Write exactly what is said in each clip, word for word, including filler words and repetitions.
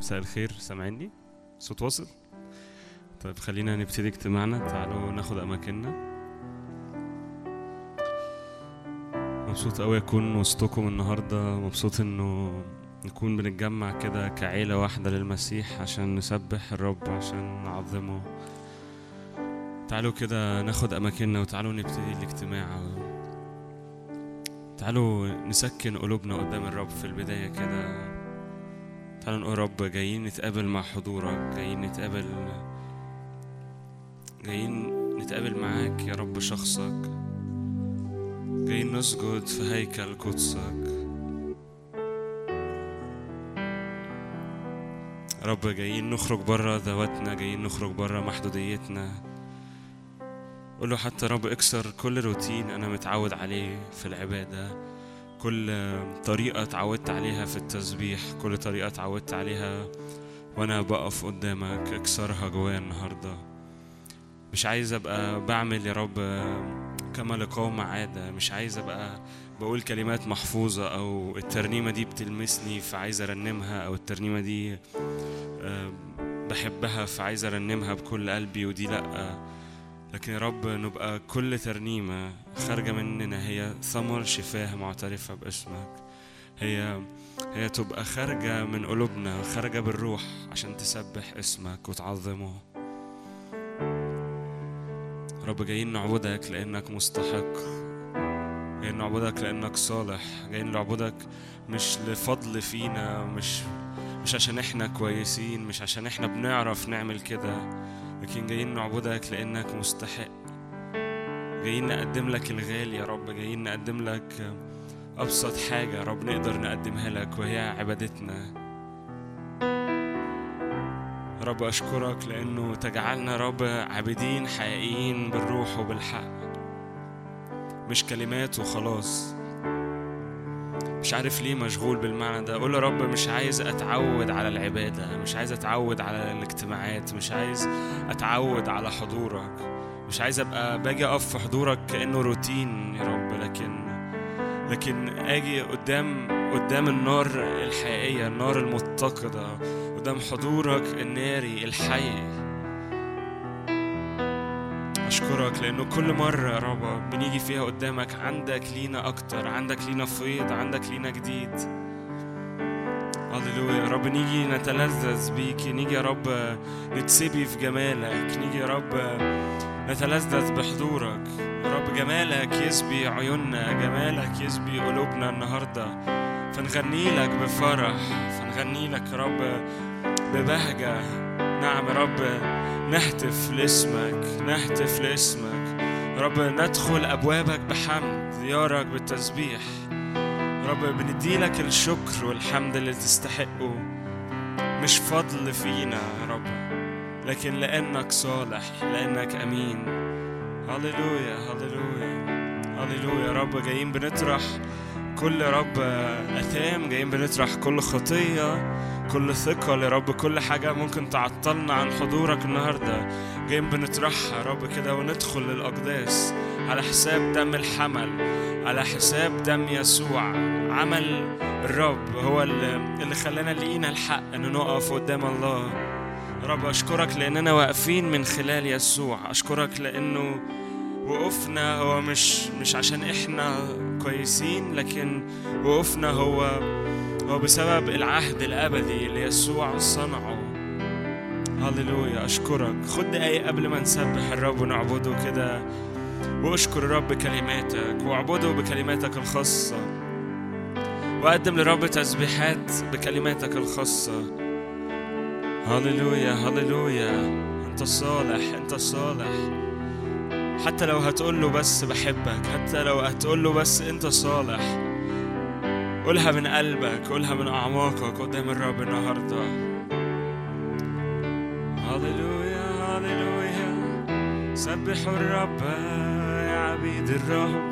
مساء الخير، سامعني؟ صوت واصل؟ طيب خلينا نبتدي اجتماعنا. تعالوا ناخد اماكننا. مبسوط قوي اكون وسطكم النهارده، مبسوط انه نكون بنتجمع كده كعيله واحده للمسيح عشان نسبح الرب، عشان نعظمه. تعالوا كده ناخد اماكننا وتعالوا نبتدي الاجتماع. تعالوا نسكن قلوبنا قدام الرب في البدايه كده. تعالوا نقول رب جايين نتقابل مع حضورك، جايين نتقابل جايين نتقابل معاك يا رب شخصك، جايين نسجد في هيكل قدسك يا رب، جايين نخرج برا ذواتنا، جايين نخرج برا محدوديتنا. قوله حتى رب اكسر كل روتين أنا متعود عليه في العبادة، كل طريقة تعودت عليها في التسبيح، كل طريقة تعودت عليها وأنا بقف قدامك، اكسرها جوايا النهاردة. مش عايز أبقى بعمل يا رب كما لقوم عادة، مش عايز أبقى بقول كلمات محفوظة أو الترنيمة دي بتلمسني فعايز أرنمها، أو الترنيمة دي بحبها فعايز أرنمها بكل قلبي ودي لأ. لكن يا رب نبقى كل ترنيمة خارجة مننا هي ثمر شفاه معترفة باسمك، هي هي تبقى خارجة من قلوبنا، خارجة بالروح عشان تسبح اسمك وتعظمه. رب جايين نعبدك لأنك مستحق، جايين نعبدك لأنك صالح، جايين نعبدك مش لفضل فينا، مش مش عشان احنا كويسين، مش عشان احنا بنعرف نعمل كده، لكن جايين نعبدك لأنك مستحق. جايين نقدم لك الغالي يا رب، جايين نقدم لك أبسط حاجة يا رب نقدر نقدمها لك وهي عبادتنا. رب أشكرك لأنه تجعلنا رب عابدين حقيقيين بالروح وبالحق، مش كلمات وخلاص. مش عارف ليه مشغول بالمعنى ده. قول يا رب مش عايز اتعود على العبادة، مش عايز اتعود على الاجتماعات، مش عايز اتعود على حضورك، مش عايز ابقى باجي اقف في حضورك كأنه روتين يا رب، لكن لكن اجي قدام قدام النار الحقيقية، النار المتقدة، قدام حضورك الناري الحي. أشكرك لأنه كل مرة يا رب بنيجي فيها قدامك عندك لينا أكتر، عندك لينا فيض، عندك لينا جديد. هللويا يا رب، نيجي نتلذذ بيك، نيجي يا رب نتسبي في جمالك، نيجي يا رب نتلذذ بحضورك يا رب. جمالك يسبي عيوننا، جمالك يسبي قلوبنا النهاردة، فنغني لك بفرح، فنغني لك يا رب ببهجة. نعم يا رب نهتف لاسمك، نهتف لاسمك يا رب، ندخل أبوابك بحمد، ديارك بالتسبيح يا رب. بنديلك الشكر والحمد اللي تستحقه، مش فضل فينا يا رب لكن لأنك صالح، لأنك أمين. هللويا هللويا هللويا يا رب، جايين بنطرح كل رب أثام، جايين بنطرح كل خطية، كل ثقة يا رب، كل حاجة ممكن تعطلنا عن حضورك النهاردة جايين بنطرحها يا رب كده، وندخل للأقداس على حساب دم الحمل، على حساب دم يسوع. عمل الرب هو اللي خلانا لقينا الحق أن نقف قدام الله. رب أشكرك لأننا واقفين من خلال يسوع، أشكرك لأنه وقفنا هو مش مش عشان إحنا كويسين، لكن وقفنا هو هو بسبب العهد الأبدي اللي يسوع صنعه. هللويا أشكرك. خد دقايق قبل ما نسبح الرب ونعبده كده، وأشكر الرب بكلماتك، وأعبده بكلماتك الخاصة، وأقدم للرب تسبيحات بكلماتك الخاصة. هللويا هللويا، أنت صالح، أنت صالح. حتى لو هتقوله بس بحبك، حتى لو هتقوله بس أنت صالح، قولها من قلبك، قولها من أعماقك قدام الرب النهاردة. هللويا هللويا، سبحوا الرب يا عبيد الرب،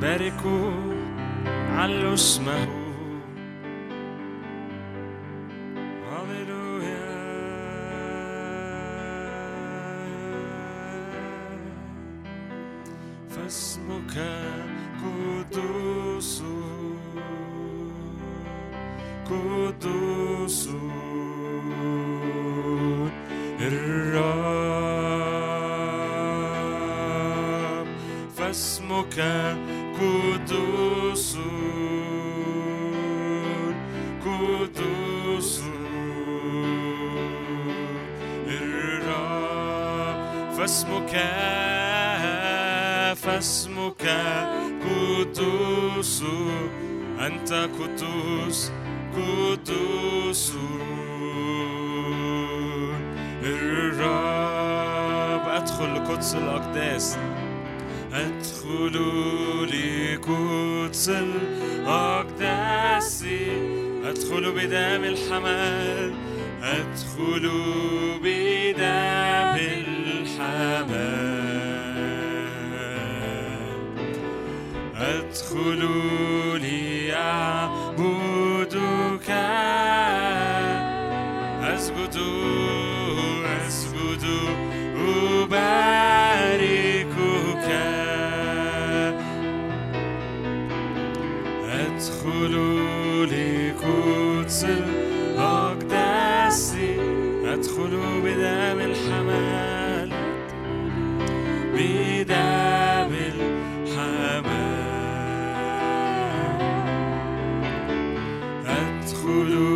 باركوا علوا اسمه. هللويا فاسمك قدوس، القدوس الرب، فاسمك قدوس قدوس الرب، فاسمك فاسمك قدوس، أنت قدوس قدوس الرب. أدخل لقدس الأقداس، أدخل لقدس الأقداس، أدخل بدم الحمل، أدخل بدم الحمل، أدخل لأعبدك، أسجد أسجد أباركك، أدخل لقدس الأقداس، أدخل بدم الحمل بدم الحمل، أدخل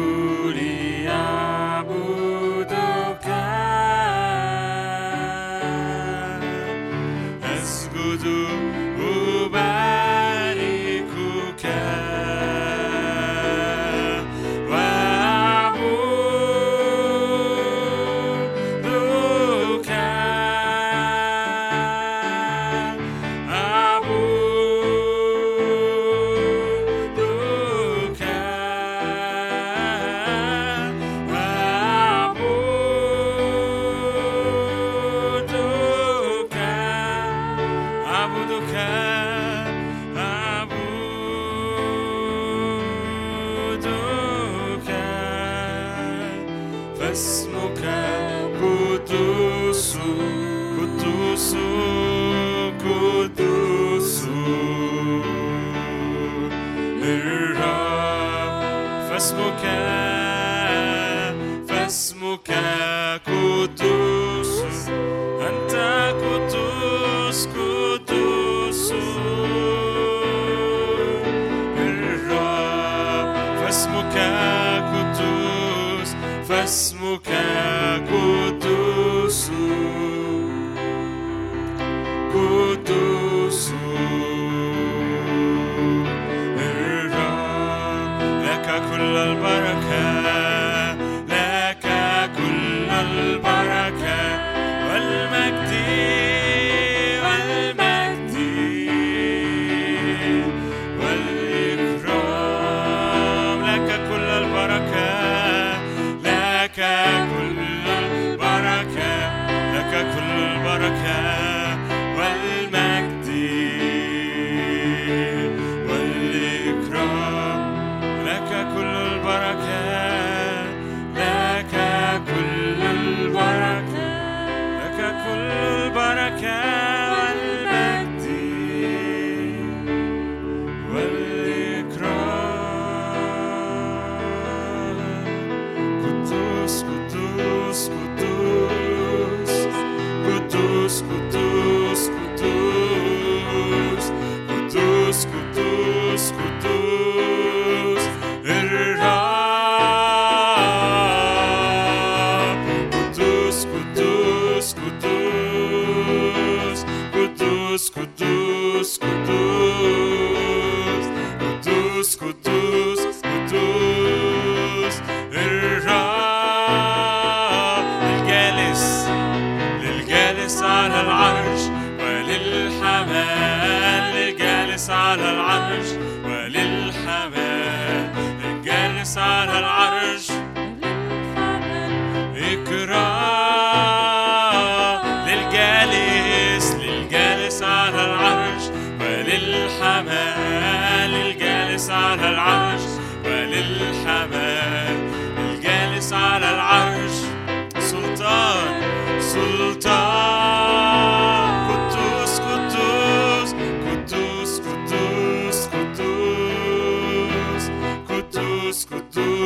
Good.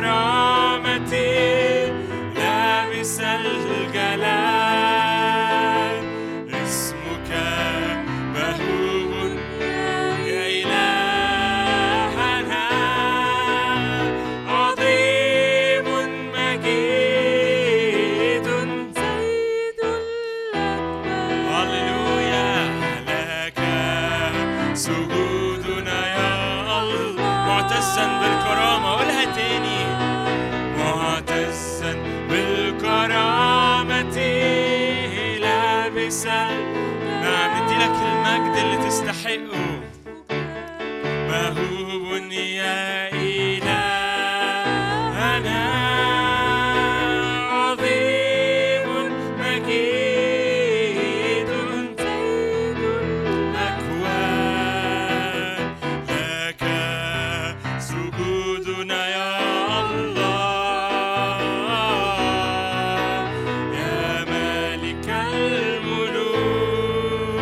كرامتي لابس الجلال، اسمك مهول يا إلهنا، عظيم مجيد زيد الأكبر. هللويا، لك سجودنا يا الله، معتزا بالكرامة. قولها تاني، معتزا بالكرامة لابسا. نعم، نديلك المجد اللي تستحقه. مهوب يا إلهنا، عظيم مجيد زيد الأكوان، لك سجودنا يا الله، يا مالك الملوك،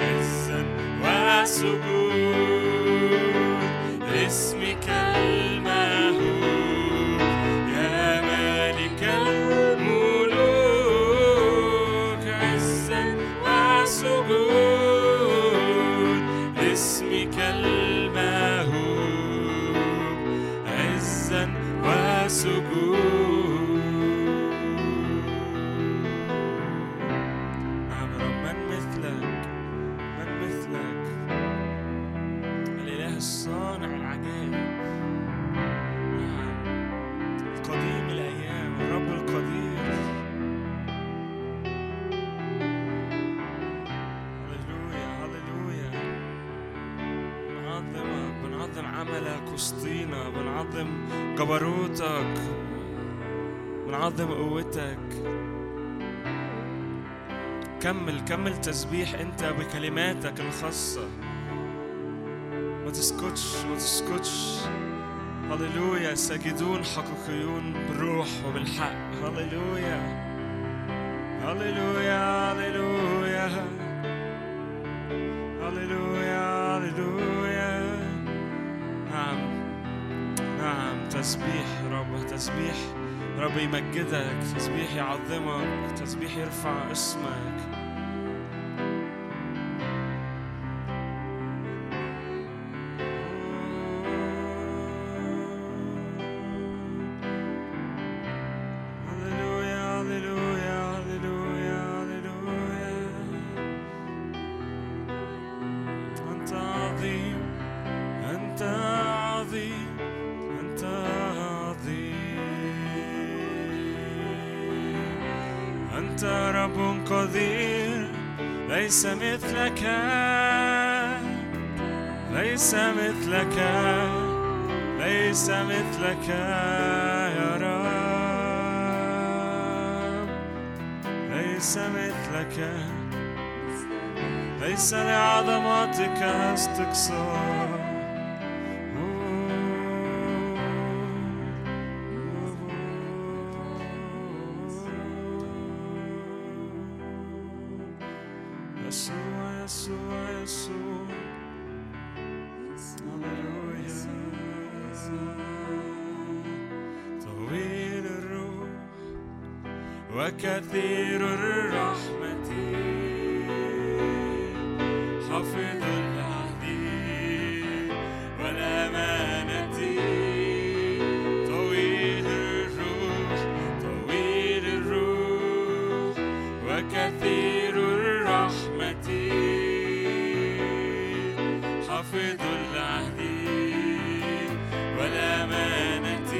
عزا وسجود لاسمك المهول. يا مالك الملوك، عزا وسجود لاسمك المهول، عزا وسجود. نعم يا رب، من مثلك، من مثلك، الإله الصانع العجائب. نعم، القديم الأيام، الرب القدير. هللويا، هللويا. بنعظمك، بنعظم عملك وسطينا، بنعظم جبروتك، بنعظم قوتك. كمل كمل تسبيح انت بكلماتك الخاصة، ما تسكتش ما تسكتش. هللويا، ساجدون حقيقيون بالروح وبالحق. هللويا، هللويا، هللويا، هللويا، هللويا. نعم نعم، تسبيح رب، تسبيح رب يمجدك، تسبيح يعظمك، تسبيح يرفع اسمك. هللويا، هللويا، هللويا، هللويا. أنت عظيم، أنت عظيم، أنت عظيم. أنت رب قدير، ليس مثلك، ليس مثلك، ليس مثلك يا رب، ليس مثلك، ليس لعظمتك استقصاء. يسوع، يسوع، يسوع. هللويا، طويل الروح وكثير الرحمة، حافظ العهد والأمانة. طويل الروح، طويل الروح وكثير الرحمة، حافظ العهد والأمانة.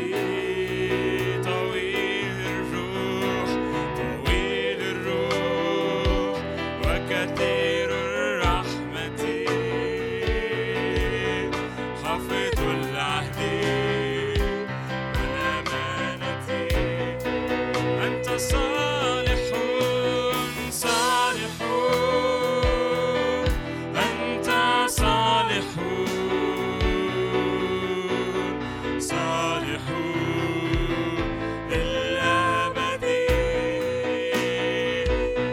طويل الروح، طويل الروح وكثير الرحمة، حافظ العهد والأمانة. أنت صالح، صالح، أنت صالح، صالح للأبد.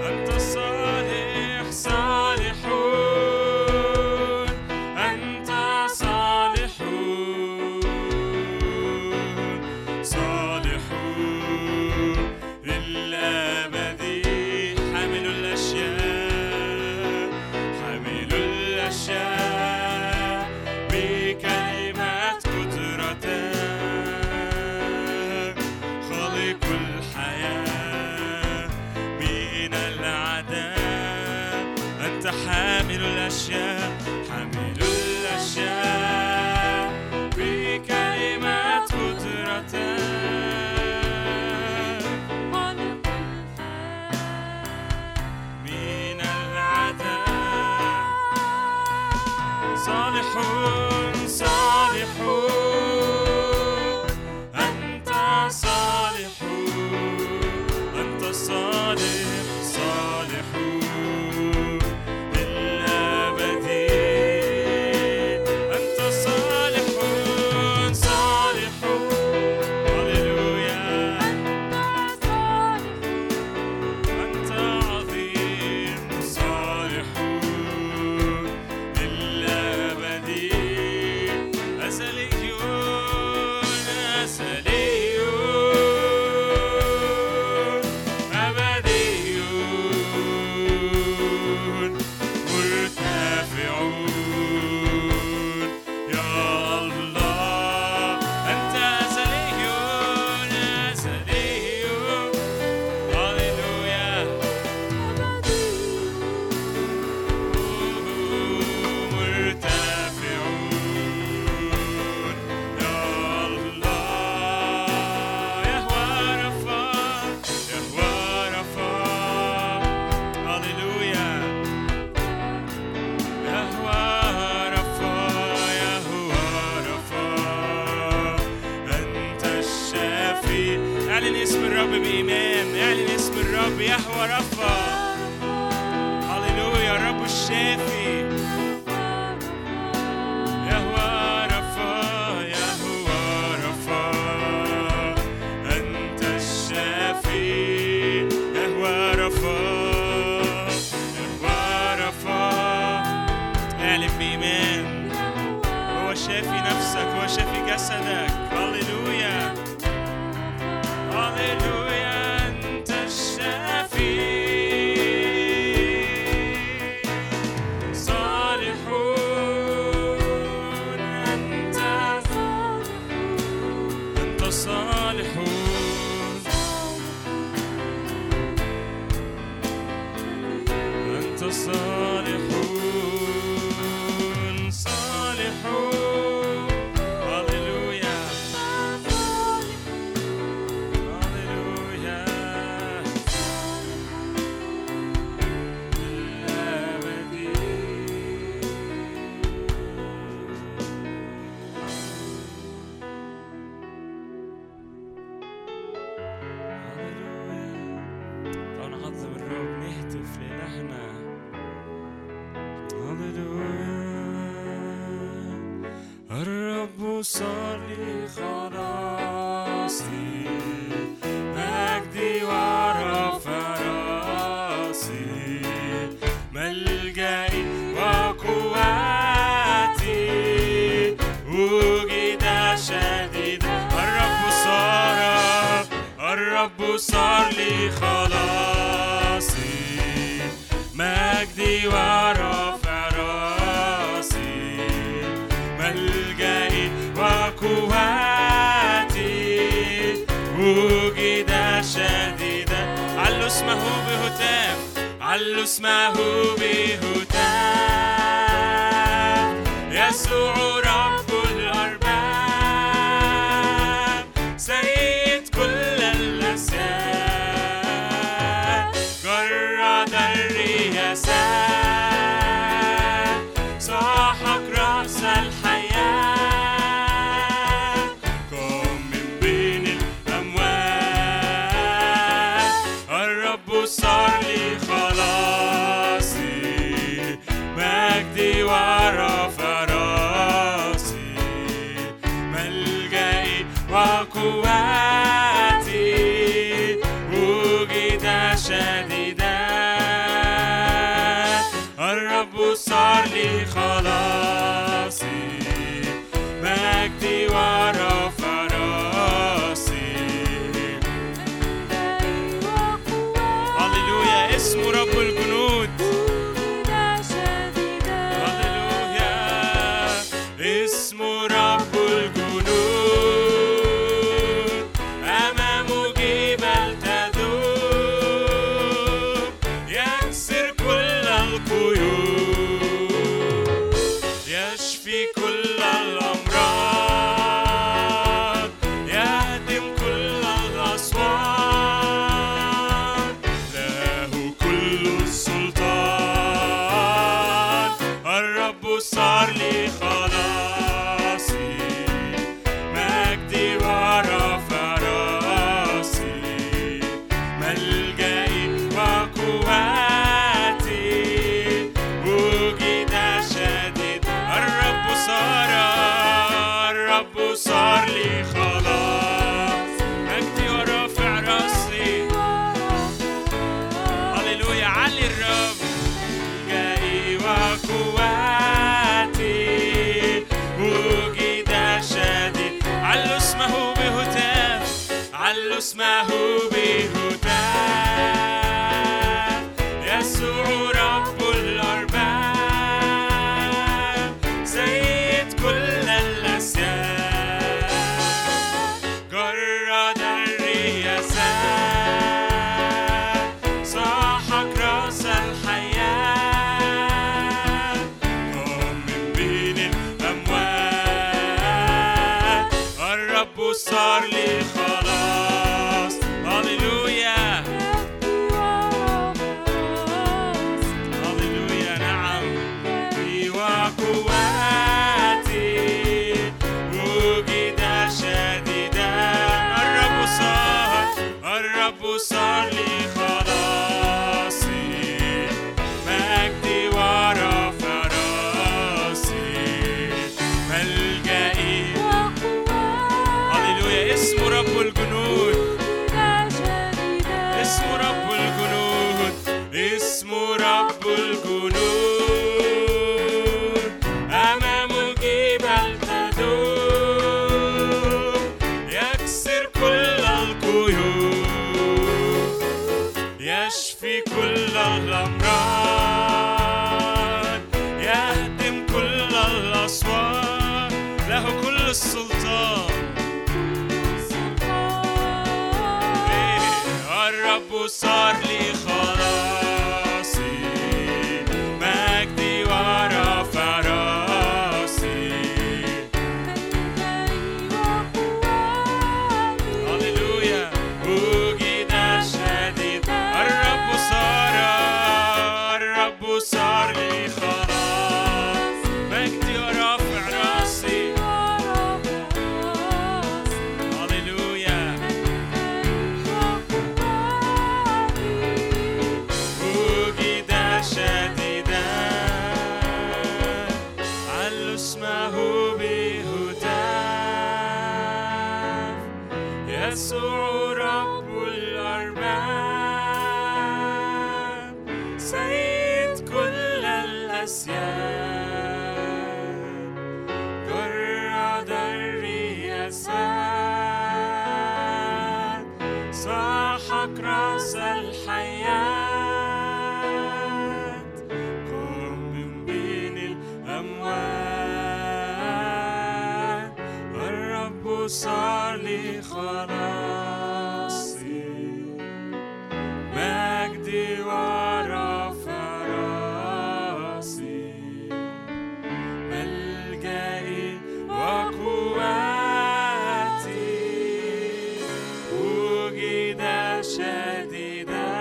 أنت صالح، صالح، أنت صالح، كل اسمه بهتاف، علوا اسمه بهتاف، يسوع رب الأرباب سيد كل الأسياف، جرد الرياسات، صاحك رأس الحياة، قم من بين الأموات، الرب صار لي خلاص. هاليلويا هاليلويا، نعم قوى قواتي وجد شديدا، الرب صار، الرب صار لي خلاصي، مجدي ورا فراسي، ملجئي هاليلويا، اسمه رب الجنود، اسمه رب الجنود، اسمه رب الجنود، أمامه جبال تدور، يكسر كل القيود، يشفي كل الأمراض، يهدم كل الأصوات، له كل السلطان. الرب صار لي خلاصي، مجدي ورا فراسي، هللويا، وجد شديد، الرب صار، الرب صار لي خلاص، مجدي ورا فراسي، هللويا، وجد شديدا، علوا اسمه بهتاف، يسوع رب الأرباب سيد كل الأسياد، جرد الرياسات، صاحك رأس الحياة، قم من بين الأموات، الرب صار لي خلاصي، مجدي ورا فراسي، ملجئي وقوتي، وجد شديدا،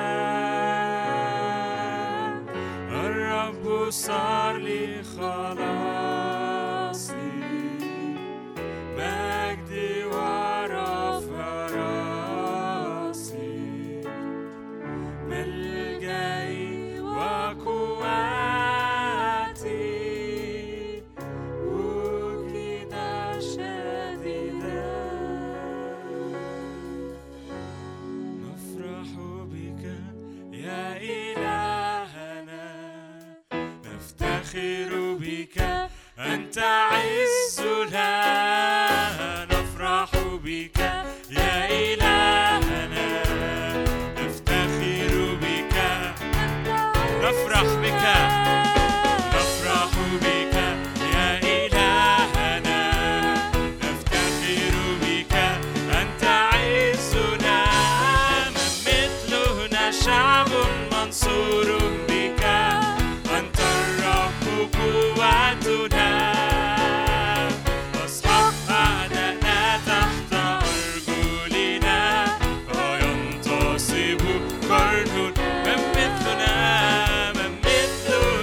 الرب صار لي خلاصي، مجدي ورا فراسي، ملجئي وقوتي، وجد شديدا، نفرح بك يا إلهنا، نفتخر بك أنت عزنا، نفرح بك يا إلهنا، نفتخر بك، نفرح بك، نفرح بك يا إلهنا، نفتخر بك أنت عزنا، من مثلنا شعب منصور بك، أنت الرب قوتنا، أصحاب أعدائنا تحت أرجلنا، وينتصب قرننا، من مثلنا، من مثلنا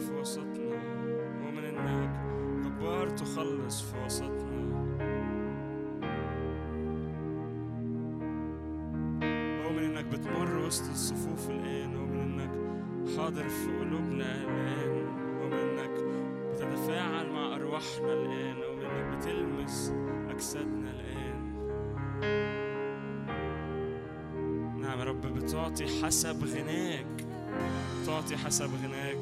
في وسطنا، ومن انك جبار تخلص في وسطنا. ومن انك بتمر وسط الصفوف الان، ومن انك حاضر في قلوبنا الان، ومن انك بتتفاعل مع ارواحنا الان، ومن انك بتلمس اجسادنا الان. نعم يا رب، بتعطي حسب غناك، تعطي حسب غناك،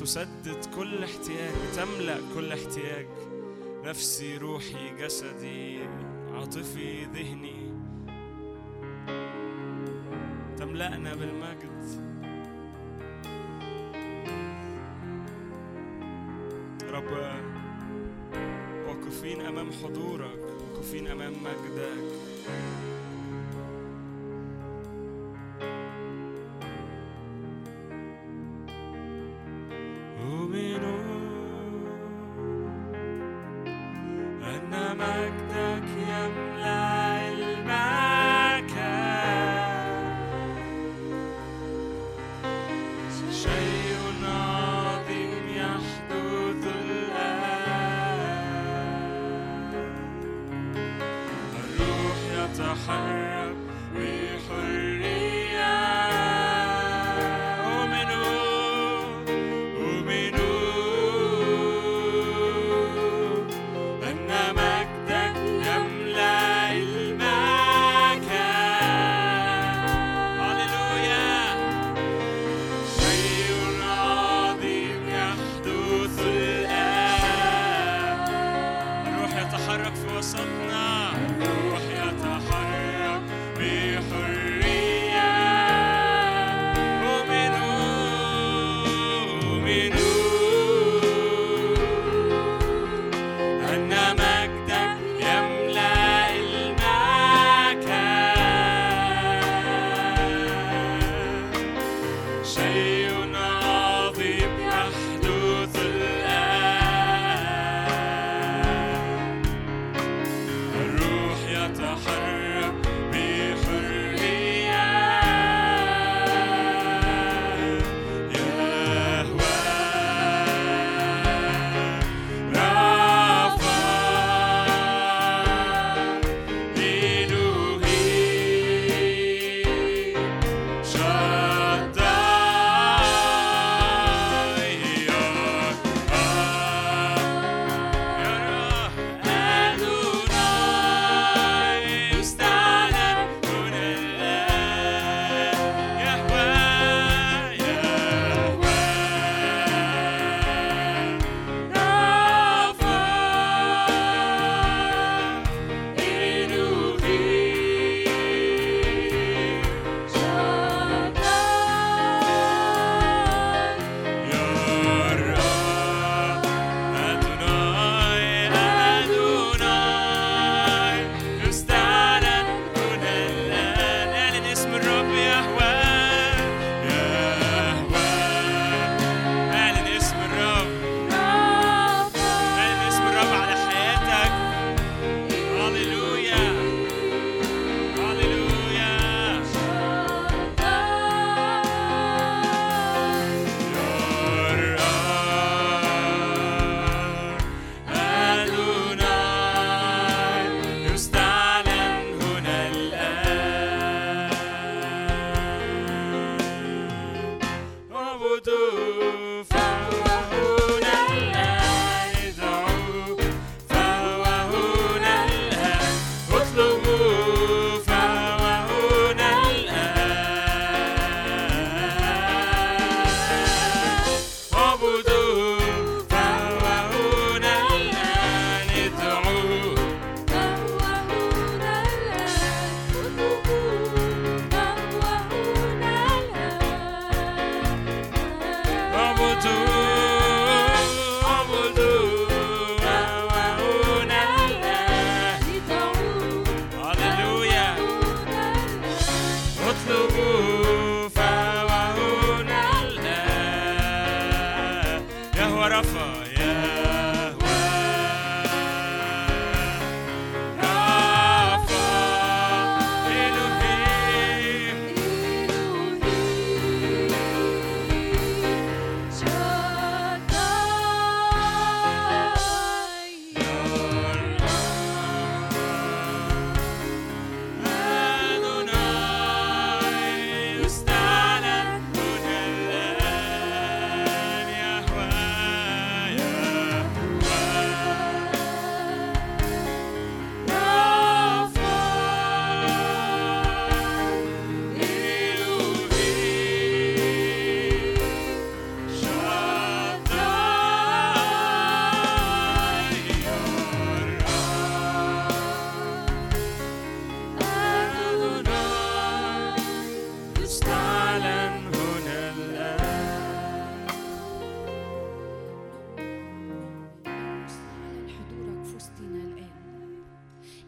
تسدد كل احتياج، تملأ كل احتياج، نفسي روحي جسدي عاطفي ذهني، تملأنا بالمجد. رب واقفين أمام حضورك، واقفين أمام مجدك. Oh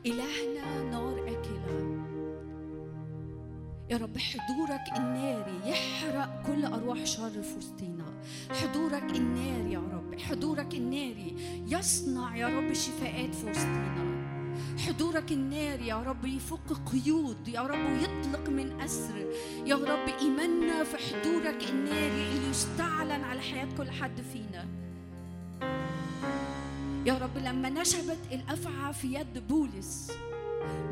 إلهنا نار أكلة. يا رب حضورك الناري يحرق كل أرواح شر في وسطينا. حضورك الناري يا رب، حضورك الناري يصنع يا رب شفاءات في وسطينا. حضورك الناري يا رب يفك قيود يا رب ويطلق من أسر يا رب. إيماننا في حضورك الناري اللي يستعلن على حياة كل حد فينا يا رب. لما نشبت الأفعى في يد بولس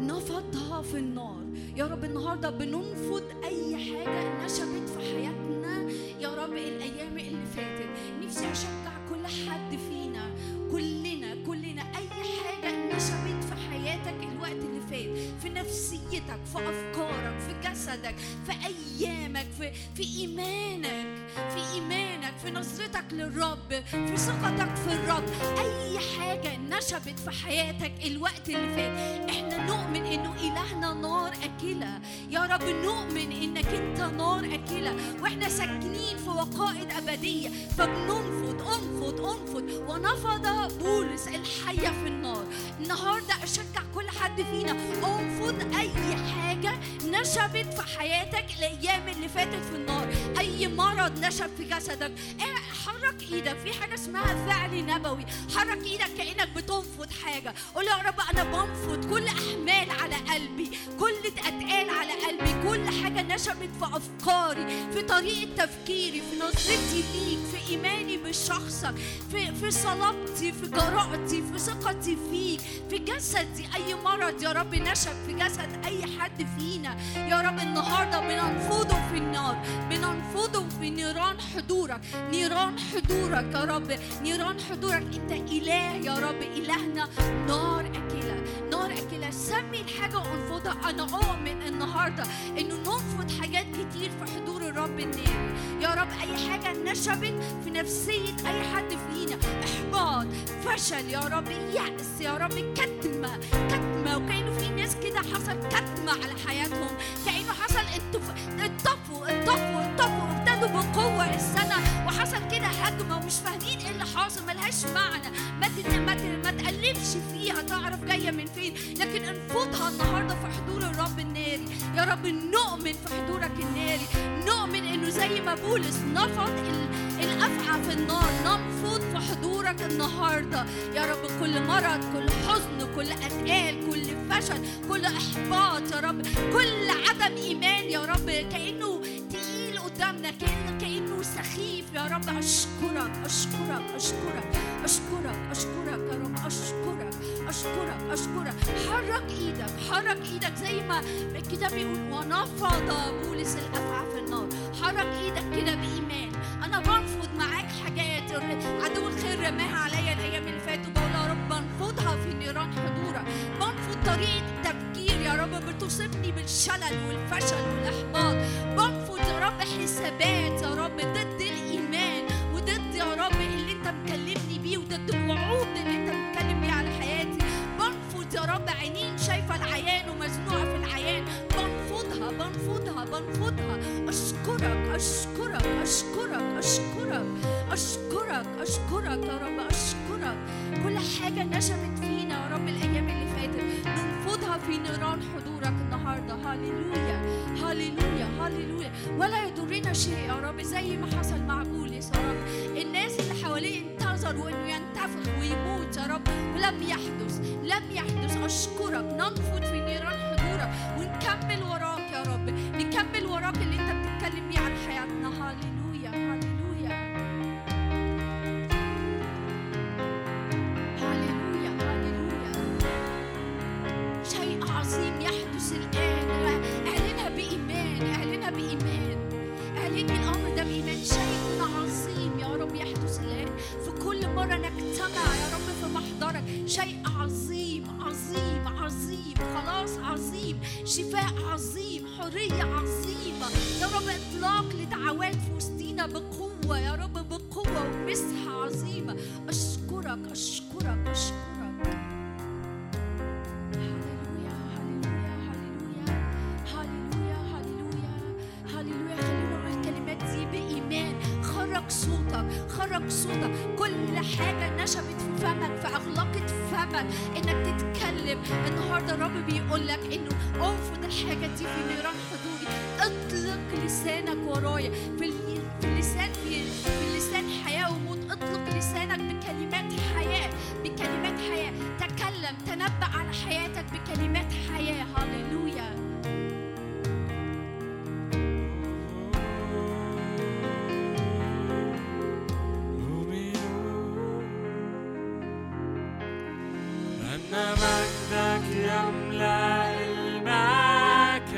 نفضها في النار يا رب. النهارده بننفض أي حاجة نشبت في حياتنا يا رب الأيام اللي فاتت. نفسي أشجع كل حد فينا، كلنا كلنا أي حاجة نشبت في حياتك الوقت اللي فات، في نفسيتك، في أفكارك، في جسدك، في أيامك، في في إيمانك، في إيمانك، في نظرتك للرب، في ثقتك في الرب. أي حاجة نشبت في حياتك الوقت اللي فات، إحنا نؤمن إنه إلهنا نار أكلة يا رب. نؤمن إنك أنت نار أكلة وإحنا ساكنين في وقائد أبدية. فبننفض أنفض أنفض ونفض بولس الحية في النار. النهاردة أشجع كل حد فينا أنفض أي حاجة نشبت في حياتك الأيام اللي فاتت في النار. أي مرض نشب في جسدك، حرك ايدك. في حاجه اسمها فعل نبوي. حرك ايدك كانك بتنفض حاجه. قول يا رب انا بنفض كل احمال على قلبي، كل اتقال على قلبي، كل حاجه نشبت في افكاري، في طريقه تفكيري، في نظرتي ليك، في ايماني بشخصك، في في صلابتي، في جرأتي، في ثقتي فيك، في جسدي. اي مرض يا رب نشب في جسد اي حد فينا يا رب، النهارده بننفضه في النار، بننفضه في نيران حضورك، نيران حضورك يا رب، نيران حضورك. انت اله يا رب، الهنا نار اكله، نار اكله. سمي الحاجه وانفضها. انا اؤمن النهارده انه ننفض حاجات كتير في حضور الرب النار يا رب. اي حاجه نشبت في نفسيه اي حد فينا، احباط، فشل يا رب، يأس يا رب، كتمه كتمه. وكانوا في ناس كده حصل كتمه على حياتهم، كانه حصل اتطفوا اتطفوا اتطفوا ابتدوا بقوه السنه وحصل كده هجمه ومش فاهمين ايه اللي حاصل، ملهاش معنى. ما ما تقلبش فيها تعرف جايه من فين، لكن انفضها النهارده في حضور الرب الناري يا رب. نؤمن في حضورك الناري، نؤمن انه زي ما بولس نفض الافعى في النار ننفض في حضورك النهارده يا رب. كل مرض، كل حزن، كل اتقال، كل فشل، كل احباط يا رب، كل عدم ايمان يا رب كانه تقيل قدامنا، كأنه, كأنه سخيف يا رب. أشكرك أشكرك أشكرك أشكرك أشكرك يا رب، أشكرك أشكرك أشكرك. حرك إيدك، حرك إيدك زي ما الكتاب يقول ونفض بولس الأفعى في النار. حرك إيدك كده بإيمان. أنا بنفض معاك حاجات عدو الخير رماها عليا الأيام اللي فاتت، بقول يا رب بنفضها في نيران حضورك. بنفض طريقة تفكير يا رب بتصيبني بالشلل والفشل والإحباط. بنفض يا رب حسابات يا رب ضد الإيمان وضد يا رب اللي أنت مكلمني بيه وضد الوعود اللي أنت متكلم بيه على حياتي. بنفض يا رب عينين شايفة العيان ومزنوعة في العيان، بنفضها بنفضها بنفضها. أشكرك أشكرك أشكرك أشكرك أشكرك أشكرك يا رب، أشكرك. كل حاجة نشبت فينا يا رب الأيام اللي فاتت ننفضها في نيران حضورك النهاردة. هاليلويا هاليلويا هاليلويا. ولا يضرنا شيء يا رب زي ما حصل مع بولس يا رب. الناس اللي حواليه انتظروا انه ينتفخ ويموت يا رب ولم يحدث، لم يحدث. اشكرك. ننفض في نيران حضورك ونكمل وراك يا رب، نكمل وراك اللي انت بتتكلم بيه عن حياتنا. هاليلويا هاليلويا هاليلويا هاليلويا. شيء عظيم يحدث الان. بإيمان اعلني الأمر ده بإيمان. شيء عظيم يا رب يحدث الآن. في كل مرة نجتمع يا رب في محضرك شيء عظيم عظيم عظيم، خلاص عظيم، شفاء عظيم، حرية عظيمة يا رب، إطلاق لدعوات في وسطينا بقوة يا رب، بقوة ومسحة عظيمة. أشكرك أشكرك أشكرك. صوتك خرج خرج صوتك، كل حاجه نشبت في فمك فاغلقت فمك انك تتكلم. النهارده الرب بيقول لك انه انفض الحاجه دي في نيران حضوري، اطلق لسانك ورايا، في اللسان في اللسان حياه وموت، اطلق لسانك بكلمات حياه، بكلمات حياه، تكلم، تنبأ على حياتك بكلمات حياه. هللويا. I'm not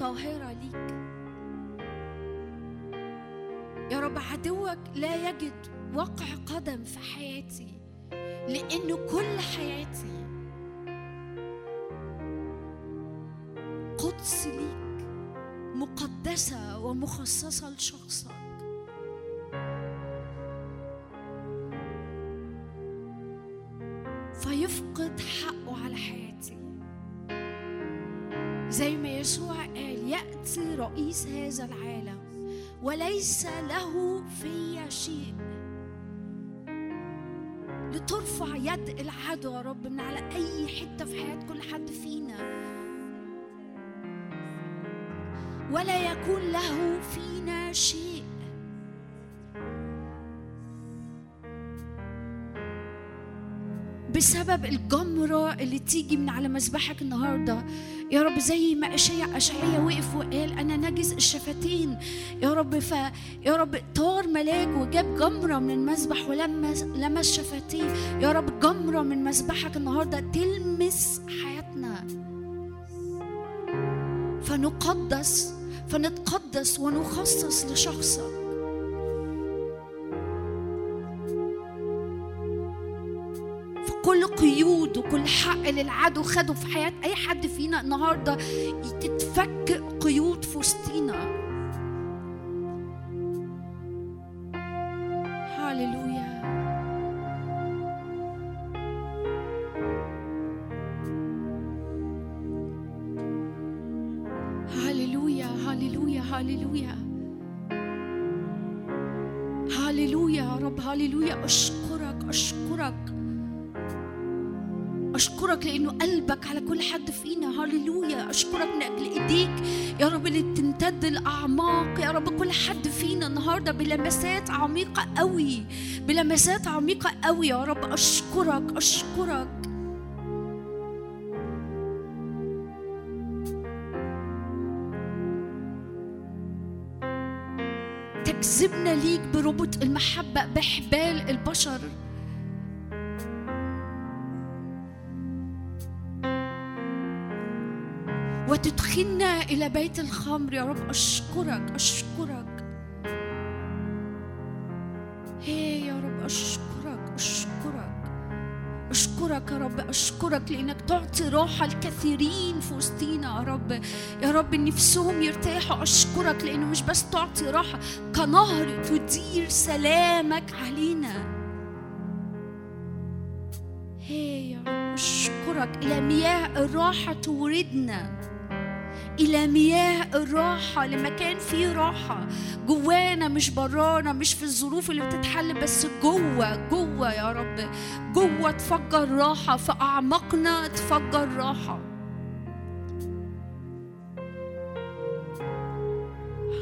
طاهرة ليك يا رب. عدوك لا يجد وقع قدم في حياتي، لأنه كل حياتي قدس ليك، مقدسة ومخصصة لشخصك. فيفقد حقه على حياتي زي ما يسوع قال: يأتي رئيس هذا العالم وليس له في شيء. لترفع يد العدو يا رب من على أي حتة في حياة كل حد فينا، ولا يكون له فينا شيء. بسبب الجمرة اللي تيجي من على مذبحك النهاردة يا رب، زي ما أشعيا أشعيا وقف وقال: أنا نجس الشفتين يا رب. ف يا رب طار ملاك وجاب جمرة من المذبح ولمس لمس شفتيه. يا رب جمرة من مذبحك النهاردة تلمس حياتنا فنقدس، فنتقدس ونخصص لشخصك. كل قيود وكل حق للعدو خدوا في حياة أي حد فينا النهاردة تتفك قيود في وسطينا. هاليلويا. هاليلويا هاليلويا هاليلويا هاليلويا يا رب. هاليلويا. أشكرك أشكرك أشكرك لأنه قلبك على كل حد فينا. هاليلويا. أشكرك من أجل إيديك يا رب اللي بتمتد الأعماق يا رب. كل حد فينا النهاردة بلمسات عميقة قوي، بلمسات عميقة قوي يا رب. أشكرك أشكرك تجذبنا ليك بربط المحبة بحبال البشر. وتدخلنا إلى بيت الخمر يا رب. أشكرك أشكرك هي يا رب. أشكرك أشكرك أشكرك يا رب. أشكرك لأنك تعطي راحة الكثيرين في وسطينا يا رب. يا رب نفسهم يرتاحوا. أشكرك لأنه مش بس تعطي راحة، كنهر تدير سلامك علينا. هي يا رب. أشكرك إلى مياه الراحة توردنا، إلى مياه الراحة، لمكان فيه راحة جوانا مش برانا، مش في الظروف اللي بتتحل، بس جوه جوه يا رب. جوه تفجر راحة، في أعماقنا تفجر راحة.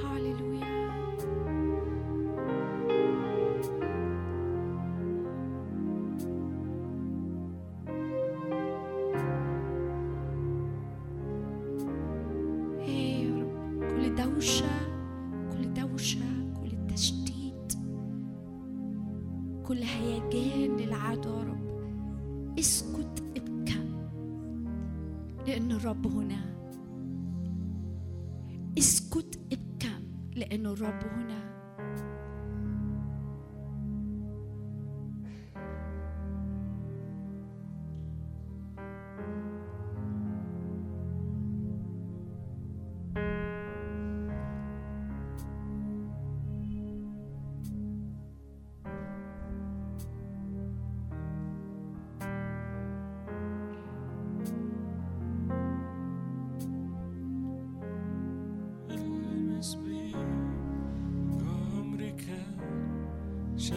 هاليلويا. الرب هنا. اسكت ابكم لأنه الرب هنا. فلا أكون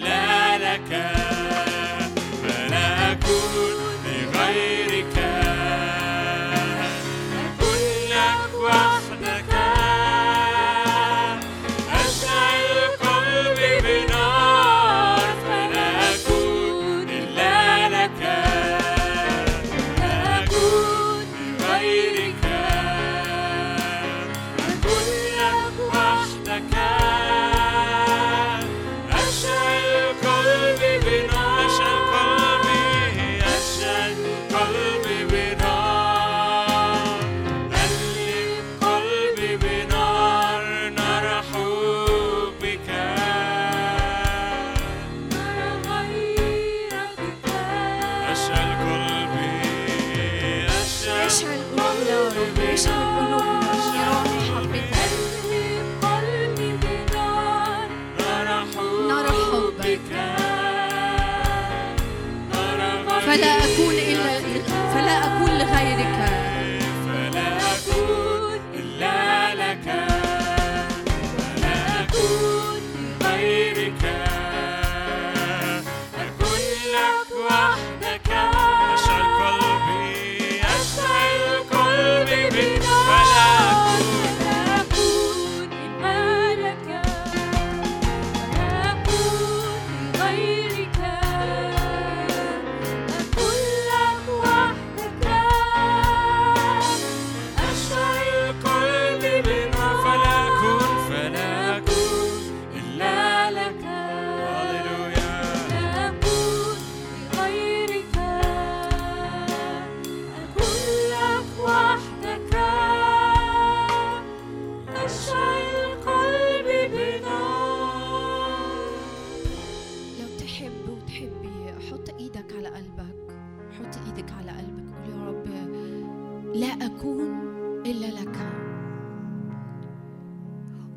لغيرك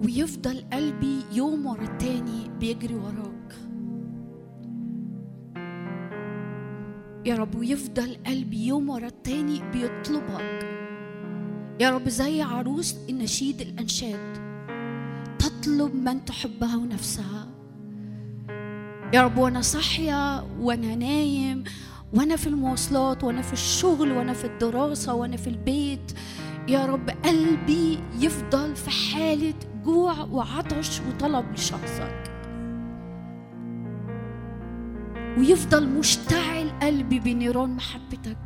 ويفضل قلبي يوم ورا التاني بيجري وراك يا رب، ويفضل قلبي يوم ورا التاني بيطلبك يا رب، زي عروس النشيد الأنشاد تطلب من تحبها ونفسها يا رب. وأنا صاحية وأنا نايم وأنا في المواصلات وأنا في الشغل وأنا في الدراسة وأنا في البيت يا رب، قلبي يفضل في حالة جوع وعطش وطلب لشخصك، ويفضل مشتعل قلبي بنيران محبتك.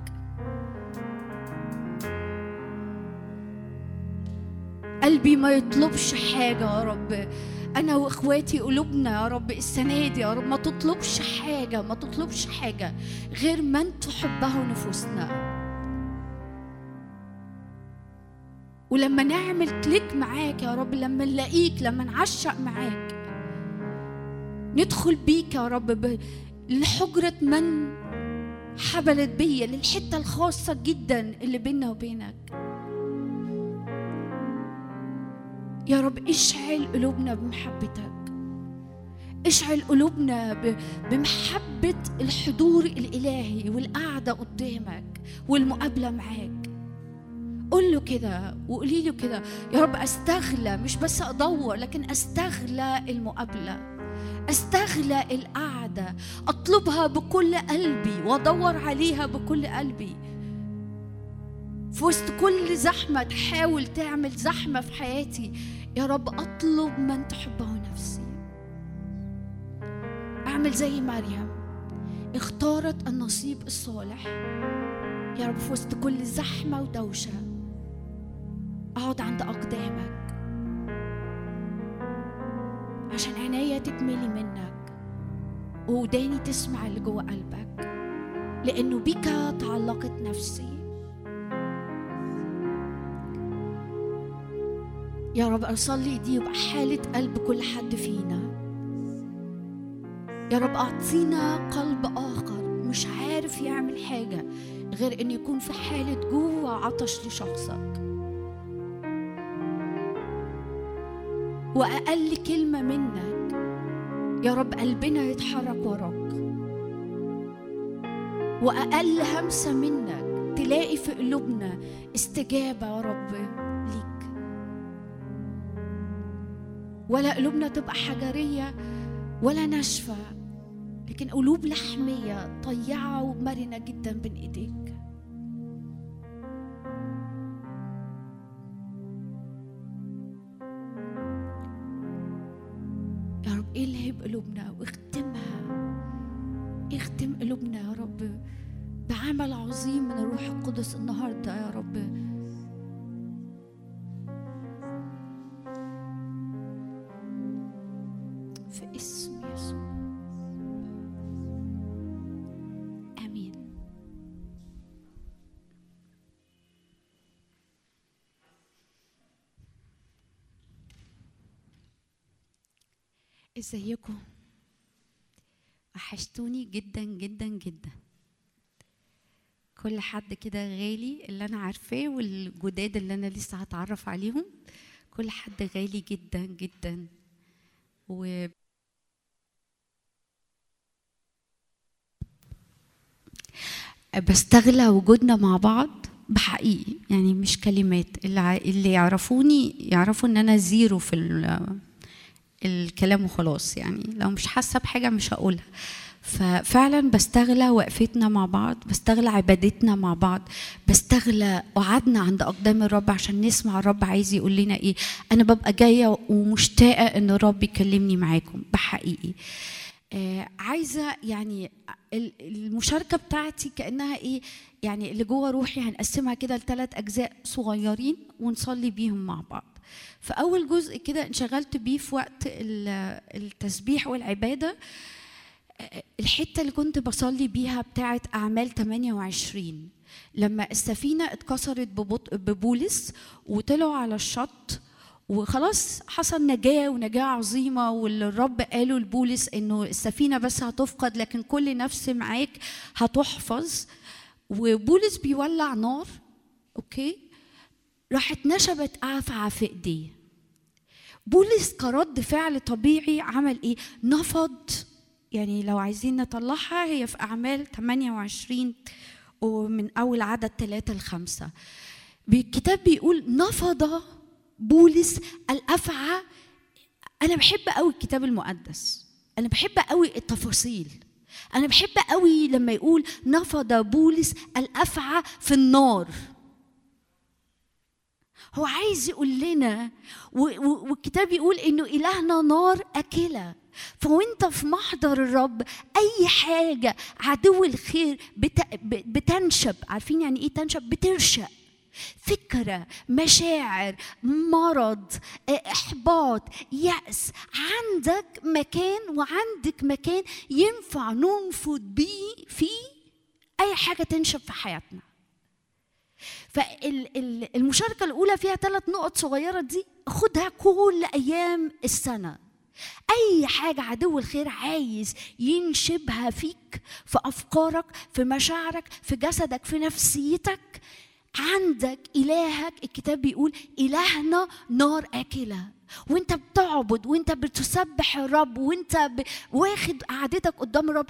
قلبي ما يطلبش حاجة يا رب، أنا وإخواتي قلوبنا يا رب السنة دي يا رب ما تطلبش حاجة، ما تطلبش حاجة غير من تحبه نفوسنا. ولما نعمل كليك معاك يا رب، لما نلاقيك، لما نعشق معاك، ندخل بيك يا رب لحجرة من حبلت بيا، للحتة الخاصة جدا اللي بيننا وبينك يا رب. اشعل قلوبنا بمحبتك، اشعل قلوبنا بمحبة الحضور الإلهي والقعدة قدامك والمقابلة معاك. قل له كده وقولي له كده يا رب، استغلى، مش بس ادور، لكن استغلى المقابله، استغلى القعده، اطلبها بكل قلبي وادور عليها بكل قلبي. في وسط كل زحمه تحاول تعمل زحمه في حياتي يا رب، اطلب من تحبه نفسي. اعمل زي مريم اختارت النصيب الصالح يا رب، في وسط كل زحمه ودوشه أقعد عند أقدامك عشان عينيا تكملي منك ووداني تسمع اللي جوه قلبك، لأنه بك تعلقت نفسي يا رب. أصلي دي يبقى حالة قلب كل حد فينا يا رب، أعطينا قلب آخر مش عارف يعمل حاجة غير إن يكون في حالة جوع عطش لشخصك. وأقل كلمة منك يا رب قلبنا يتحرك وراك، وأقل همسة منك تلاقي في قلوبنا استجابة يا رب ليك. ولا قلوبنا تبقى حجرية ولا ناشفة، لكن قلوب لحمية طيعة ومرنة جدا بين إيديك. الهب قلوبنا واختمها، اختم قلوبنا يا رب بعمل عظيم من الروح القدس النهارده يا رب. في اسم يسوع امين. ازيكم؟ وحشتوني جدا جدا جدا. كل حد كده غالي، اللي انا عارفاه والجداد اللي انا لسه هتعرف عليهم، كل حد غالي جدا جدا. و بستغلى وجودنا مع بعض بحقيقي، يعني مش كلمات. اللي يعرفوني يعرفوا ان انا زيرو في ال الكلام وخلاص، يعني لو مش حاسه بحاجه مش هقولها. ففعلا بستغلى وقفتنا مع بعض، بستغلى عبادتنا مع بعض، بستغلى قعدنا عند اقدام الرب عشان نسمع الرب عايز يقول لنا ايه. انا ببقى جايه ومشتاقه ان الرب يكلمني معاكم بحقيقي. آه عايزه يعني المشاركه بتاعتي كانها ايه، يعني اللي جوه روحي هنقسمها كده لثلاث اجزاء صغيرين ونصلي بيهم مع بعض. فأول جزء كده انشغلت بيه في وقت التسبيح والعبادة، الحتة اللي كنت بصلي بيها بتاعت أعمال ثمانية وعشرين، لما السفينة اتكسرت ببطء ببولس وطلعوا على الشط وخلاص حصل نجاة ونجاة عظيمة، والرب قاله لبولس إنه السفينة بس هتفقد لكن كل نفس معاك هتحفظ. وبولس بيولع نار، أوكي، راحت نشبت أعفع في إيديه. بولس كرد فعل طبيعي عمل إيه؟ نفض. يعني لو عايزين نطلعها هي في أعمال ثمانية وعشرين ومن أول عدد ثلاثة لخمسة، الكتاب بيقول نفض بولس الأفعى. أنا بحب قوي الكتاب المقدس، أنا بحب قوي التفاصيل، أنا بحب قوي لما يقول نفض بولس الأفعى في النار. هو عايز يقول لنا، والكتاب يقول إنه إلهنا نار أكلة. فوانت في محضر الرب اي حاجه عدو الخير بتنشب. عارفين يعني ايه تنشب؟ بترشق. فكره، مشاعر، مرض، احباط، ياس، عندك مكان وعندك مكان ينفع ننفض بيه فيه اي حاجه تنشب في حياتنا. فالمشاركه الاولى فيها ثلاث نقط صغيره، دي خدها كل ايام السنه. أي حاجة عدو الخير عايز ينشبها فيك، في أفكارك، في مشاعرك، في جسدك، في نفسيتك، عندك إلهك. الكتاب بيقول إلهنا نار أكلة. وانت بتعبد وانت بتسبح الرب وانت ب... واخد قعدتك قدام الرب،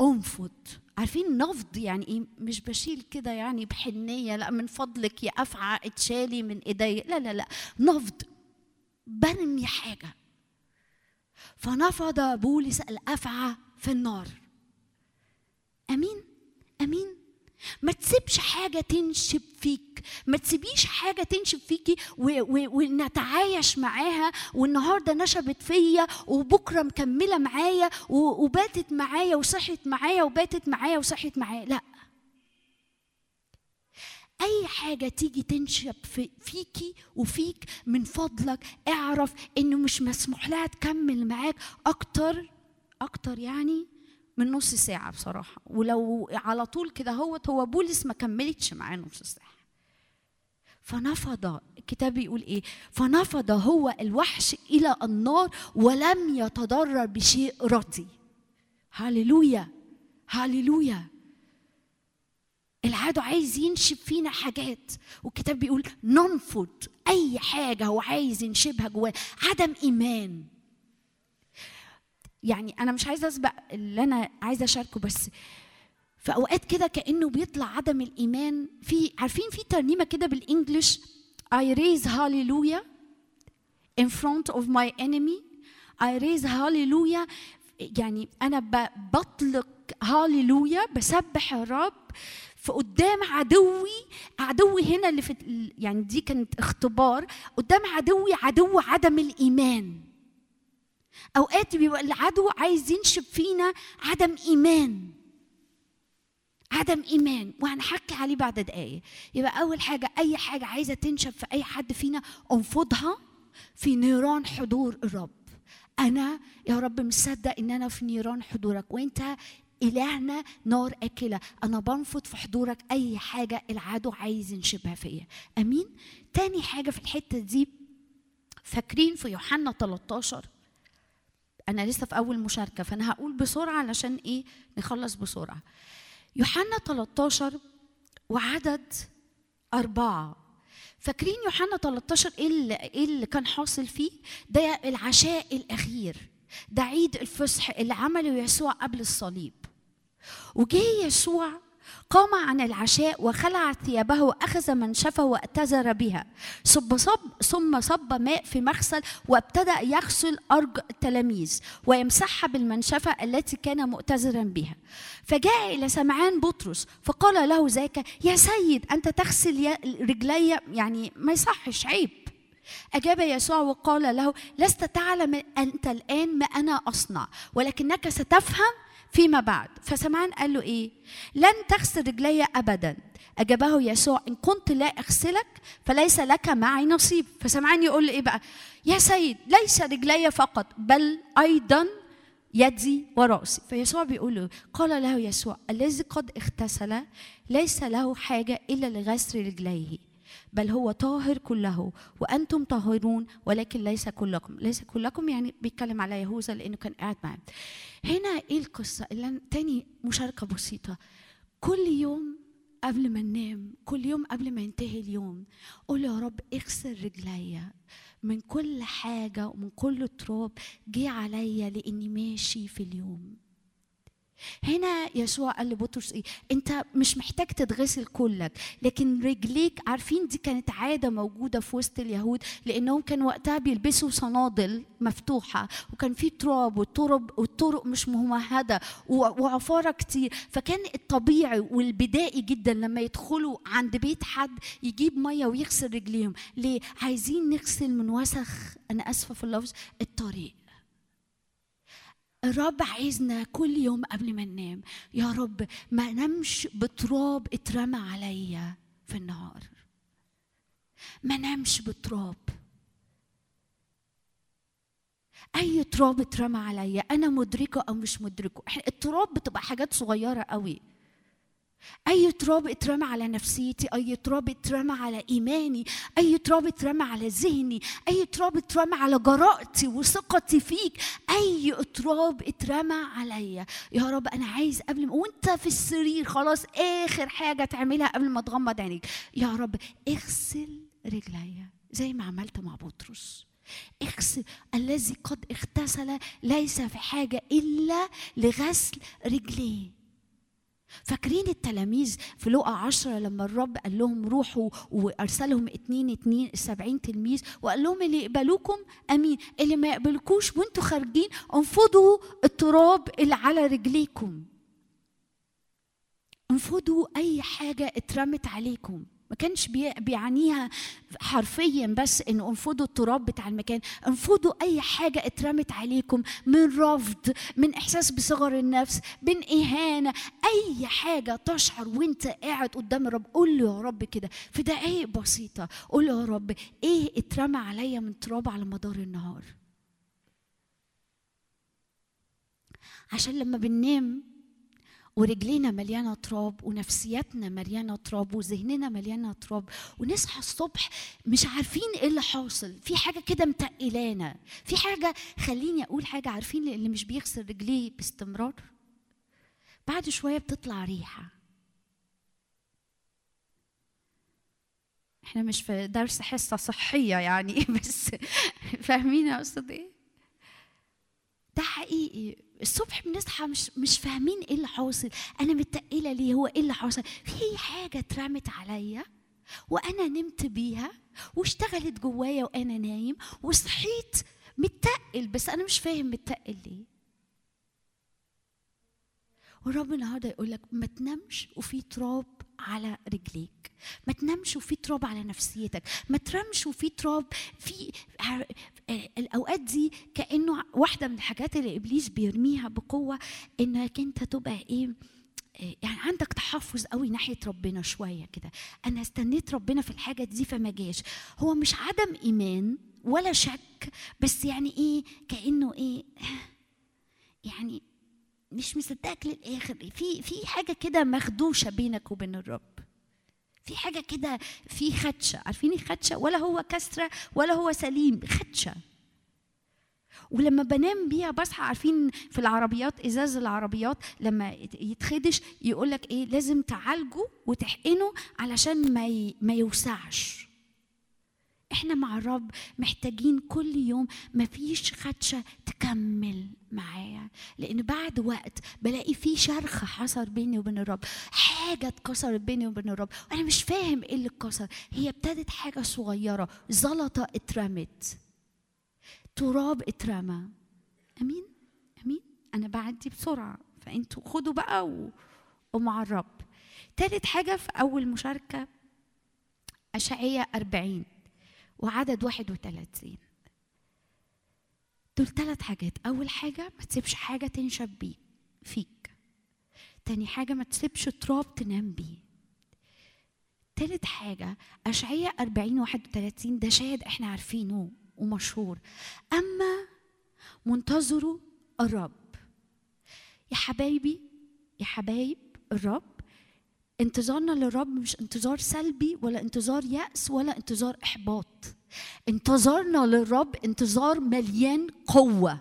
انفض. عارفين نفض يعني ايه؟ مش بشيل كده يعني بحنية، لا، من فضلك يا أفعى اتشالي من إيدي، لا لا لا، نفض، بنمي حاجة. فنفض بولس الأفعى في النار. أمين؟ أمين؟ ما تسيبش حاجة تنشب فيك، ما تسيبيش حاجة تنشب فيكي ونتعايش معاها. والنهاردة نشبت فيا وبكرة مكملة معايا وباتت معايا وصحت معايا وباتت معايا وصحت معايا، لا. أي حاجة تيجي تنشب فيكي وفيك من فضلك اعرف إنه مش مسموح لها تكمل معاك أكتر أكتر يعني من نص ساعة بصراحة. ولو على طول كده هو هو بولس ما كملتش معاه نص ساعة. فنفض، الكتاب يقول إيه؟ فنفض هو الوحش إلى النار ولم يتضرر بشيء رضي. هاليلويا، هاليلويا. العدو عايز ينشب فينا حاجات، والكتاب بيقول ننفض اي حاجه هو عايز ينشبها جوانا. عدم ايمان، يعني انا مش عايزه اسبق اللي انا عايزه اشاركه، بس في اوقات كده كانه بيطلع عدم الايمان. في عارفين في ترنيمه كده بالانجلش، I raise hallelujah in front of my enemy, I raise hallelujah، يعني انا بطلق هاليلويا، بسبح الرب فقدام عدوي. عدوي هنا اللي في يعني دي كانت اختبار قدام عدوي، عدو عدم الإيمان. أوقات بيبقى العدو عايز ينشب فينا عدم إيمان، عدم إيمان، وهنحكي عليه بعد دقايق. يبقى أول حاجة، أي حاجة عايزة تنشب في أي حد فينا انفضها في نيران حضور الرب. أنا يا رب مصدق إن أنا في نيران حضورك، وإنت إلهنا نار أكلة. أنا بنفض في حضورك أي حاجة العدو عايز ينشبها فيا. أمين؟ تاني حاجة في الحتة دي، فاكرين في يوحنا ثلاثة عشر، أنا لسه في أول مشاركة فأنا هقول بسرعة علشان إيه نخلص بسرعة. يوحنا ثلاثة عشر وعدد أربعة، فاكرين يوحنا ثلاثة عشر إيه اللي, إيه اللي كان حاصل فيه؟ ده العشاء الأخير، ده عيد الفصح اللي عمله يسوع قبل الصليب. وجه يسوع قام عن العشاء وخلع ثيابه وأخذ منشفه وأتزر بها، ثم صب, ثم صب ماء في مغسل وابتدأ يغسل أرجل التلاميذ ويمسحها بالمنشفة التي كان مؤتزرا بها. فجاء إلى سمعان بطرس فقال له ذاك، يا سيد أنت تغسل رجلي؟ يعني ما يصحش، عيب. أجاب يسوع وقال له، لست تعلم أنت الآن ما أنا أصنع، ولكنك ستفهم فيما بعد. فسمعان قال له إيه؟ لن تغسل رجلي أبدا. أجابه يسوع، إن كنت لا أغسلك فليس لك معي نصيب. فسمعان يقول له إيه بقى؟ يا سيد ليس رجلي فقط بل أيضا يدي ورأسي. فيسوع بيقول له، قال له يسوع، الذي قد اغتسل ليس له حاجة إلا لغسل رجليه، بل هو طاهر كله وأنتم طاهرون ولكن ليس كلكم. ليس كلكم يعني بيتكلم على يهوذا لأنه كان قاعد معاه. هنا إيه القصة؟ تاني مشاركة بسيطة، كل يوم قبل ما ننام، كل يوم قبل ما ينتهي اليوم، قول يا رب اغسل رجليا من كل حاجة ومن كل تراب جه عليا لإني ماشي في اليوم. هنا يسوع قال لبطرس ايه؟ انت مش محتاج تتغسل كلك، لكن رجليك. عارفين دي كانت عاده موجوده في وسط اليهود، لانهم كانوا وقتها بيلبسوا صنادل مفتوحه وكان في تراب والطرق والطرق مش ممهده وعفاره كتير، فكان الطبيعي والبدائي جدا لما يدخلوا عند بيت حد يجيب ميه ويغسل رجليهم. ليه؟ عايزين نغسل من وسخ، انا اسفه في اللفظ، الطريق. الرب عايزنا كل يوم قبل ما ننام، يا رب ما نمش بتراب اترمى عليا في النهار، ما نمش بتراب، اي تراب اترمى عليا انا مدركه او مش مدركه. التراب بتبقى حاجات صغيره قوي، اي تراب اترمى على نفسيتي، اي تراب اترمى على ايماني، اي تراب اترمى على ذهني، اي تراب اترمى على جرأتي وثقتي فيك، اي تراب اترمى عليا يا رب انا عايز قبل ما وانت في السرير خلاص اخر حاجه تعملها قبل ما تغمض عينيك، يا رب اغسل رجليا زي ما عملت مع بطرس. اغسل، الذي قد اغتسل ليس في حاجه الا لغسل رجليه. فاكرين التلاميذ في لوقا عشرة لما الرب قال لهم روحوا وارسلهم اتنين اتنين سبعين تلميذ وقال لهم اللي يقبلوكم امين، اللي ما يقبلكوش وانتوا خارجين انفضوا التراب اللي على رجليكم، انفضوا اي حاجه اترمت عليكم. ما كانش بيعنيها حرفيا بس ان انفضوا التراب بتاع المكان، انفضوا اي حاجه اترمت عليكم من رفض، من احساس بصغر النفس، من اهانه، اي حاجه تشعر وانت قاعد قدام الرب. قول له يا رب كده في دقائق بسيطه، قول له يا رب ايه اترمى عليا من تراب على مدار النهار، عشان لما بننام ورجلينا مليانه تراب ونفسيتنا مليانه تراب وذهننا مليانه تراب ونصحى الصبح مش عارفين ايه اللي حاصل، في حاجه كده متقلانا، في حاجه. خليني اقول حاجه، عارفين اللي مش بيغسل رجليه باستمرار بعد شويه بتطلع ريحه. احنا مش في درس حصه صحيه يعني، بس فاهمين يا استاذ ايه ده؟ حقيقي الصبح بنصحى مش مش فاهمين ايه اللي حاصل، انا متقله ليه، هو ايه اللي حاصل؟ في حاجه اترمت عليا وانا نمت بيها واشتغلت جوايا وانا نايم وصحيت متقل، بس انا مش فاهم متقل ليه. والرب النهارده يقول لك ما تنامش وفي تراب على رجليك، ما تنامش وفي تراب على نفسيتك، ما ترمش وفي تراب. في الاوقات دي كانه واحده من الحاجات اللي ابليس بيرميها بقوه انك انت تبقى ايه، يعني عندك تحفظ قوي ناحيه ربنا شويه كده، انا استنيت ربنا في الحاجه دي فما جاش. هو مش عدم ايمان ولا شك، بس يعني ايه، كانه ايه يعني مش مصدقك للاخر، في في حاجه كده مخدوشه بينك وبين الرب، في حاجه كده، في خدشه. عارفين خدشه؟ ولا هو كسره ولا هو سليم، خدشه. ولما بنام بيها بصحى. عارفين في العربيات ازاز العربيات لما يتخدش يقولك ايه، لازم تعالجه وتحقنه علشان ما ما يوسعش. احنا مع الرب محتاجين كل يوم مفيش خدشه تكمل معايا، لان بعد وقت بلاقي في شرخ حصل بيني وبين الرب، حاجه اتكسرت بيني وبين الرب انا مش فاهم ايه اللي اتكسر. هي ابتدت حاجه صغيره، زلطه اترمت، تراب اترمى. امين امين. انا بعدي بسرعه فانتوا خدوا بقى و... ومع الرب. ثالث حاجه في اول مشاركه، اشعياء أربعين وعدد واحد وثلاثين. دول ثلاث حاجات. اول حاجه ما تسيبش حاجه تنشب بيك فيك، تاني حاجه ما تسيبش تراب تنام بيه، ثالث حاجه اشعياء أربعين واحد وثلاثين ده شاهد احنا عارفينه ومشهور، اما منتظروا الرب. يا حبايبي يا حبايب الرب انتظارنا للرب مش انتظار سلبي ولا انتظار يأس ولا انتظار إحباط. انتظارنا للرب انتظار مليان قوة.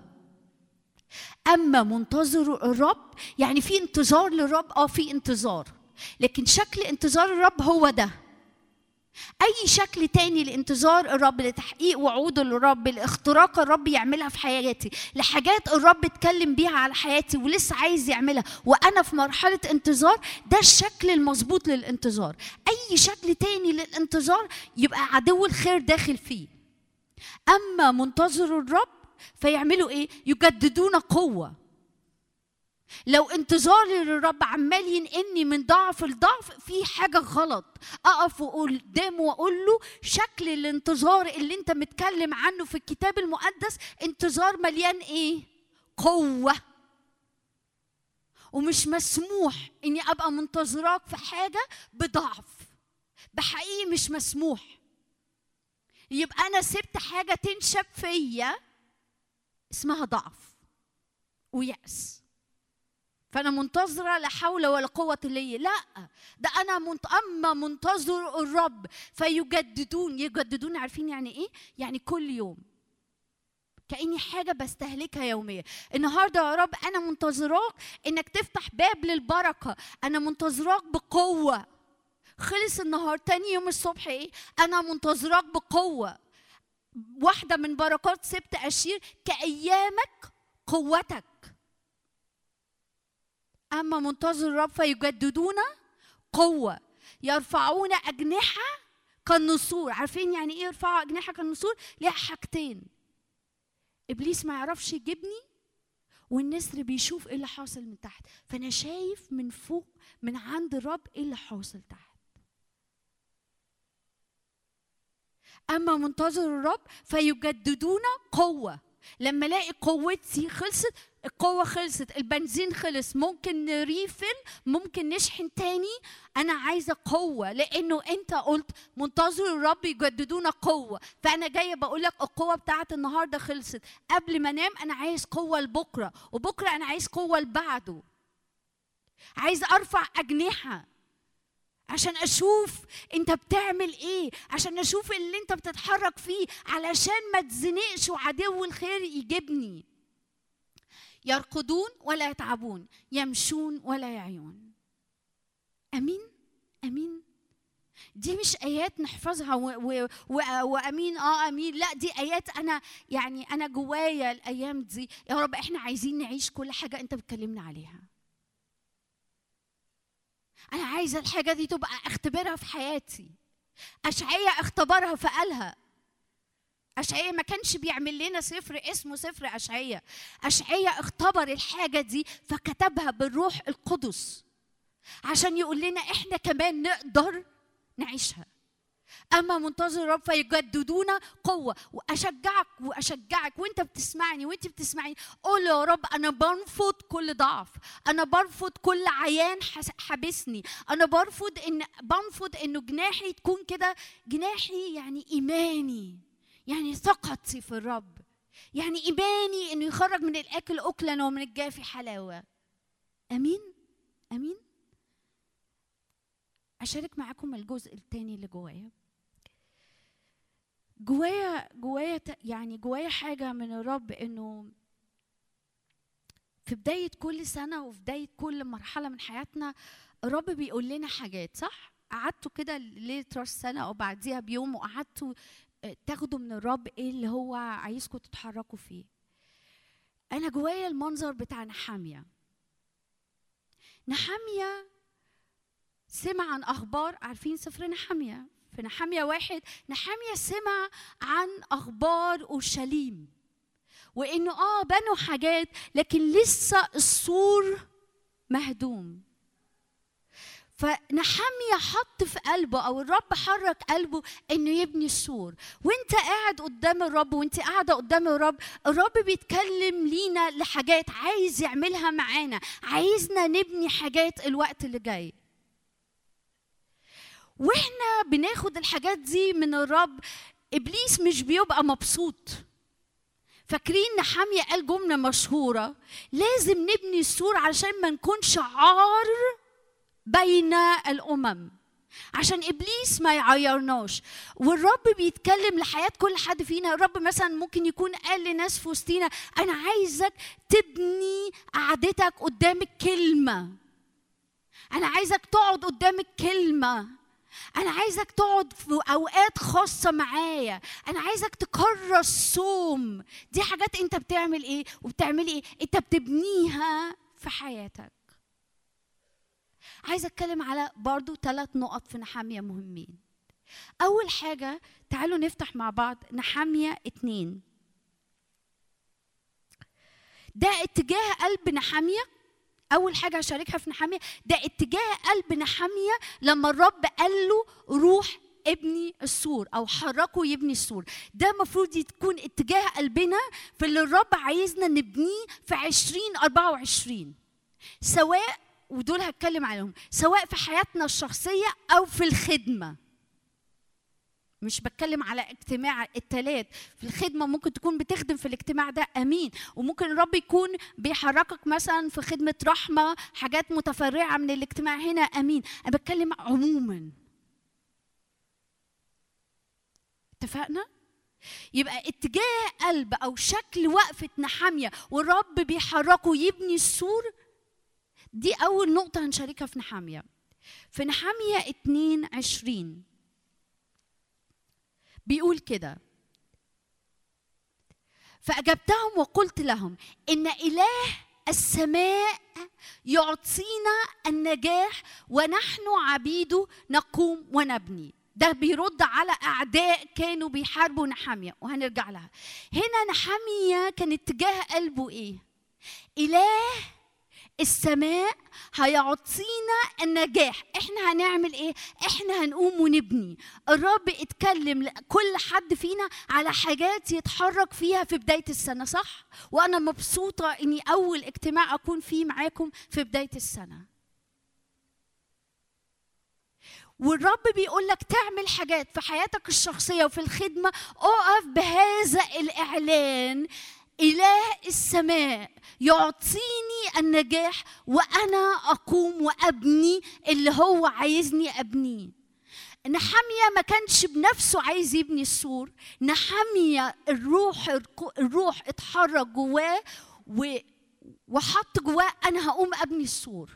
أما منتظر الرب يعني في انتظار للرب، اه في انتظار، لكن شكل انتظار الرب هو ده. أي شكل تاني لانتظار الرب، لتحقيق وعوده للرب، لاختراق الرب يعملها في حياتي، لحاجات الرب اتكلم بيها على حياتي ولسه عايز يعملها وأنا في مرحلة انتظار، ده الشكل المظبوط للانتظار. أي شكل تاني للانتظار يبقى عدو الخير داخل فيه. أما منتظر الرب فيعملوا إيه؟ يجددون قوة. لو انتظاري للرب عمال ينقلني من ضعف لضعف، في حاجه غلط. اقف واقول قدامه واقول له شكل الانتظار اللي انت متكلم عنه في الكتاب المقدس انتظار مليان ايه؟ قوه. ومش مسموح اني ابقى منتظراك في حاجه بضعف، بحقيقي مش مسموح. يبقى انا سبت حاجه تنشب فيا اسمها ضعف ويأس، فأنا منتظرة لا حول ولا قوة لي. لا، ده أنا منت... أما منتظر الرب فيجددون. يجددون عارفين يعني إيه؟ يعني كل يوم كأني حاجة بستهلكها يوميا. النهاردة يا رب أنا منتظراك إنك تفتح باب للبركة، أنا منتظراك بقوة. خلص النهار، تاني يوم الصبح إيه؟ أنا منتظراك بقوة. واحدة من بركات سبت أشير، كأيامك قوتك. أما منتظر الرب فيجددون قوة، يرفعون أجنحة كالنسور. عارفين يعني إيه يرفعوا أجنحة كالنسور؟ ليها حاجتين، إبليس ما يعرفش يجيبني والنسر بيشوف إيه اللي حاصل من تحت، فأنا شايف من فوق من عند الرب إيه اللي حاصل تحت. أما منتظر الرب فيجددون قوة. لما الاقي قوتي خلصت، القوة خلصت، البنزين خلص، ممكن نريفل، ممكن نشحن تاني، أنا عايزة قوة. لأنه أنت قلت منتظر الرب يجددون قوة، فأنا جاية بقول لك القوة بتاعت النهاردة خلصت. قبل ما أنام أنا عايز قوة لبكرة، وبكرة أنا عايز قوة لبعده. عايز أرفع أجنحة عشان أشوف أنت بتعمل إيه، عشان أشوف اللي أنت بتتحرك فيه، علشان ما تزنقش وعدو الخير يجيبني. يرقدون ولا يتعبون، يمشون ولا يعيون. امين امين. دي مش ايات نحفظها وامين اه امين، لا دي ايات انا يعني انا جوايا الايام دي. يا رب احنا عايزين نعيش كل حاجه انت بتكلمنا عليها. انا عايزه الحاجه دي تبقى اختبرها في حياتي. اشعيا اختبرها فقالها. أشعية ما كانش بيعمل لنا سفر اسمه سفر أشعية، أشعية اختبر الحاجة دي فكتبها بالروح القدس عشان يقول لنا إحنا كمان نقدر نعيشها. أما منتظر الرب فيجددون قوة. وأشجعك وأشجعك وإنت بتسمعني وإنت بتسمعني، قول يا رب أنا برفض كل ضعف، أنا برفض كل عيان حبسني، أنا برفض إن برفض إنه جناحي تكون كده. جناحي يعني إيماني، يعني ثقتي في الرب، يعني إيماني إنه يخرج من الأكل أكلا ومن الجافي حلاوة. أمين أمين. أشارك معاكم الجزء الثاني اللي جوايا. جوايا جوايا يعني جوايا حاجة من الرب إنه في بداية كل سنة وفي بداية كل مرحلة من حياتنا الرب بيقول لنا حاجات، صح؟ قعدتوا كده ليلة راس سنة أو بعديها بيوم وقعدتوا تاخدوا من الرب ايه اللي هو عايزكم تتحركوا فيه. انا جوايا المنظر بتاع نحامية. نحامية سمع عن اخبار، عارفين سفر نحامية، في نحامية واحد نحامية سمع عن اخبار اورشليم وانه اه بنوا حاجات لكن لسه السور مهدوم. فنحمية حط في قلبه أو الرب حرك قلبه إنه يبني السور. وإنت قاعد قدام الرب وإنت قاعدة قدام الرب، الرب بيتكلم لينا لحاجات عايز يعملها معانا، عايزنا نبني حاجات الوقت اللي جاي. وإحنا بناخد الحاجات دي من الرب إبليس مش بيبقى مبسوط. فاكرين نحمية قال جملة مشهورة، لازم نبني السور عشان ما نكون شعار بين الأمم عشان إبليس ما يعيرناش. والرب بيتكلم لحياة كل حد فينا. الرب مثلا ممكن يكون قال لناس في وسطينا أنا عايزك تبني قعدتك قدام الكلمة، أنا عايزك تقعد قدام الكلمة، أنا عايزك تقعد في أوقات خاصة معايا، أنا عايزك تكرس صوم. دي حاجات أنت بتعمل إيه وبتعملي إيه؟ أنت بتبنيها في حياتك. عايزة أتكلم على برضو ثلاث نقط في نحمية مهمين. أول حاجة تعالوا نفتح مع بعض نحمية اتنين. ده اتجاه قلب نحمية. أول حاجة هشاركها في نحمية ده اتجاه قلب نحمية لما الرب قال له روح ابني السور أو حركه يبني السور. ده مفروض يكون اتجاه قلبنا في اللي الرب عايزنا نبنيه في عشرين أربعة وعشرين، سواء ودول هتكلم عليهم، سواء في حياتنا الشخصية أو في الخدمة. مش بتكلم على اجتماع التلات، في الخدمة ممكن تكون بتخدم في الاجتماع ده، أمين، وممكن الرب يكون بيحركك مثلا في خدمة رحمة، حاجات متفرعة من الاجتماع هنا، أمين. أنا بتكلم عموما، اتفقنا؟ يبقى اتجاه قلب أو شكل وقفة نحمية والرب بيحركه يبني السور، دي أول نقطة هنشاركها في نحمية. في نحمية اتنين عشرين بيقول كده: فأجبتهم وقلت لهم إن إله السماء يعطينا النجاح ونحن عبيده نقوم ونبني. ده بيرد على أعداء كانوا بيحاربوا نحمية وهنرجع لها. هنا نحمية كان اتجاه قلبه إيه؟ إله السماء هيعطينا النجاح، احنا هنعمل ايه؟ احنا هنقوم ونبني. الرب اتكلم لكل حد فينا على حاجات يتحرك فيها في بداية السنة، صح؟ وانا مبسوطة اني اول اجتماع اكون فيه معاكم في بداية السنة. والرب بيقول لك تعمل حاجات في حياتك الشخصية وفي الخدمة. اقف بهذا الاعلان: إله السماء يعطيني النجاح وأنا أقوم وأبني اللي هو عايزني أبنيه. نحمية ما كانش بنفسه عايز يبني السور، نحمية الروح الروح اتحرك جواه وحط جواه أنا هقوم أبني السور.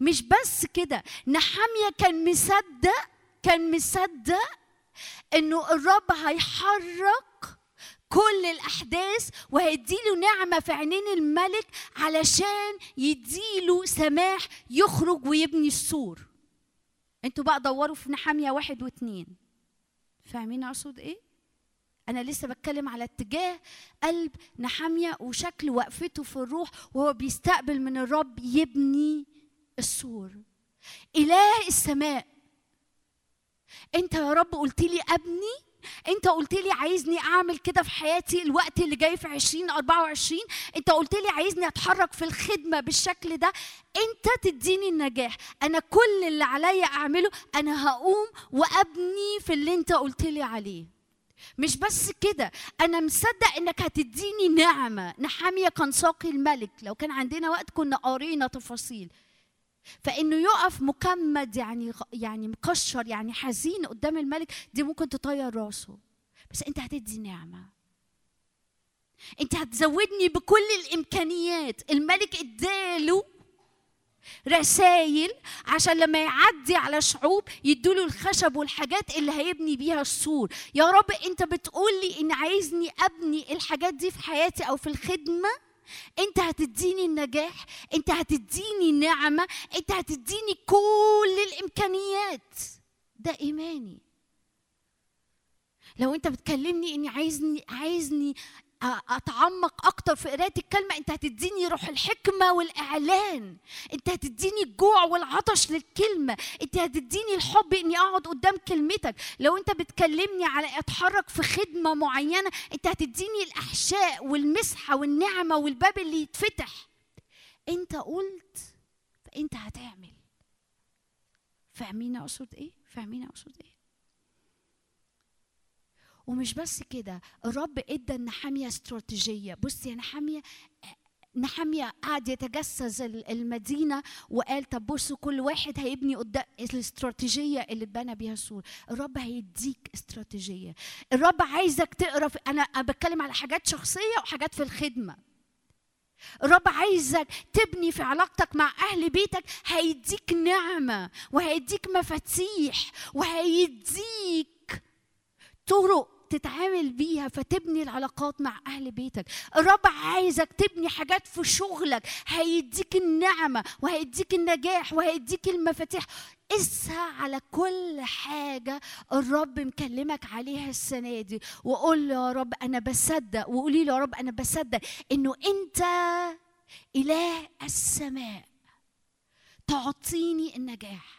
مش بس كده، نحمية كان مصدق كان مصدق إنه الرب هيحرك كل الأحداث وهيديله نعمة في عينين الملك علشان يديله سماح يخرج ويبني السور. انتوا بقى دوروا في نحمية واحد واثنين. فاهمين أقصد إيه؟ أنا لسه بتكلم على اتجاه قلب نحمية وشكل وقفته في الروح وهو بيستقبل من الرب يبني السور. إله السماء، أنت يا رب قلت لي أبني، انت قلت لي عايزني اعمل كده في حياتي الوقت اللي جاي في عشرين أربعة وعشرين، انت قلت لي عايزني اتحرك في الخدمه بالشكل ده، انت تديني النجاح. انا كل اللي عليا اعمله انا هقوم وابني في اللي انت قلت لي عليه. مش بس كده، انا مصدق انك هتديني نعمه. نحمية كان ساقي الملك، لو كان عندنا وقت كنا قارينا تفاصيل، فإنه يقف مكمد يعني يعني مكشر يعني حزين قدام الملك، دي ممكن تطير راسه، بس أنت هتدي نعمة، أنت هتزودني بكل الإمكانيات. الملك اداله رسائل عشان لما يعدي على شعوب يدوله الخشب والحاجات اللي هيبني بيها السور. يا رب أنت بتقولي إن عايزني أبني الحاجات دي في حياتي أو في الخدمة، انت هتديني النجاح، انت هتديني النعمة، انت هتديني كل الامكانيات. ده ايماني. لو انت بتكلمني اني عايزني عايزني اتعمق اكتر في قراءة الكلمة، انت هتديني روح الحكمة والاعلان، انت هتديني الجوع والعطش للكلمة، انت هتديني الحب اني اقعد قدام كلمتك. لو انت بتكلمني على اتحرك في خدمة معينة، انت هتديني الاحشاء والمسحة والنعمة والباب اللي يتفتح. انت قلت فانت هتعمل. فاهمين اقصد ايه؟ فاهمين اقصد ايه؟ ومش بس كده، الرب ادى نحمية استراتيجية. بصي يا نحمية، نحمية قعد يتجسس المدينة وقال طب بصوا كل واحد هيبني قدام الاستراتيجية اللي اتبنى بيها السور. الرب هيديك استراتيجية. الرب عايزك تقرا، أنا بتكلم على حاجات شخصية وحاجات في الخدمة. الرب عايزك تبني في علاقتك مع أهل بيتك، هيديك نعمة وهيديك مفاتيح وهيديك طرق تتعامل بيها فتبني العلاقات مع أهل بيتك. الرب عايزك تبني حاجات في شغلك، هيديك النعمة وهيديك النجاح وهيديك المفاتيح. اسعى على كل حاجة الرب مكلمك عليها السنة دي وقول له يا رب أنا بصدق، وقولي له يا رب أنا بصدق إنه أنت إله السماء تعطيني النجاح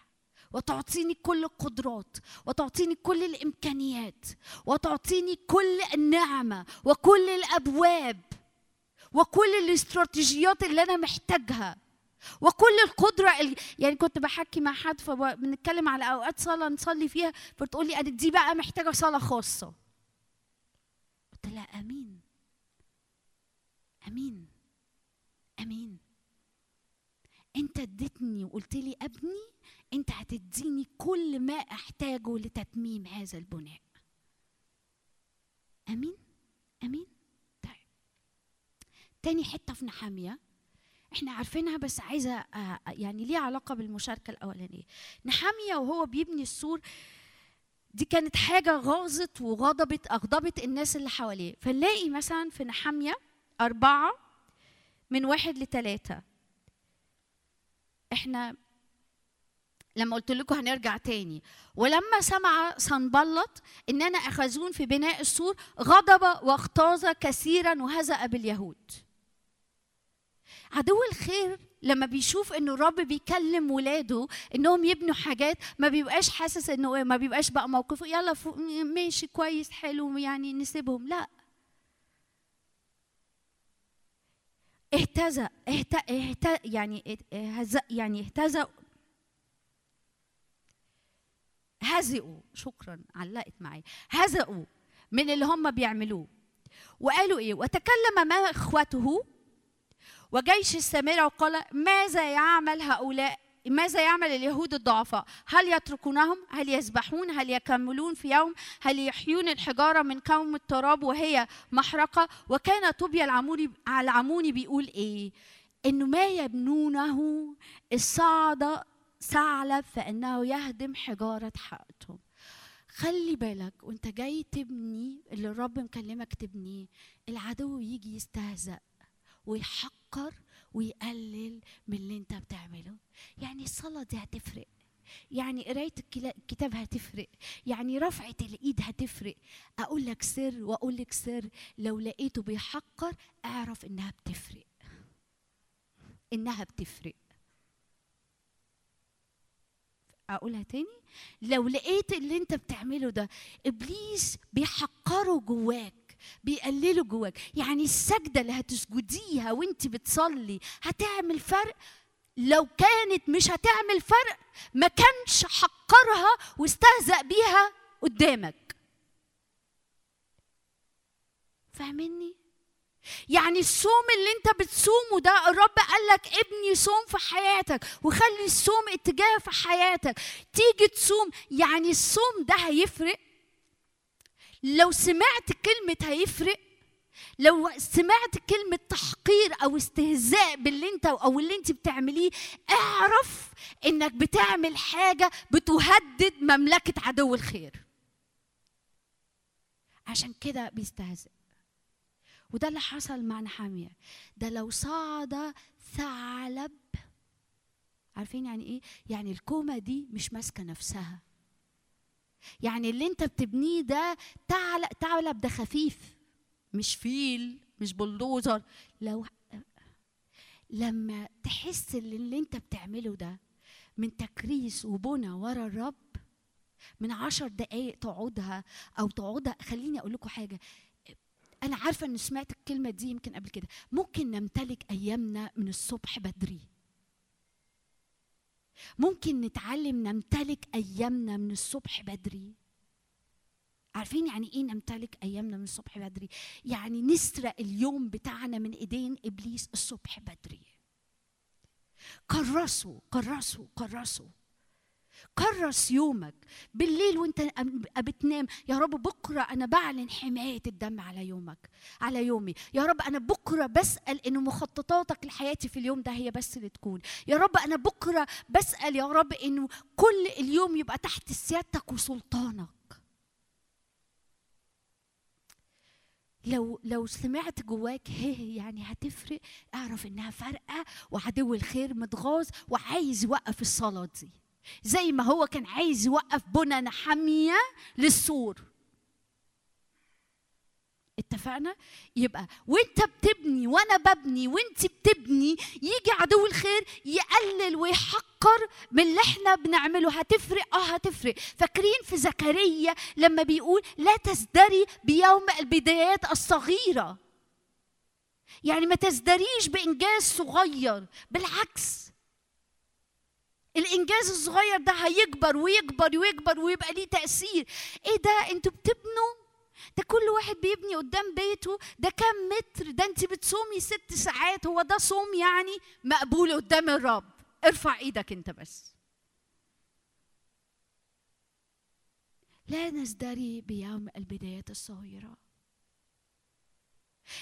وتعطيني كل القدرات وتعطيني كل الإمكانيات وتعطيني كل النعمة وكل الأبواب وكل الاستراتيجيات اللي أنا محتاجها وكل القدرة. يعني كنت بحكي مع حد فبنتكلم على أوقات صلاة نصلي فيها، فتقولي أنا دي بقى محتاجة صلاة خاصة. قلت لها أمين أمين أمين، أنت اديتني وقلت لي أبني، أنت هتديني كل ما أحتاجه لتتميم هذا البناء. أمين؟ أمين؟ طيب. تاني حتة في نحمية إحنا عارفينها بس عايزة يعني ليها علاقة بالمشاركة الأولانية. نحمية وهو بيبني السور دي كانت حاجة غاظت وغضبت أغضبت الناس اللي حواليه. فنلاقي مثلا في نحمية أربعة من واحد لثلاثة. إحنا لما قلت لكم هنرجع تاني، ولما سمع صنبلط اننا اخذون في بناء السور غضب واغتاظ كثيرا وهزأ باليهود. عدو الخير لما بيشوف انه الرب بيكلم ولاده انهم يبنوا حاجات ما بيبقاش حاسس انه ما بيبقاش بقى موقفه يلا ماشي كويس حلو يعني نسيبهم، لا اهتزأ اهت... اهت... يعني اهزأ يعني اهتزأ هزئوا، شكرا علقت معي، هزئوا من اللي هم بيعملوه. وقالوا ايه؟ وتكلم مع اخوته وجيش السامرة وقال ماذا يعمل هؤلاء؟ ماذا يعمل اليهود الضعفاء؟ هل يتركونهم؟ هل يذبحون؟ هل يكملون في يوم؟ هل يحيون الحجارة من كوم التراب وهي محرقة؟ وكان طوبيا العموني بيقول ايه؟ انه ما يبنونه الصعدة ثعلب فانه يهدم حجاره حائطهم. خلي بالك وانت جاي تبني اللي الرب مكلمك تبنيه، العدو يجي يستهزأ ويحقر ويقلل من اللي انت بتعمله. يعني الصلاه دي هتفرق، يعني قرايه الكتاب هتفرق، يعني رفعه الايد هتفرق. اقول لك سر واقول لك سر، لو لقيته بيحقر اعرف انها بتفرق، انها بتفرق. اقولها تاني، لو لقيت اللي انت بتعمله ده ابليس بيحقره جواك بيقلله جواك، يعني السجده اللي هتسجديها وانت بتصلي هتعمل فرق. لو كانت مش هتعمل فرق ما كانش حقرها واستهزأ بيها قدامك. فاهمني؟ يعني الصوم اللي انت بتصومه ده الرب قالك ابني صوم في حياتك وخلي الصوم اتجاه في حياتك. تيجي تصوم، يعني الصوم ده هيفرق لو سمعت كلمة، هيفرق لو سمعت كلمة تحقير أو استهزاء باللي انت أو اللي انت بتعمليه. اعرف انك بتعمل حاجة بتهدد مملكة عدو الخير، عشان كده بيستهزئ. وده اللي حصل مع نحمية. ده لو صعد ثعلب، عارفين يعني ايه؟ يعني الكومة دي مش ماسكة نفسها، يعني اللي انت بتبنيه ده ثعلب، ثعلب ده خفيف، مش فيل مش بلدوزر. لو لما تحس ان اللي انت بتعمله ده من تكريس وبنى ورا الرب، من عشر دقايق تقعدها او تقعدها. خليني اقول لكم حاجة، أنا عارفة إن سمعت الكلمة دي يمكن قبل كده. ممكن نمتلك أيامنا من الصبح بدري، ممكن نتعلم نمتلك أيامنا من الصبح بدري. عارفين يعني ايه نمتلك ايامنا من الصبح بدري؟ يعني نسرق اليوم بتاعنا من ايدين ابليس الصبح بدري. كرسوا كرسوا كرسوا كرس يومك بالليل وانت بتنام. يا رب بكره انا بعلن حمايه الدم على يومك على يومي. يا رب انا بكره بسال ان مخططاتك لحياتي في اليوم ده هي بس اللي تكون. يا رب انا بكره بسال يا رب انه كل اليوم يبقى تحت سيادتك وسلطانك. لو لو سمعت جواك هي يعني هتفرق، اعرف انها فارقه، وعدو الخير متغاظ وعايز يوقف الصلاه دي، زي ما هو كان عايز يوقف بنى نحمية للسور. اتفقنا؟ يبقى وانت بتبني وانا ببني وانت بتبني، يجي عدو الخير يقلل ويحقر من اللي احنا بنعمله. هتفرق؟ اه هتفرق. فاكرين في زكريا لما بيقول لا تزدري بيوم البدايات الصغيرة؟ يعني ما تزدريش بإنجاز صغير، بالعكس الانجاز الصغير ده هيكبر ويكبر ويكبر ويبقى ليه تاثير. ايه ده انتوا بتبنوا؟ ده كل واحد بيبني قدام بيته، ده كام متر؟ ده انت بتصومي ست ساعات، هو ده صوم يعني مقبول قدام الرب؟ ارفع ايدك انت بس. لا نزدري بيوم البدايات الصغيره.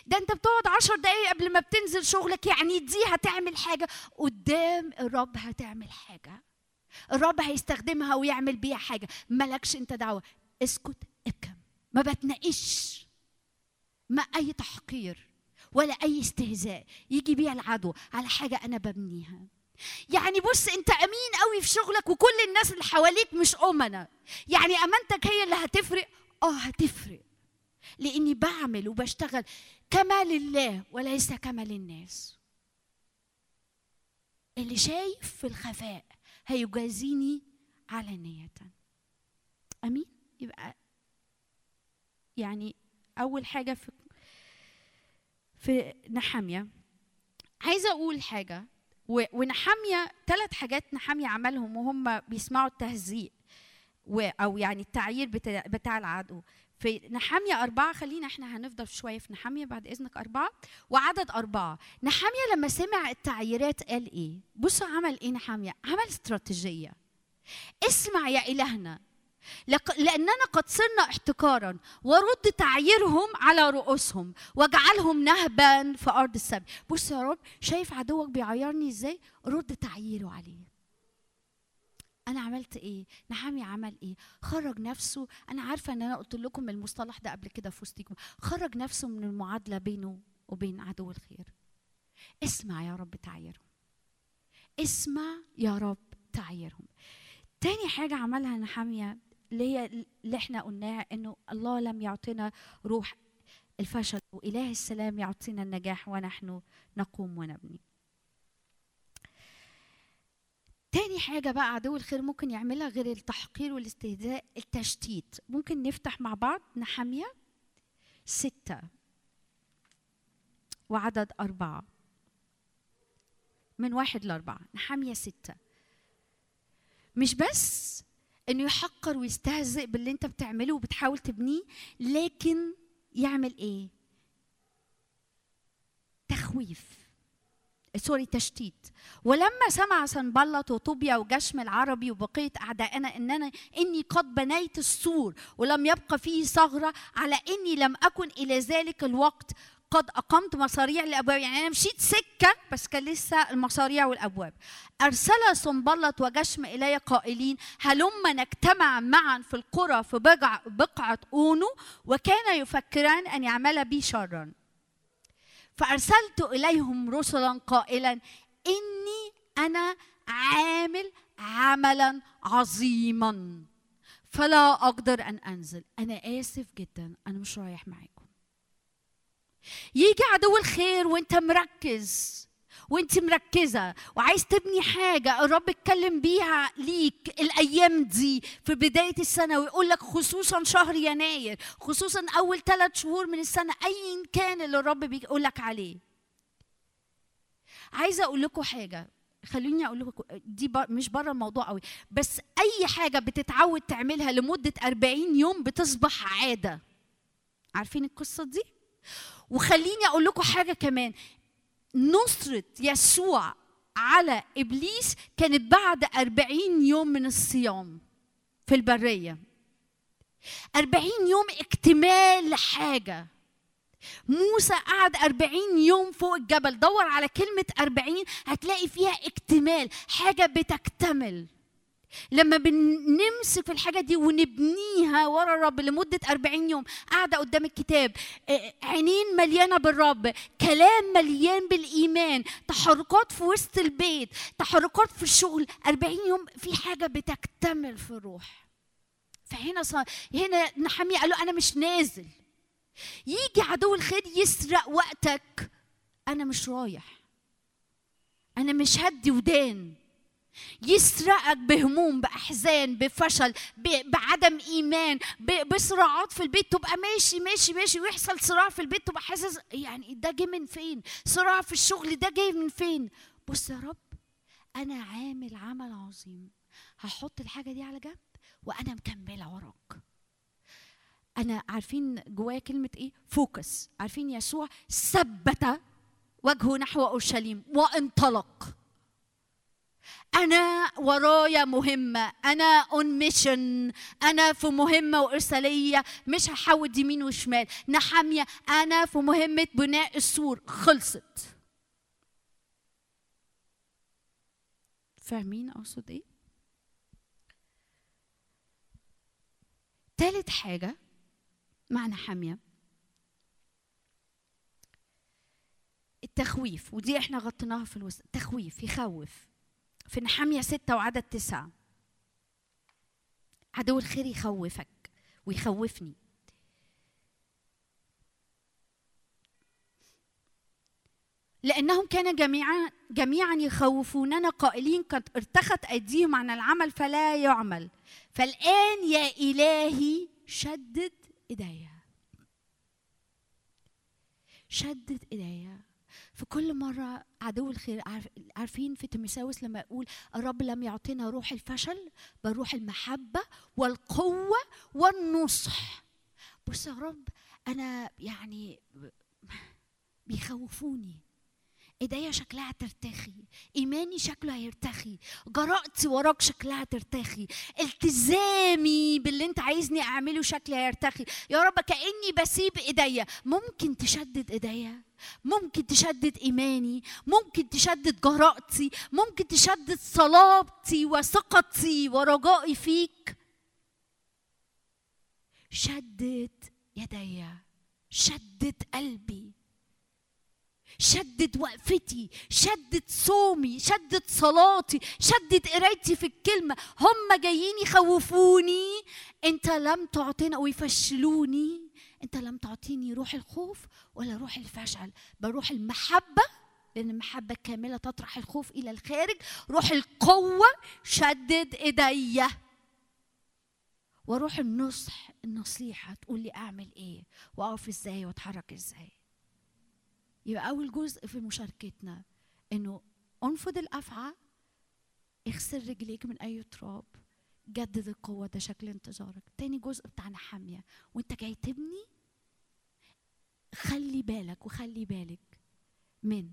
ده انت بتقعد عشر دقايق قبل ما بتنزل شغلك، يعني دي هتعمل حاجة قدام الرب، هتعمل حاجة الرب هيستخدمها ويعمل بيها حاجة. مالكش انت دعوة، اسكت ابكم، ما بتناقش، ما اي تحقير ولا اي استهزاء يجي بيها العدو على حاجة انا ببنيها. يعني بص انت امين قوي في شغلك وكل الناس اللي حواليك مش امنة، يعني امانتك هي اللي هتفرق؟ اه هتفرق، لاني بعمل وبشتغل كما لله وليس كما للناس. اللي شايف في الخفاء هيجازيني علانية. امين. يبقى يعني اول حاجه في في نحمية عايزه اقول حاجه، ونحمية ثلاث حاجات نحمية عملهم وهم بيسمعوا التهزيء او يعني التعيير بتاع, بتاع العدو. في نحمية أربعة، خلينا احنا هنفضل شوية في نحمية بعد إذنك، أربعة وعدد أربعة. نحمية لما سمع التعييرات قال إيه؟ بصوا عمل إيه نحمية؟ عمل استراتيجية. اسمع يا إلهنا لأننا قد صرنا احتكارا، ورد تعييرهم على رؤوسهم واجعلهم نهبا في أرض السبي. بص يا رب، شايف عدوك بيعيرني إزاي؟ رد تعييره عليه. أنا عملت إيه؟ نحمية عمل إيه؟ خرج نفسه. أنا عارفة إن أنا قلت لكم المصطلح ده قبل كده في وسطيكم، خرج نفسه من المعادلة بينه وبين عدو الخير. اسمع يا رب تعيرهم. اسمع يا رب تعيرهم. تاني حاجة عملها نحمية اللي هي اللي إحنا قلناها، إنه الله لم يعطينا روح الفشل وإله السلام يعطينا النجاح ونحن نقوم ونبني. تاني حاجة بقى عدو الخير ممكن يعملها غير التحقير والاستهزاء، التشتيت. ممكن نفتح مع بعض نحمية ستة وعدد أربعة، من واحد لأربعة. نحمية ستة، مش بس إنه يحقر ويستهزئ باللي أنت بتعمله وبتحاول تبنيه، لكن يعمل إيه؟ تخويف. سوري تشتيت. ولما سمع سنبلط وطوبيا وجشم العربي وبقية أعدائنا إننا إني قد بنيت السور ولم يبقى فيه ثغرة، على إني لم أكن إلى ذلك الوقت قد أقمت مصاريع الأبواب، يعني أنا مشيت سكة بس كان لسه المصاريع والأبواب. أرسل سنبلط وجشم إلي قائلين هلما نجتمع معا في القرى في بقعة أونو، وكان يفكران أن يعمل بي شرا. فأرسلت إليهم رسلا قائلا إني أنا عامل عملا عظيما فلا أقدر أن أنزل. أنا آسف جدا، أنا مش رايح معاكم. يجي عدو الخير وإنت مركز وإنت مركزة وعايز تبني حاجة الرب اتكلم بيها ليك الأيام دي في بداية السنة، ويقول لك خصوصا شهر يناير، خصوصا أول ثلاث شهور من السنة، أي كان اللي الرب بيقول لك عليه. عايزة أقول لكم حاجة، خلوني اقول لكم دي مش بره الموضوع قوي، بس اي حاجه بتتعود تعملها لمده أربعين يوم بتصبح عاده. عارفين القصه دي؟ وخليني اقول لكم حاجه كمان، نصره يسوع على ابليس كانت بعد أربعين يوم من الصيام في البريه. أربعين يوم اكتمال لحاجه. موسى قعد أربعين يوم فوق الجبل. دور على كلمة أربعين هتلاقي فيها اكتمال، حاجة بتكتمل. لما بنمسك في الحاجة دي ونبنيها ورا الرب لمدة أربعين يوم، قاعدة قدام الكتاب، عينين مليانة بالرب، كلام مليان بالإيمان، تحركات في وسط البيت، تحركات في الشغل، أربعين يوم في حاجة بتكتمل في الروح. فهنا صار هنا نحمية قالوا أنا مش نازل، يجي عدو الخير يسرق وقتك، أنا مش رايح، أنا مش هدي ودان، يسرقك بهموم، بأحزان، بفشل، بعدم إيمان، بصراعات في البيت، تبقى ماشي ماشي ماشي ويحصل صراع في البيت، تبقى حاسس يعني ده جاي من فين، صراع في الشغل ده جاي من فين. بص يا رب أنا عامل عمل عظيم، هحط الحاجة دي على جنب وأنا مكملة وراك. أنا عارفين جوايا كلمة إيه؟ فوكس. عارفين يسوع ثبت وجهه نحو أورشليم وانطلق. أنا ورايا مهمة، أنا أون ميشن، أنا في مهمة وإرسالية، مش هحود يمين وشمال. نحمية أنا في مهمة بناء السور، خلصت. فاهمين أقصد إيه؟ تالت حاجة معنى حامية التخويف، ودي احنا غطيناها في الوسط. تخويف، يخوف. في نحامية ستة وعدد تسعة، عدو الخير يخوفك ويخوفني. لأنهم كان جميعا جميعا يخوفوننا قائلين قد ارتخت أيديهم عن العمل فلا يعمل، فالآن يا إلهي شدد إيديا، شدد إيديا. في كل مرة عدو الخير، عارفين في تيموثاوس لما يقول الرب لم يعطينا روح الفشل بل روح المحبة والقوة والنصح. بص يا رب أنا يعني بيخوفوني، ايديا شكلها ترتخي، ايماني شكله هيرتخي، جرأتي وراك شكلها ترتخي، التزامي باللي انت عايزني اعمله شكلي هيرتخي. يا رب كأني بسيب ايديا. ممكن تشدد ايديا، ممكن تشدد ايماني، ممكن تشدد جرأتي، ممكن تشدد صلابتي وثقتي ورجائي فيك. شدد يديا، شدد قلبي، شدد وقفتي، شدد صومي، شدد صلاتي، شدد قرايتي في الكلمة. هم جايين يخوفوني، انت لم تعطينا، ويفشلوني، انت لم تعطيني روح الخوف ولا روح الفشل بل روح المحبة، لأن المحبة الكاملة تطرح الخوف إلى الخارج، روح القوة شدد إيديا، وروح النصح، النصيحة تقول لي أعمل إيه وأقف إزاي وأتحرك إزاي. يبقى أول جزء في مشاركتنا إنه أنفض الأفعى، اغسل رجليك من أي تراب، جدد القوة، ده شكل انتظارك. تاني جزء بتاعنا حامية، وأنت جاي تبني خلي بالك وخلي بالك من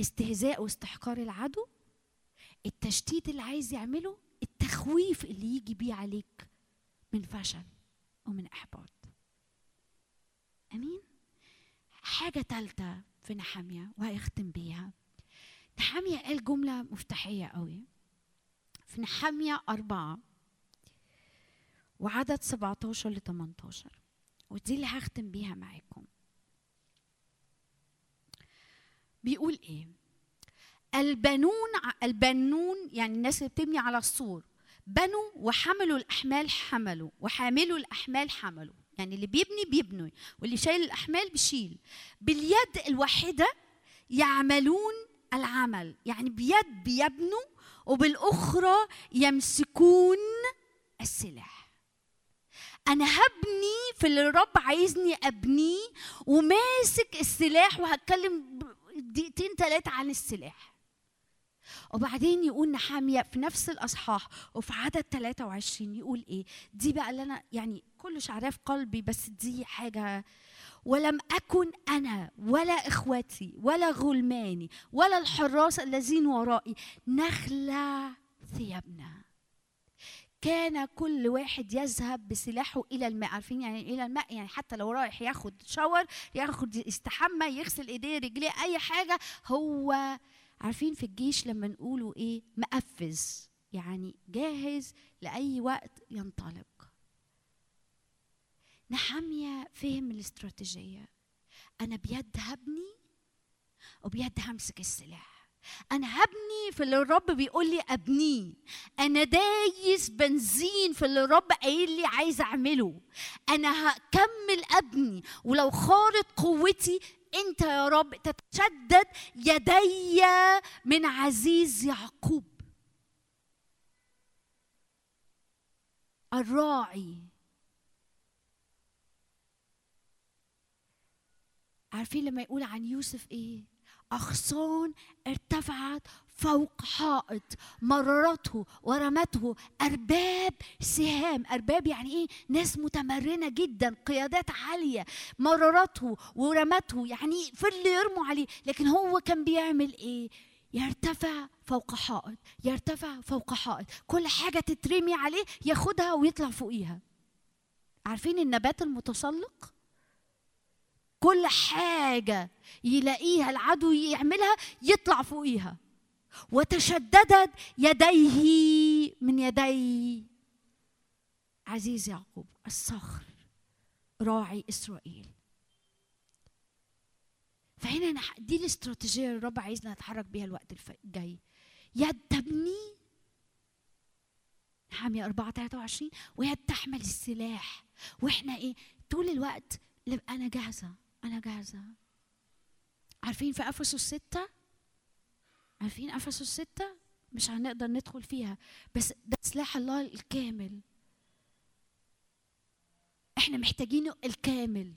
استهزاء واستحقار العدو، التشتيت اللي عايز يعمله، التخويف اللي يجي بيه عليك من فشل ومن إحباط. أمين؟ حاجة ثالثة في نحمية وهيختم بيها. نحمية قال جملة مفتاحية قوي في نحمية أربعة وعدد سبعتاشر ل تمنتاشر، ودي اللي هختم بيها معاكم. بيقول إيه؟ البنون البنون يعني الناس اللي بتبني على السور، بنوا وحملوا الأحمال حملوا وحاملوا الأحمال حملوا، يعني اللي بيبني بيبني واللي شايل الأحمال بيشيل. باليد الواحدة يعملون العمل، يعني بيد بيبنوا وبالأخرى يمسكون السلاح. أنا هبني في اللي الرب عايزني أبنيه وماسك السلاح، وهتكلم دقيقتين ثلاثة عن السلاح. وبعدين يقول نحامية في نفس الأصحاح وفي عدد ثلاثة وعشرين يقول إيه؟ دي بقى اللي أنا يعني كله شعرها في قلبي، بس دي حاجة. ولم أكن أنا ولا إخوتي ولا غلماني ولا الحراس الذين ورائي نخلع ثيابنا. كان كل واحد يذهب بسلاحه إلى الماء. عارفين يعني إلى الماء؟ يعني حتى لو رايح ياخد شاور، ياخد يستحمى، يغسل إيديه رجليه، أي حاجة. هو عارفين في الجيش لما نقوله إيه؟ مقفز، يعني جاهز لأي وقت ينطلق. نحمية فهم الاستراتيجية، أنا بيد هبني وبيد همسك السلاح. أنا هبني في اللي الرب بيقول لي أبنيه، أنا دايس بنزين في اللي الرب قايل لي عايز أعمله، أنا هكمل أبني. ولو خارط قوتي أنت يا رب تتشدد يدي من عزيز يعقوب. الراعي، عارفين لما يقول عن يوسف إيه؟ أغصان ارتفعت فوق حائط، مررته ورمته أرباب سهام. أرباب يعني إيه؟ ناس متمرنة جدا، قيادات عالية. مررته ورمته يعني في اللي يرموا عليه. لكن هو كان بيعمل إيه؟ يرتفع فوق حائط، يرتفع فوق حائط. كل حاجة تترمي عليه ياخدها ويطلع فوقيها. عارفين النبات المتسلق؟ كل حاجة يلاقيها العدو يعملها يطلع فوقيها. وتشددت يديه من يدي عزيز يعقوب، الصخر راعي إسرائيل. فهنا دي الاستراتيجية اللي الرب عايزنا نتحرك بيها الوقت الجاي. يد تبني، نحمية أربعة ثلاثة وعشرين، ويد تحمل السلاح. واحنا ايه طول الوقت؟ أنا جاهزة، أنا جاهزة. عارفين في أفسس ستة؟ عارفين أفسس ستة؟ مش هنقدر ندخل فيها، بس ده سلاح الله الكامل. إحنا محتاجينه الكامل.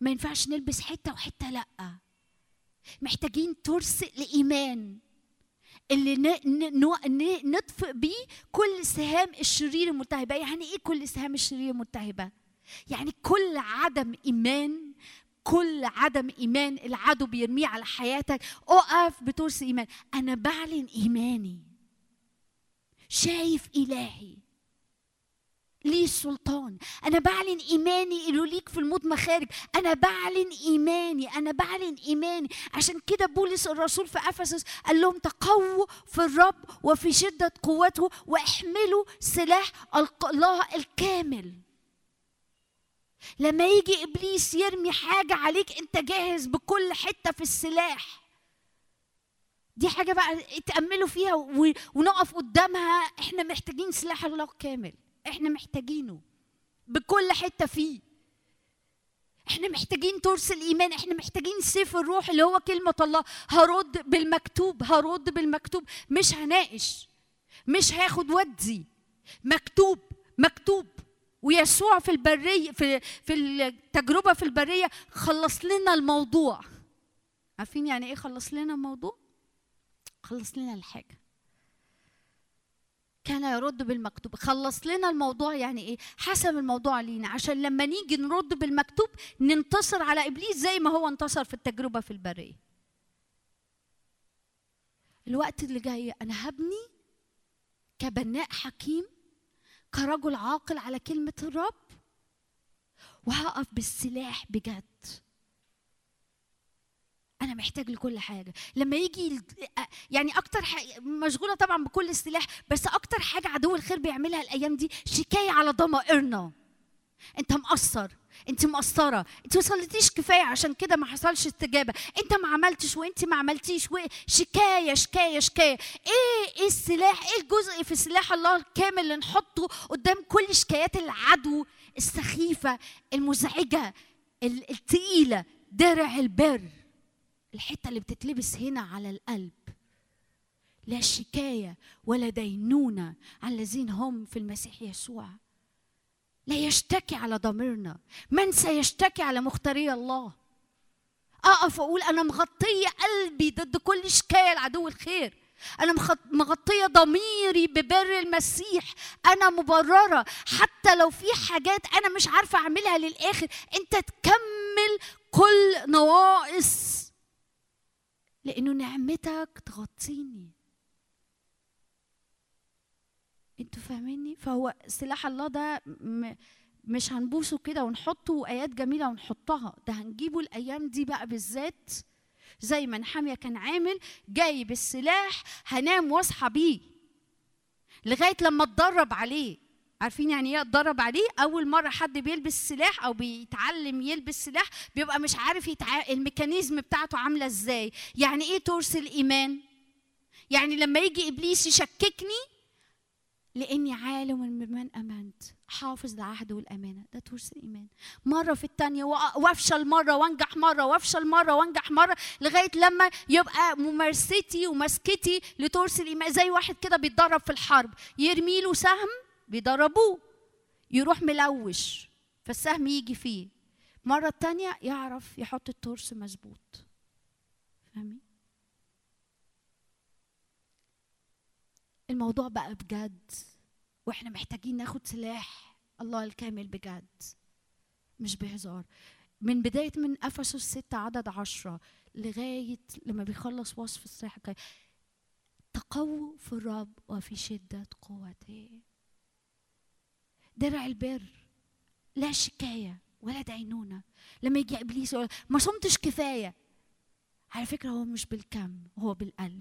ما ينفعش نلبس حتة وحتة لأ. محتاجين ترس الإيمان اللي نطفئ بيه كل سهام الشرير الملتهبة. يعني إيه كل سهام الشرير الملتهبة؟ يعني كل عدم إيمان، كل عدم إيمان العدو بيرميه على حياتك، أقف بترس إيمان. أنا بعلن إيماني، شايف إلهي ليه السلطان. أنا بعلن إيماني، إلو ليك في الموت مخارج. أنا بعلن إيماني، أنا بعلن إيماني. عشان كده بولس الرسول في أفسس قال لهم تقووا في الرب وفي شدة قوته، واحملوا سلاح الله الكامل. لما يجي إبليس يرمي حاجة عليك أنت جاهز بكل حتة في السلاح. دي حاجة بقى اتأملوا فيها ونقف قدامها. احنا محتاجين سلاح الله كامل، احنا محتاجينه بكل حتة فيه. احنا محتاجين ترس الإيمان، احنا محتاجين سيف الروح اللي هو كلمة الله. هرد بالمكتوب، هرد بالمكتوب، مش هناقش، مش هاخد ودي. مكتوب مكتوب. ويسوع في البرية، في في التجربة في البرية، خلص لنا الموضوع. عارفين يعني ايه خلص لنا الموضوع؟ خلص لنا الحاجة. كان يرد بالمكتوب. خلص لنا الموضوع يعني ايه؟ حسم الموضوع لينا، عشان لما نيجي نرد بالمكتوب ننتصر على إبليس زي ما هو انتصر في التجربة في البرية. الوقت اللي جاي أنا هبني كبناء حكيم، كرجل عاقل على كلمة الرب، وهقف بالسلاح بجد. أنا محتاج لكل حاجة. لما يجي يعني أكتر حاجة مشغولة طبعا بكل السلاح، بس أكتر حاجة عدو الخير بيعملها الأيام دي شكاية على ضمائرنا. أنت مقصر، أنت مقصرة، أنت ما صليتيش كفاية عشان كده ما حصلش استجابة، أنت ما عملتش وأنت ما عملتيش، شكاية شكاية شكاية. إيه السلاح؟ إيه الجزء في سلاح الله الكامل اللي نحطه قدام كل شكايات العدو السخيفة المزعجة الثقيلة؟ درع البر، الحتة اللي بتتلبس هنا على القلب. لا شكاية ولا دينونة على الذين هم في المسيح يسوع. لا يشتكي على ضميرنا. من سيشتكي على مختاري الله؟ اقف واقول انا مغطيه قلبي ضد كل اشكال عدو الخير، انا مغطيه ضميري ببر المسيح، انا مبرره. حتى لو في حاجات انا مش عارفه اعملها للاخر، انت تكمل كل نواقص لانه نعمتك تغطيني. انتوا فاهميني؟ فهو سلاح الله ده م... مش هنبوسه كده ونحطه ايات جميله ونحطها، ده هنجيبه الايام دي بقى بالذات، زي ما نحمية كان عامل جاي بالسلاح، هنام واصحى بيه لغايه لما اتدرب عليه. عارفين يعني ايه اتدرب عليه؟ اول مره حد بيلبس سلاح او بيتعلم يلبس سلاح بيبقى مش عارف يتع... الميكانيزم بتاعته عامله ازاي. يعني ايه ترس الايمان؟ يعني لما يجي ابليس يشككني لاني عالم بمن امنت، حافظ العهد والامانه، ده تورث الايمان. مره في الثانيه وافشل مره وانجح مره وافشل مره وانجح مره لغايه لما يبقى ممارستي ومسكتي لتورث الايمان. زي واحد كده بيتدرب في الحرب، يرمي له سهم بيدربوه يروح ملوش فالسهم يجي فيه، مره الثانيه يعرف يحط التورث مظبوط. فاهمين؟ الموضوع بقى بجد، واحنا محتاجين ناخد سلاح الله الكامل بجد مش بهزار. من بدايه من افسس ستة عدد عشرة لغايه لما بيخلص وصف السلاح، تقووا في الرب وفي شده قوته، درع البر، لا شكايه ولا دينونه. لما يجي ابليس يقول ما صمتش كفايه، على فكره هو مش بالكم، هو بالقلب،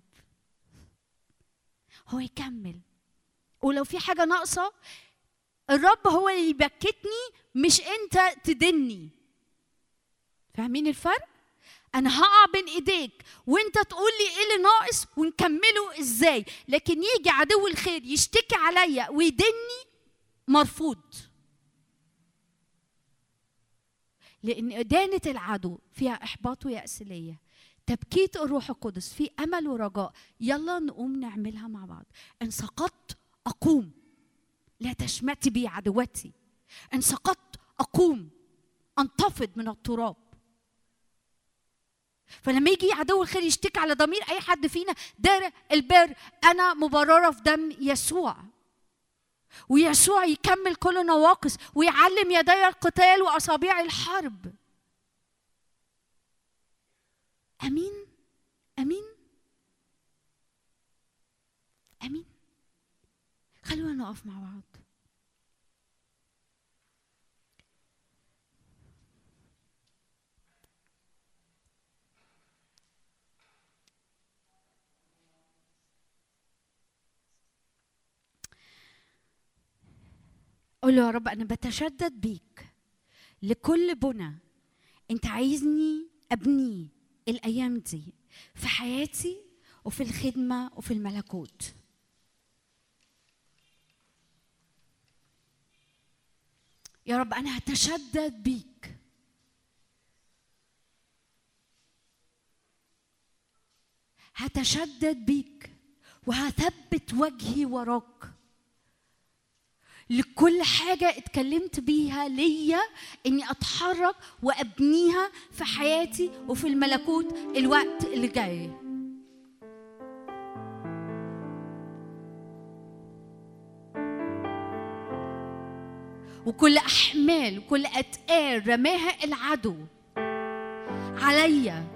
هو يكمل. ولو في حاجه ناقصه الرب هو اللي يبكتني، مش انت تدني. فاهمين الفرق؟ انا هقع بين ايديك وانت تقول لي ايه اللي ناقص ونكمله ازاي، لكن يجي عدو الخير يشتكي عليا ويدني مرفوض، لان ادانه العدو فيها احباط ويأس ليا، تبكيت الروح القدس في امل ورجاء. يلا نقوم نعملها مع بعض. ان سقطت اقوم، لا تشمتي بي عدوتي، ان سقطت اقوم انتفض من التراب. فلما يجي عدو الخير يشتكي على ضمير اي حد فينا، دار البر، انا مبرره في دم يسوع، ويسوع يكمل كل نواقص ويعلم يدي القتال واصابيع الحرب. امين امين امين. خلونا نقف مع بعض. قول له يا رب انا بتشدد بيك لكل بنى انت عايزني ابنيه الأيام دي في حياتي وفي الخدمة وفي الملكوت. يا رب أنا هتشدد بيك، هتشدد بيك وهثبت وجهي وراك لكل حاجة اتكلمت بيها ليا اني اتحرك وابنيها في حياتي وفي الملكوت الوقت اللي جاي. وكل احمال وكل اتقال رماها العدو عليا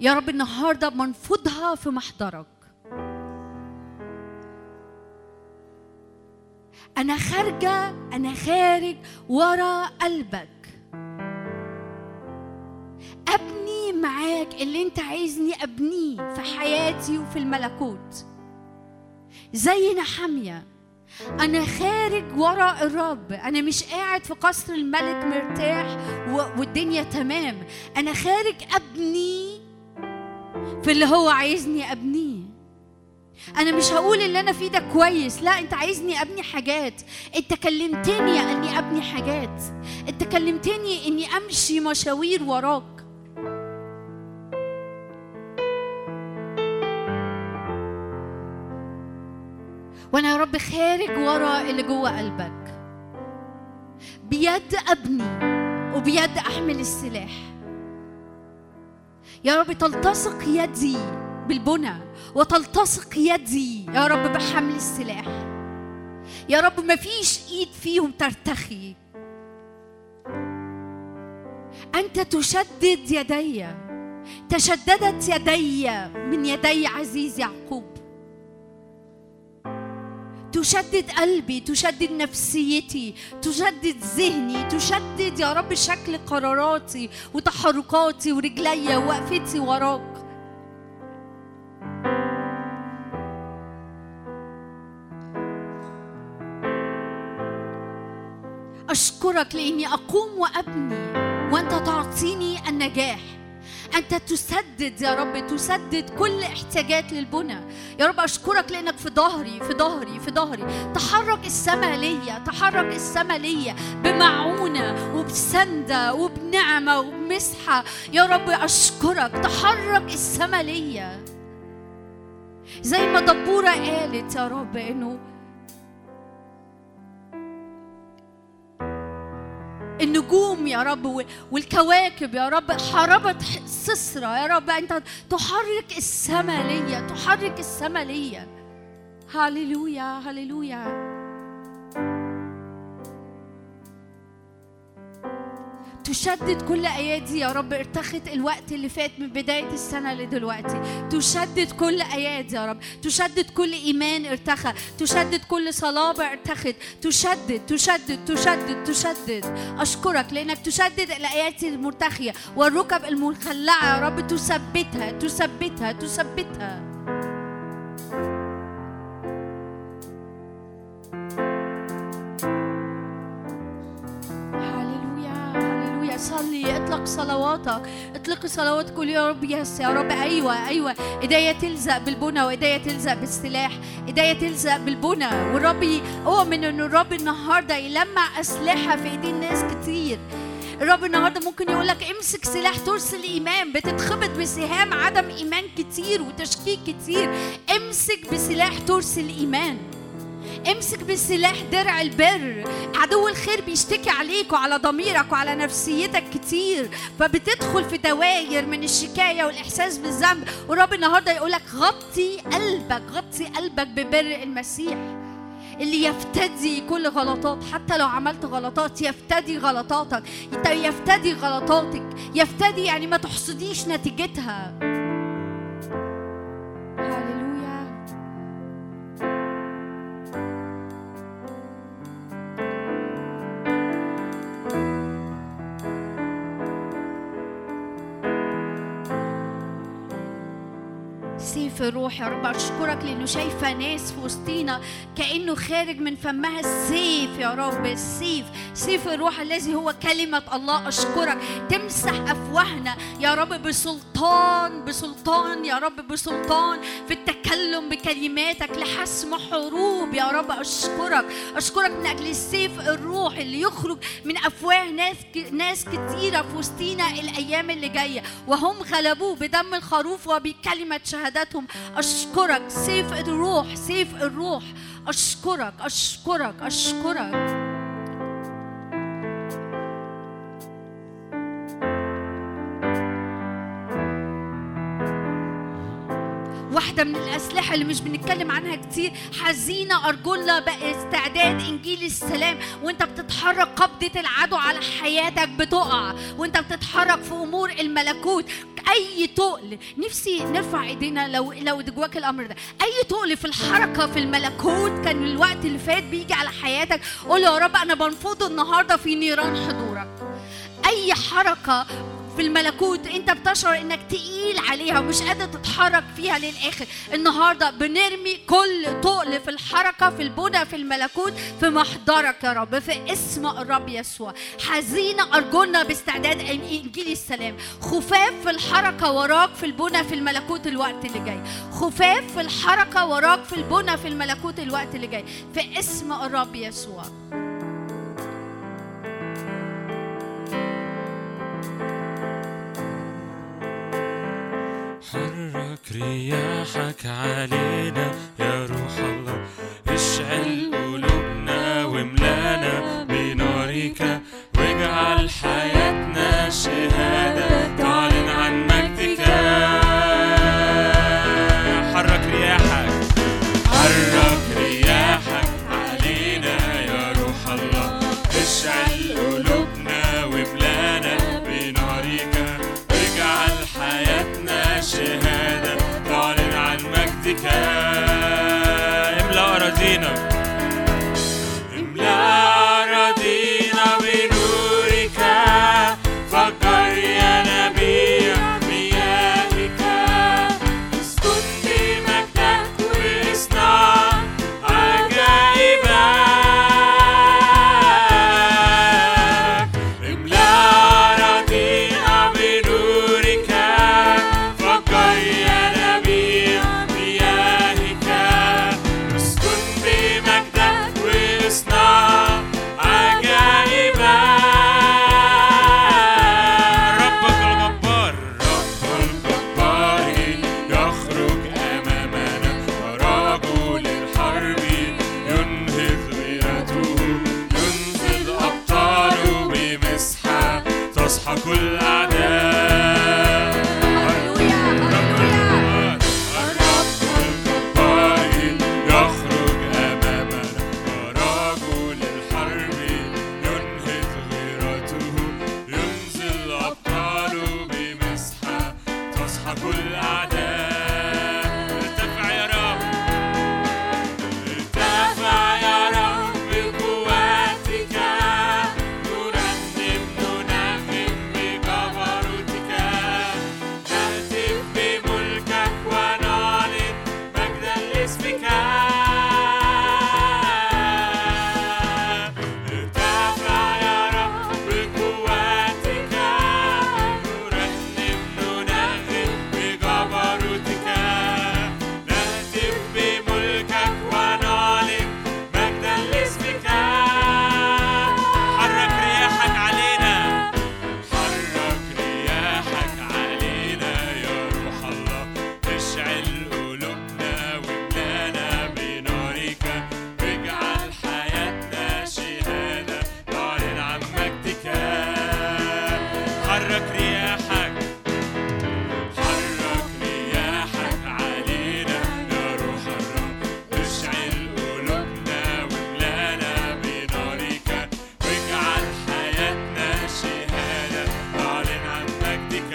يا رب النهارده بنفضها في محضرك. أنا خارجة، أنا خارج ورا قلبك، أبني معاك اللي أنت عايزني أبنيه في حياتي وفي الملكوت. زي نحمية أنا خارج ورا الرب، أنا مش قاعد في قصر الملك مرتاح والدنيا تمام، أنا خارج أبني في اللي هو عايزني أبنيه. أنا مش هقول اللي أنا فيه ده كويس، لا، أنت عايزني أبني حاجات، أنت كلمتني أني أبني حاجات، أنت كلمتني أني أمشي مشاوير وراك. وأنا يا رب خارج ورا اللي جوه قلبك، بيد أبني وبيد أحمل السلاح، يا رب تلتصق يدي بالبنى وتلتصق يدي يا رب بحمل السلاح. يا رب مفيش ايد فيهم ترتخي، أنت تشدد يدي، تشددت يدي من يدي عزيز يعقوب، تشدد قلبي، تشدد نفسيتي، تشدد ذهني، تشدد يا رب شكل قراراتي وتحركاتي ورجلي ووقفتي وراك. أشكرك لأني أقوم وأبني وأنت تعطيني النجاح. أنت تسدد يا رب، تسدد كل احتياجات للبنى. يا رب أشكرك لأنك في ظهري، في ظهري، في ظهري. تحرك السما ليا، تحرك السما ليا بمعونة وبسندة وبنعمة وبمسحة. يا رب أشكرك، تحرك السما ليا. زي ما دبورة قالت يا رب إنه النجوم يا رب والكواكب يا رب حربت سسرة. يا رب أنت تحرك السما ليا، تحرك السما ليا. هاليلويا هاليلويا. تشدد كل أيادي يا رب ارتخت الوقت اللي فات من بداية السنة لدلوقتي. تشدد كل أيادي يا رب، تشدد كل إيمان ارتخى، تشدد كل صلابة ارتخت، تشدد تشدد تشدد تشدد. أشكرك لأنك تشدد الأيادي المرتخية والركب المخلعة يا رب، تثبتها تثبتها تثبتها. صلي، اطلق صلواتك، اطلقي صلواتك يا رب. يس يا رب، ايوه ايوه. ايديا تلزق بالبنى وايديا تلزق بالسلاح، ايديا تلزق بالبنى. والرب اؤمن ان الرب النهارده يلمع اسلحه في ايدي الناس كتير. الرب النهارده ممكن يقولك امسك سلاح ترسل ايمان. بتتخبط بسهام عدم ايمان كتير وتشكيك كتير. امسك بسلاح ترسل ايمان، امسك بالسلاح درع البر. عدو الخير بيشتكي عليك وعلى ضميرك وعلى نفسيتك كتير، فبتدخل في دواير من الشكاية والإحساس بالذنب. والرب النهاردة يقولك غطي قلبك، غطي قلبك ببر المسيح اللي يفتدي كل غلطات. حتى لو عملت غلطات يفتدي غلطاتك، يفتدي غلطاتك. يفتدي يعني ما تحصديش نتيجتها. في الروح يا رب أشكرك لأنه شايفة ناس في وسطينا كأنه خارج من فمها السيف يا رب، السيف، سيف الروح الذي هو كلمة الله. أشكرك تمسح أفواهنا يا رب بسلطان، بسلطان يا رب، بسلطان في التكلم بكلماتك لحسم حروب يا رب. أشكرك، أشكرك من أجل السيف الروح اللي يخرج من أفواه ناس ناس كتيرة في وسطينا الأيام اللي جاية، وهم غلبوه بدم الخروف وبكلمة شهادتهم. أشكرك سيف الروح، سيف الروح. أشكرك أشكرك أشكرك. واحدة من الأسلحة اللي مش بنتكلم عنها كتير، حزينة أرجلة باستعداد إنجيل السلام. وانت بتتحرك قبضة العدو على حياتك بتقع، وانت بتتحرك في أمور الملكوت. أي تقل، نفسي نرفع إيدينا لو لو جواك الأمر ده. أي تقل في الحركة في الملكوت كان الوقت اللي فات بيجي على حياتك، قول يا رب أنا بنفضه النهاردة في نيران حضورك. أي حركة في الملكوت انت بتشعر انك تقيل عليها ومش قادر تتحرك فيها للاخر، النهارده بنرمي كل طول في الحركه في البنى في الملكوت في محضرك يا رب في اسم الرب يسوع. حزينه ارجلنا باستعداد انجيل السلام. خفاف في الحركه وراك في البنى في الملكوت الوقت اللي جاي. خفاف في الحركه وراك في البنى في الملكوت الوقت اللي جاي في اسم الرب يسوع. حرك رياحك علينا يا روح الله، اشعل قلوبنا واملانا بنورك، واجعل حياتنا شهادة تعلن عن مجدك. املأ أراضينا املأ أراضينا بنورك، فكر يا نبي بمياهك، اسكن بمجدك واصنع عجائبك، املأ أراضينا بنورك، فكر يا نبي بمياهك، اسكن بمجدك واصنع عجائبك. ربك الجبار رب الجبار يخرج أمامنا، رجل الحرب ينهض وياته، ينفذ أبطاله بمسحة تصحى كل أعداء. الرب الجبار يخرج أمامنا، رجل الحرب ينهض غيرته، ينزل أبطاله بمسحة تصحى كل أعداء. ارتفع يا رب ارتفع يا رب بقوتك، نرنم ننغم بجبروتك، نهتف بملكك ونعلن مجدا لاسمك. ارتفع يا رب بقوتك، نرنم ننغم بجبروتك، نهتف بملكك ونعلن مجدا لاسمك. حرك رياحك علينا، حرك رياحك علينا يا روح الله، اشعل قلوبنا واملانا بنارك، واجعل حياتنا شهادة تعلن عن مجدك. حرك رياحك حرك رياحك علينا يا روح الله، اشعل قلوبنا واملانا بنارك، واجعل حياتنا شهادة تعلن عن مجدك.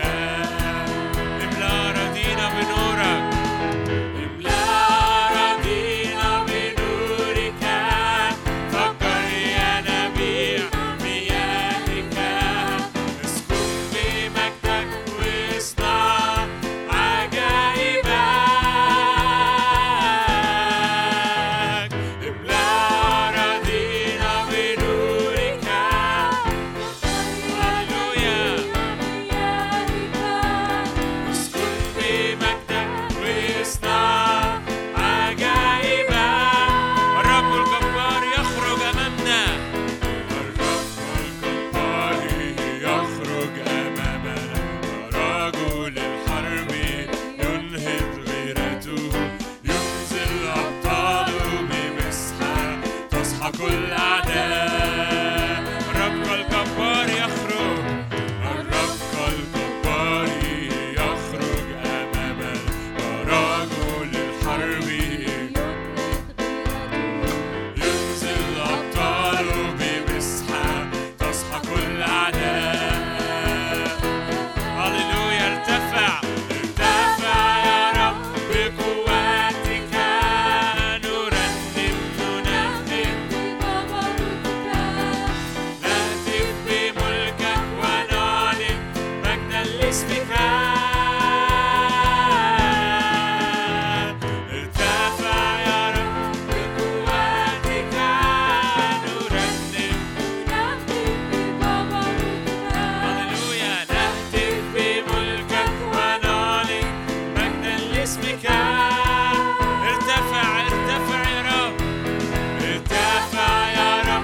املأ أراضينا بنورك، املأ أراضينا بنورك، فكر يا نبي بمياهك، اسكن بمجدك واصنع عجائبك. املأ أراضينا بنورك، هللويا، اسكن بمجدك واصنع عجائبك. الرب الجبار يخرج أمامنا، الرب الجبار يخرج أمامنا، رجل الحرب ينهض غيرته، ينزل أبطاله بمسحة تصحى كل أعداء. ربك الجبار يخرج، الرب الجبار يخرج أمامنا، رجل الحرب ينزل أبطاله بمسحة تصحى كل أعداء. هللويا، ارتفع ارتفع يا رب بقوتك، نرنم ننغم بجبروتك، نهتف بملكك ونعلن مجدا لاسمك. ارتفع يا رب بقوتك، نرنم ننغم بجبروتك، هللويا، نهتف بملكك ونعلن مجدا لاسمك. ارتفع ارتفع يا رب ارتفع يا رب بقوتك، نرنم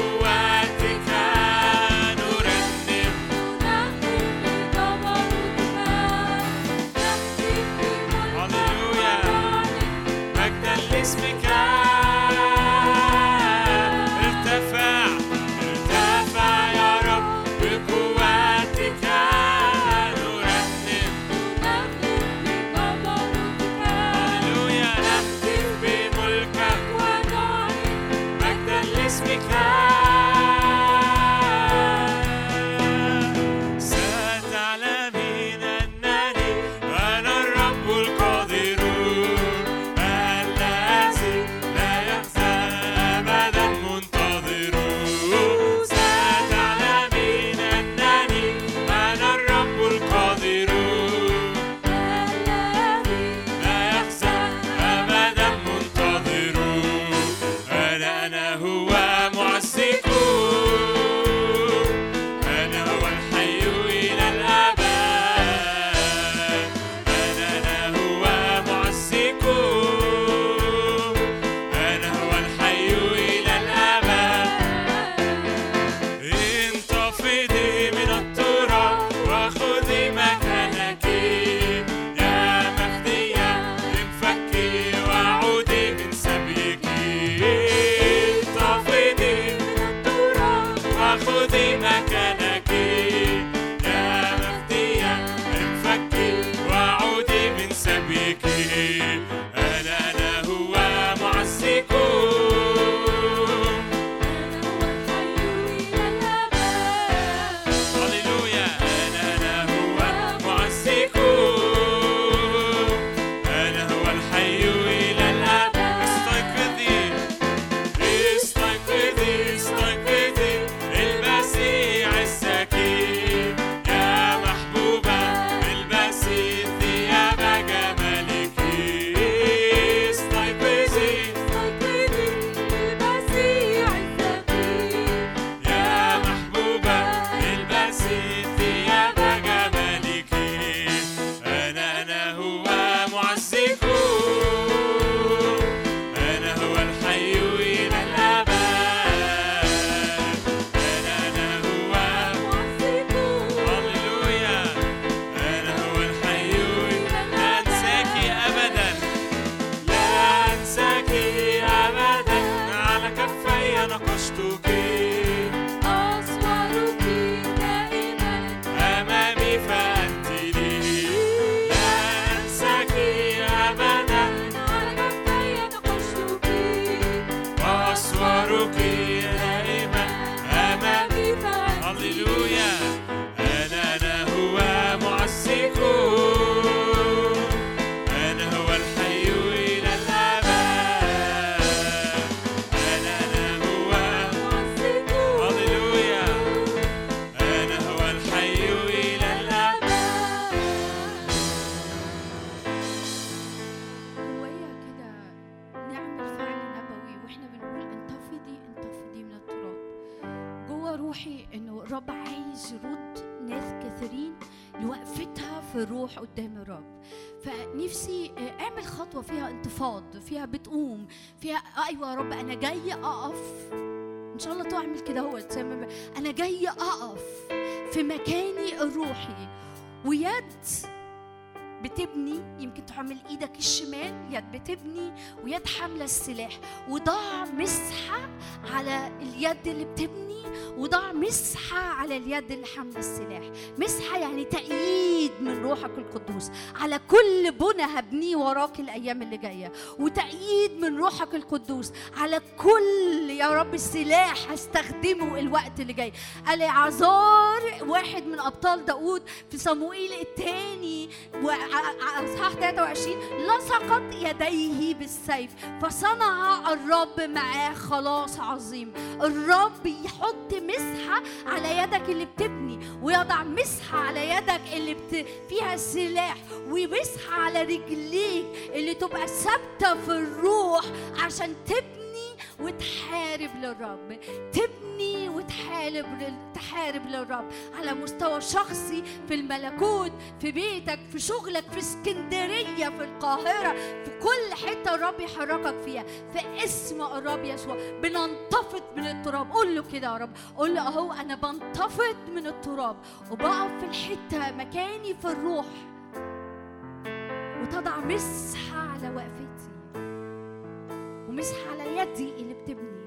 ننغم بجبروتك، شروط ناس كثيرين لوقفتها في الروح قدام الرب. فنفسي اعمل خطوة فيها انتفاض، فيها بتقوم، فيها ايوه يا رب انا جاي اقف. ان شاء الله تعمل كده. هو انا جاي اقف في مكاني الروحي، ويد بتبني، يمكن تحمل ايدك الشمال، يد بتبني ويد حامله السلاح، وضع مسحه على اليد اللي بتبني وضع مسحه على اليد اللي حامله السلاح. مسحه يعني تأييد من روحك القدوس على كل بنى هبنيه وراك الايام اللي جايه، وتأييد من روحك القدوس على كل يا رب السلاح هستخدمه الوقت اللي جاي. العزار واحد من ابطال داود في صموئيل الثاني اصحاح ثلاثة وعشرين، لصقت يديه بالسيف فصنع الرب معاه خلاص عظيم. الرب يحط مسحه على يدك اللي بتبني، ويضع مسحه على يدك اللي بت... فيها السلاح، ومسحه على رجليك اللي تبقى ثابته في الروح عشان تبني وتحارب للرب. تبني وتحارب تحارب للرب على مستوى شخصي، في الملكوت، في بيتك، في شغلك، في اسكندرية، في القاهرة، في كل حتة الرب يحركك فيها في اسم الرب يسوع. بننتفض من التراب، قول له كده يا رب، قول له اهو انا بنتفض من التراب وبقف في الحتة مكاني في الروح، وتضع مسحة على وقفتي ومسحة على يدي اللي بتبني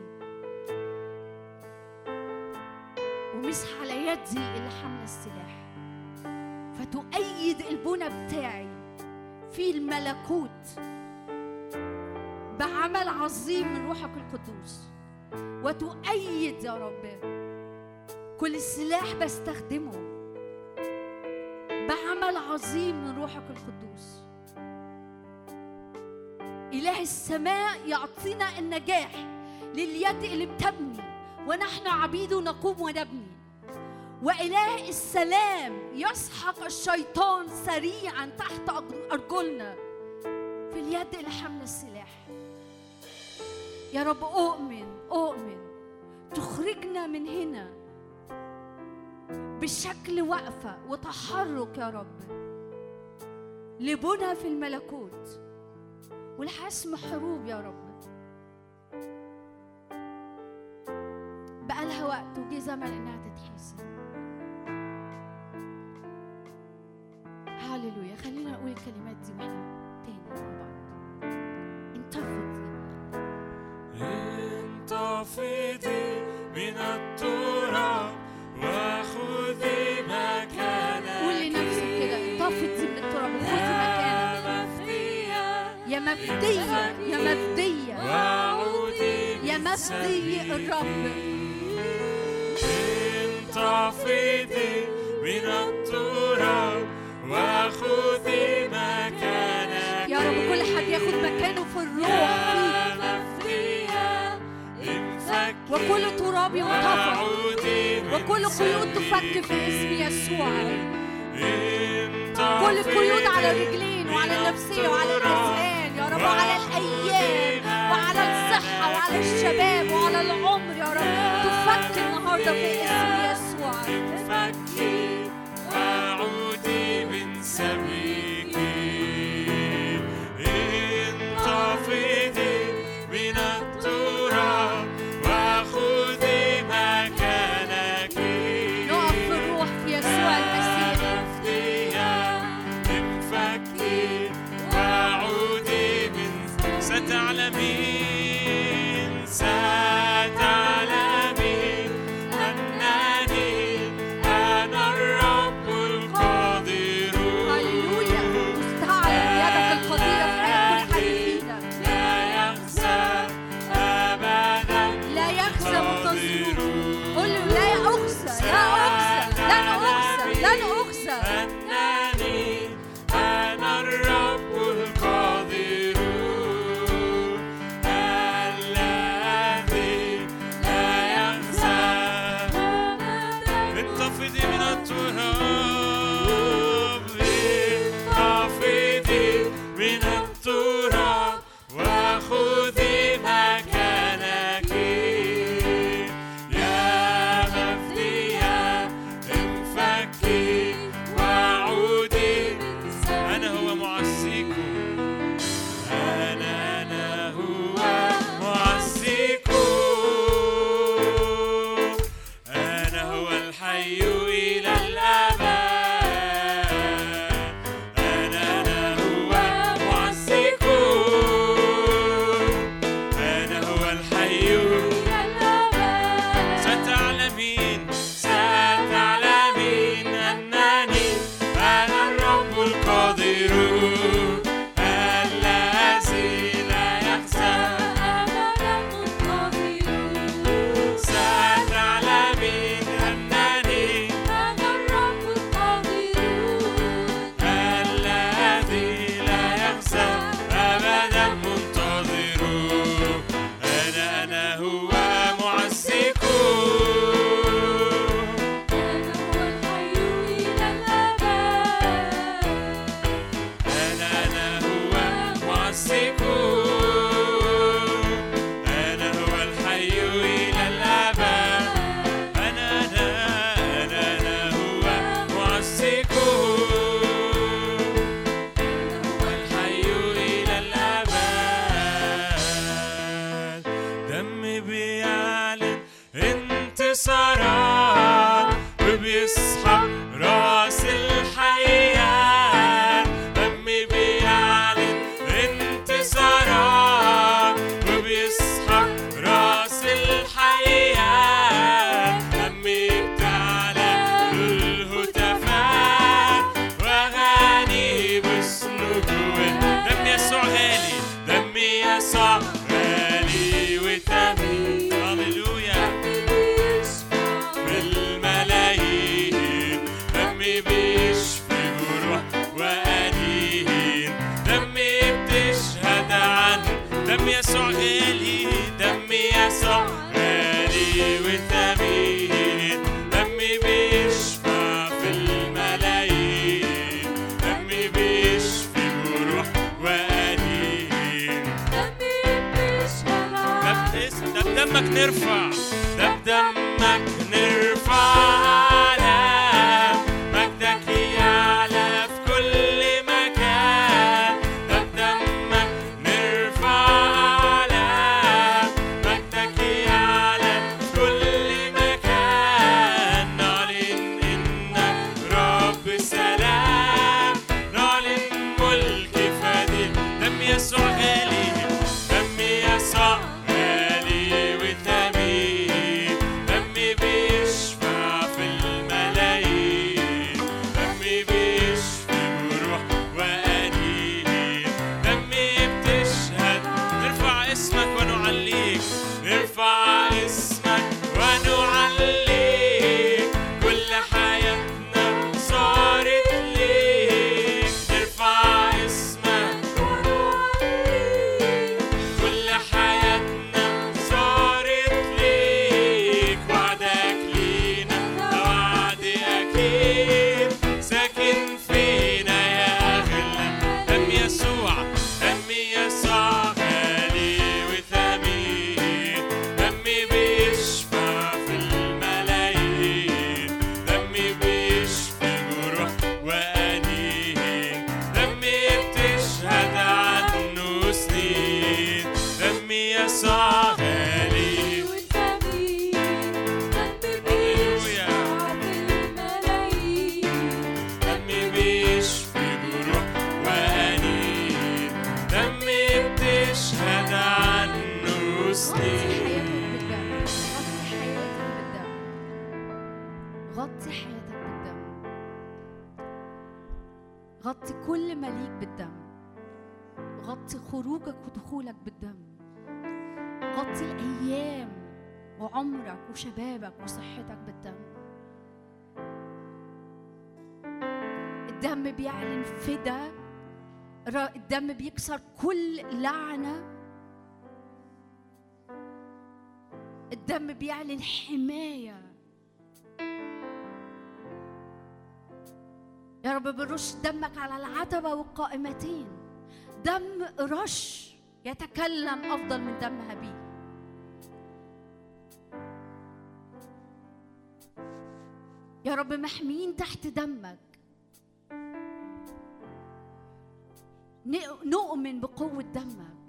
ومسح على يدي اللي حمل السلاح، فتؤيد البنى بتاعي في الملكوت بعمل عظيم من روحك القدوس، وتؤيد يا رب كل سلاح بستخدمه بعمل عظيم من روحك القدوس. إله السماء يعطينا النجاح لليد اللي بتبني، ونحن عبيد نقوم ونبني. وإله السلام يسحق الشيطان سريعا تحت أرجلنا في اليد اللي حمل السلاح. يا رب أؤمن أؤمن تخرجنا من هنا بشكل وقفة وتحرك يا رب لبنى في الملكوت والحسم حروب يا رب. بقالها وقت وجي زمن انها تتحسن. هاليلويا. خلينا نقول الكلمات دي واحنا تاني مع بعض. انتفضي انتفضي من التراب وخذي مكانك. قول لنفسك كده انتفضي من التراب وخذي مكانك. يا مفدية يا مفدية يا مفدي الرب. انتفضي من التراب وخذي مكانك. يا رب كل حد ياخد مكانه في الروح وكل تراب ينتفض وكل قيود تفك في اسم يسوع. كل قيود على الرجلين وعلى النفسية وعلى الأسنان يا رب، وعلى الأيام وعلى الصحة وعلى الشباب وعلى العمر يا رب، تفك النهاردة في اسم يسوع. تفكي وعودي من سبيكي. انتفضي من التراب وخذي مكانك. نقف في الروح في يسوع المسيح. انفكي وعودي من سبيكي. ستعلمين ستعلمين الدم بيكسر كل لعنة. الدم بيعلن حماية. يا رب برش دمك على العتبة والقائمتين. دم رش يتكلم أفضل من دم هابيل. يا رب محمين تحت دمك. نؤمن بقوة دمك.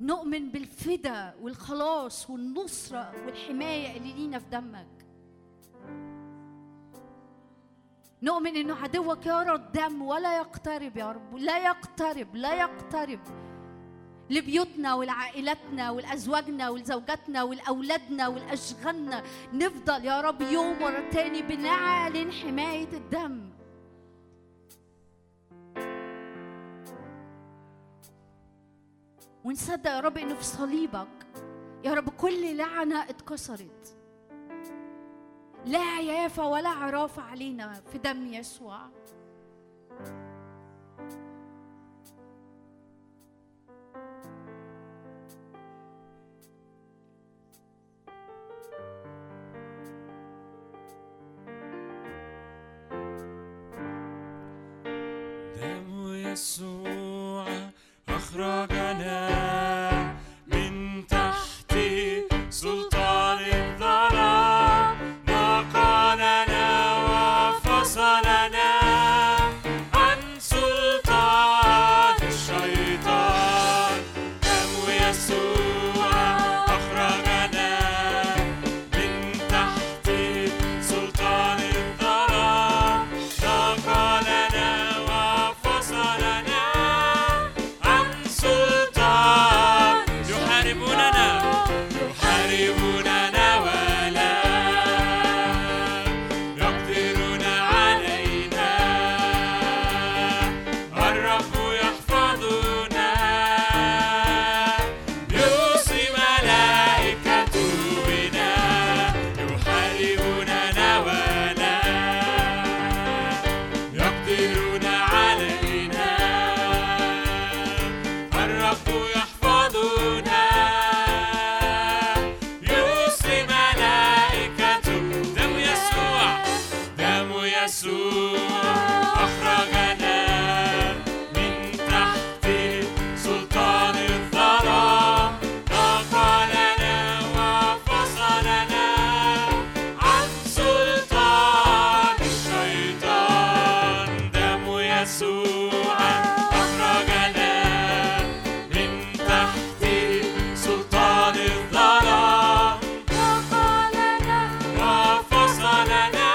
نؤمن بالفداء والخلاص والنصرة والحماية اللي لينا في دمك. نؤمن إنه عدوك يرى الدم ولا يقترب. يا رب لا يقترب لا يقترب لبيوتنا ولعائلتنا ولأزواجنا ولزوجاتنا ولأولادنا ولأشغالنا. نفضل يا رب يوم ورا تاني بنعلن حماية الدم. ونصدق يا رب إنه في صليبك يا رب كل لعنة اتكسرت. لا عيافة ولا عرافة علينا في دم يسوع. دم يسوع أخرجنا So يسوع أخرجنا من تحت سلطان الظلام، نقلنا وفصلنا عن سلطان الشيطان. دم يسوع أخرجنا من تحت سلطان الظلام، نقلنا وفصلنا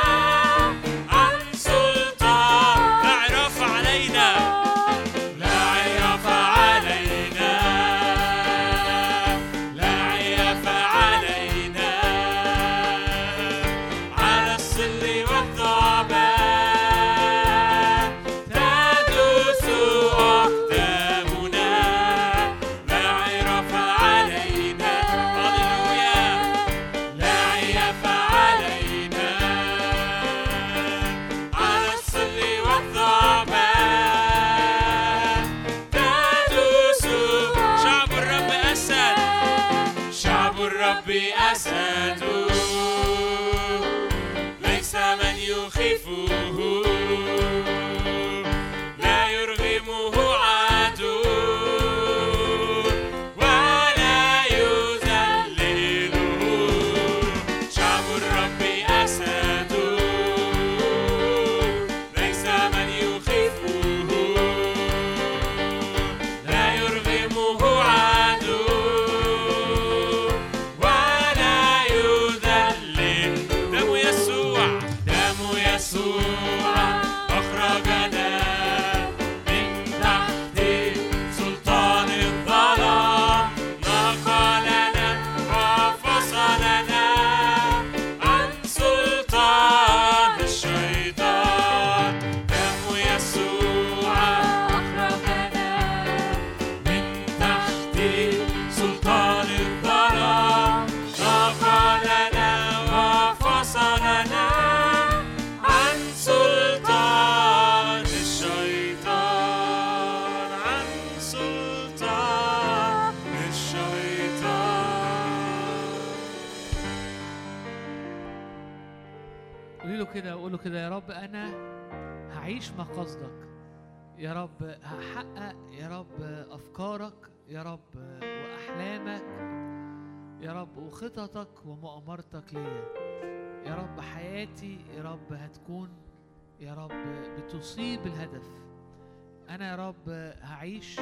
أسد، ليس من يخيفه، لا يرغمه عدو ولا يذلله. شعب الرب أسد، ليس من يخيفه، لا يرغمه عدو كده. وقوله كده، يا رب أنا هعيش مقاصدك، يا رب هحقق، يا رب أفكارك، يا رب وأحلامك، يا رب وخططك ومؤامرتك ليا، يا رب حياتي يا رب هتكون يا رب بتصيب الهدف. أنا يا رب هعيش،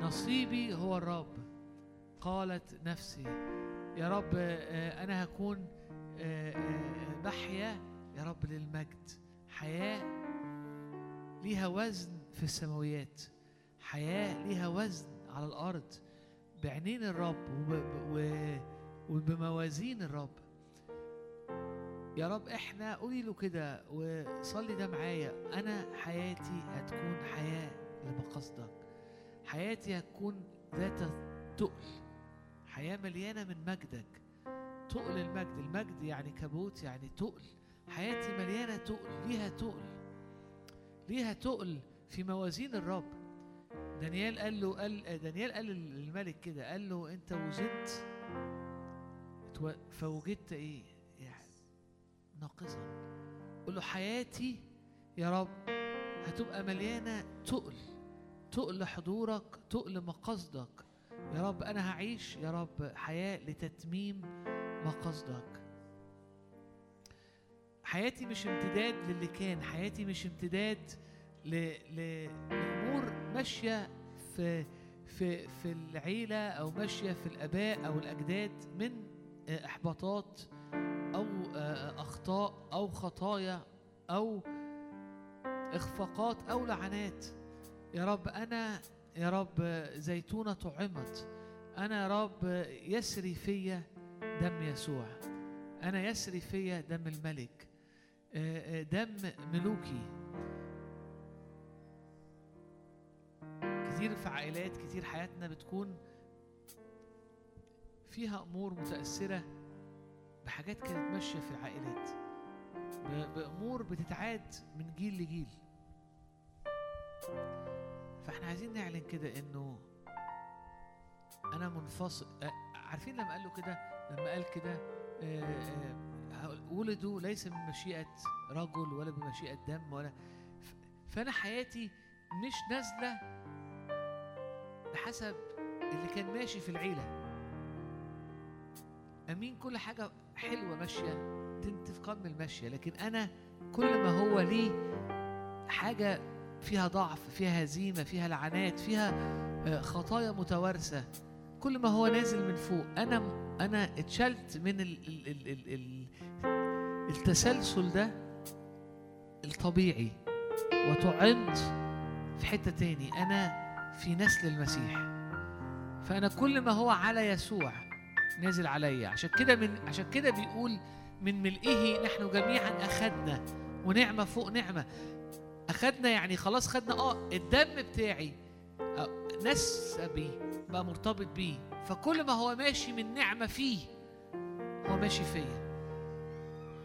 نصيبي هو الرب، قالت نفسي يا رب أنا هكون بحيا يا رب للمجد، حياة ليها وزن في السماويات، حياة ليها وزن على الأرض، بعينين الرب وبموازين الرب. يا رب احنا قولي له كده وصلي ده معايا، أنا حياتي هتكون حياة لمقاصدك، حياتي هتكون ذات تقل، حياة مليانة من مجدك، تقل المجد. المجد يعني كبوت، يعني تقل. حياتي مليانة تقل، ليها تقل، ليها تقل في موازين الرب. دانيال قال له قال دانيال قال للملك كده، قال له أنت وزنت فوجدت إيه؟ يعني ناقصا. قال له حياتي يا رب هتبقى مليانة تقل، تقل حضورك، تقل مقاصدك. يا رب أنا هعيش يا رب حياة لتتميم مقاصدك. حياتي مش امتداد للي كان، حياتي مش امتداد لأمور ماشية في في في العيلة أو ماشية في الآباء أو الأجداد من إحباطات أو أخطاء أو خطايا أو إخفاقات أو لعنات. يا رب أنا يا رب زيتونة طعمت، أنا يا رب يسري فيا دم يسوع، أنا يسري فيا دم الملك، دم ملوكي. كتير في عائلات، كتير حياتنا بتكون فيها أمور متأثرة بحاجات كانت ماشية في العائلات، بأمور بتتعاد من جيل لجيل. فإحنا عايزين نعلن كده إنه أنا منفصل. عارفين لما قال له كده، لما قال كده ولدوا ليس من مشيئة رجل ولا بمشيئة دم ولا، فأنا حياتي مش نازلة بحسب اللي كان ماشي في العيلة. أمين كل حاجة حلوة ماشية تنتف قدم المشية، لكن أنا كل ما هو لي حاجة فيها ضعف، فيها هزيمة، فيها لعنات، فيها خطايا متوارثة، كل ما هو نازل من فوق أنا أنا اتشلت من ال ال ال ال ال التسلسل ده الطبيعي وتعنت في حتة تاني. أنا في نسل المسيح، فأنا كل ما هو على يسوع نازل عليا. عشان كده من عشان كده بيقول من ملئه نحن جميعا أخذنا ونعمة فوق نعمة. أخذنا يعني خلاص خدنا آه الدم بتاعي نسبي بقى مرتبط بيه، فكل ما هو ماشي من نعمة فيه هو ماشي فيا،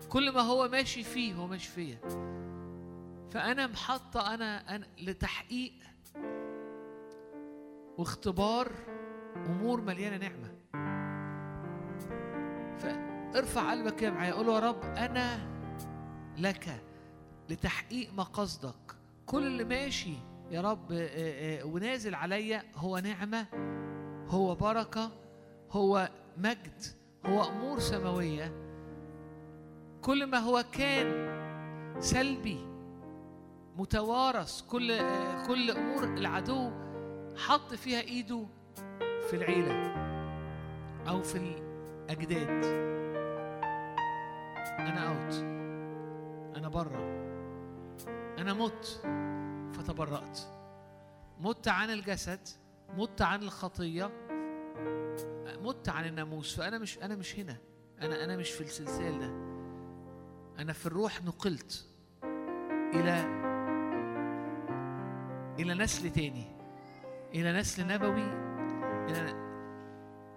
كل ما هو ماشي فيه هو ماشي فيا. فأنا محطة أنا, أنا لتحقيق واختبار أمور مليانة نعمة. فارفع قلبك يا معايا قول يا رب أنا لك لتحقيق مقاصدك. كل اللي ماشي يا رب ونازل عليا هو نعمة، هو بركة، هو مجد، هو أمور سماوية. كل ما هو كان سلبي متوارث، كل كل أمور العدو حط فيها إيده في العيلة أو في الأجداد، أنا أوت، أنا برا، أنا مت فتبرأت، مت عن الجسد، مت عن الخطية، مت عن الناموس. فأنا مش أنا مش هنا، أنا أنا مش في السلسال ده، أنا في الروح نقلت إلى إلى نسل تاني، إلى نسل نبوي، إلى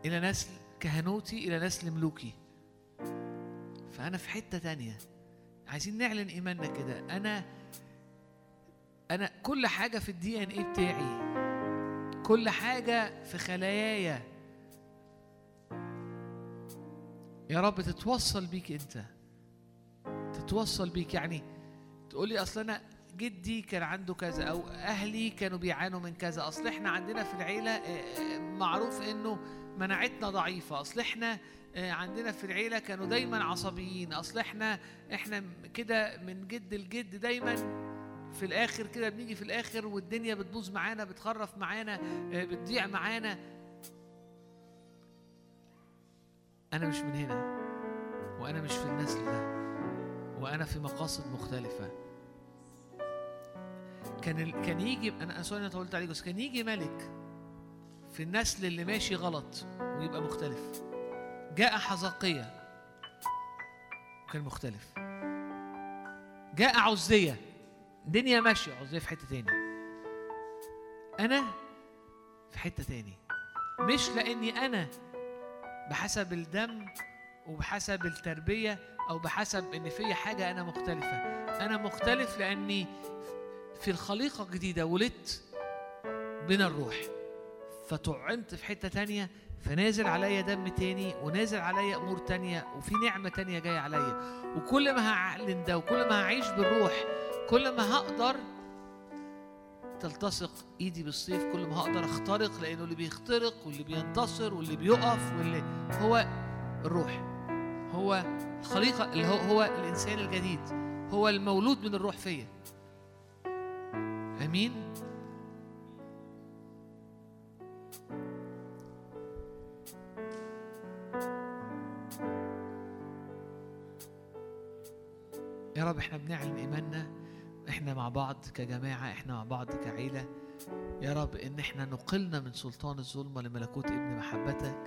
إلى نسل كهنوتي، إلى نسل ملوكي. فأنا في حتة تانية. عايزين نعلن إيماننا كده. أنا أنا كل حاجة في الدي إن إيه بتاعي، كل حاجة في خلايايا يا رب تتوصل بيك أنت، تتوصل بيك. يعني تقولي أصل أنا جدي كان عنده كذا أو أهلي كانوا بيعانوا من كذا، أصل إحنا عندنا في العيلة معروف إنه مناعتنا ضعيفة، أصل إحنا عندنا في العيلة كانوا دايما عصبيين، أصل إحنا إحنا كده من جد الجد دايما. في الآخر كده بنيجي في الآخر والدنيا بتبوظ معانا، بتخرف معانا، بتضيع معانا. أنا مش من هنا، وأنا مش في النسل ده، وأنا في مقاصد مختلفة. كان كان يجي أنا أسوري أنا طولت عليك، بس كان يجي ملك في النسل اللي ماشي غلط ويبقى مختلف. جاء حزقية وكان مختلف، جاء عزية دنيا ماشية، عزية في حتة تاني، أنا في حتة تاني. مش لأني أنا بحسب الدم وبحسب التربية أو بحسب إن في حاجة أنا مختلفة، أنا مختلف لأني في الخليقة الجديدة، ولدت بين الروح، فتعنت في حتة تانية، فنازل عليا دم تاني، ونازل عليا أمور تانية، وفي نعمة تانية جاية عليا. وكل ما هعلن ده وكل ما هعيش بالروح، كل ما هقدر تلتصق ايدي بالسيف، كل ما هقدر اخترق، لانه اللي بيخترق واللي بينتصر واللي بيقف واللي هو الروح، هو الخليقه، اللي هو, هو الانسان الجديد، هو المولود من الروح فيا. امين. يا رب احنا بنعلن ايماننا، احنا مع بعض كجماعة، احنا مع بعض كعيلة يا رب، ان احنا نقلنا من سلطان الظلمة لملكوت ابن محبتك،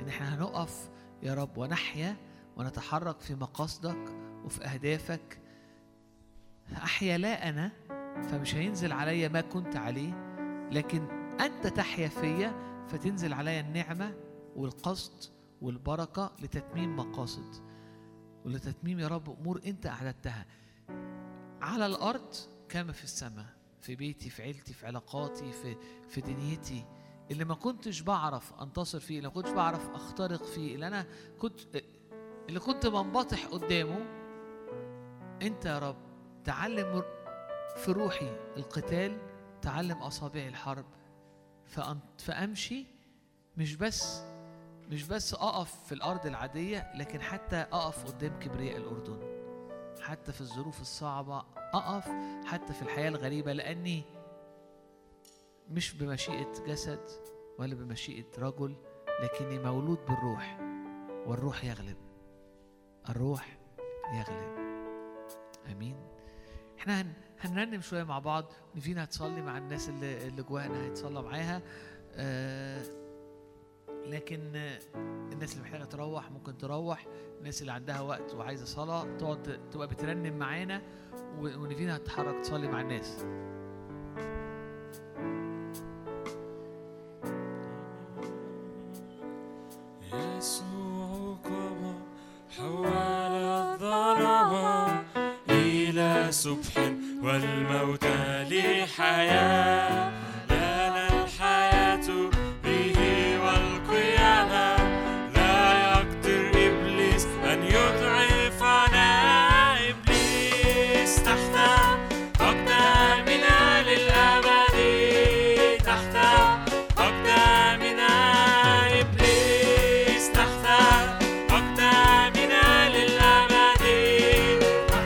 ان احنا هنقف يا رب ونحيا ونتحرك في مقاصدك وفي اهدافك. احيا لا انا، فمش هينزل عليا ما كنت عليه، لكن انت تحيا فيا، فتنزل عليا النعمة والقصد والبركة لتتميم مقاصد ولتتميم يا رب امور انت اعددتها على الأرض كما في السماء، في بيتي، في عيلتي، في علاقاتي، في, في دنيتي، اللي ما كنتش بعرف أنتصر فيه، اللي ما كنتش بعرف أخترق فيه، اللي أنا كنت اللي كنت بنبطح قدامه انت يا رب. تعلم في روحي القتال، تعلم اصابعي الحرب، فامشي مش بس مش بس اقف في الارض العاديه، لكن حتى اقف قدام كبرياء الاردن، حتى في الظروف الصعبه اقف، حتى في الحياه الغريبه، لاني مش بمشيئه جسد ولا بمشيئه رجل، لكني مولود بالروح، والروح يغلب، الروح يغلب. امين. احنا هن هنرنم شويه مع بعض، نيفين هتصلي مع الناس اللي اللي جوانا هيتصلى معاها، آه لكن آه الناس اللي محتاجه تروح ممكن تروح، الناس اللي عندها وقت وعايزه صلاه تقعد تبقى بترنم معانا، ونيفين هتتحرك تصلي مع الناس. صبح والموت لحياة، لنا الحياة به والقيامة، لا يقدر إبليس أن يضعفنا. إبليس تحت أقدامنا للأبد، تحت أقدامنا، إبليس تحت أقدامنا للأبد.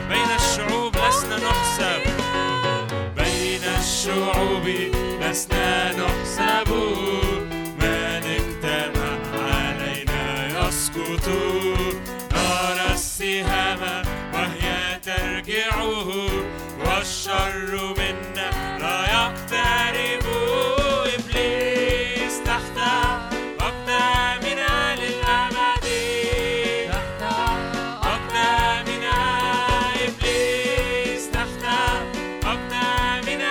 بين الشعوب الشعوب لسنا نحسب، من اجتمع علينا يسقط. نرى السهام وهي ترجع، والشر منا لا يقترب. إبليس تحت أقدامنا للأبد، تحت أقدامنا، إبليس تحت أقدامنا.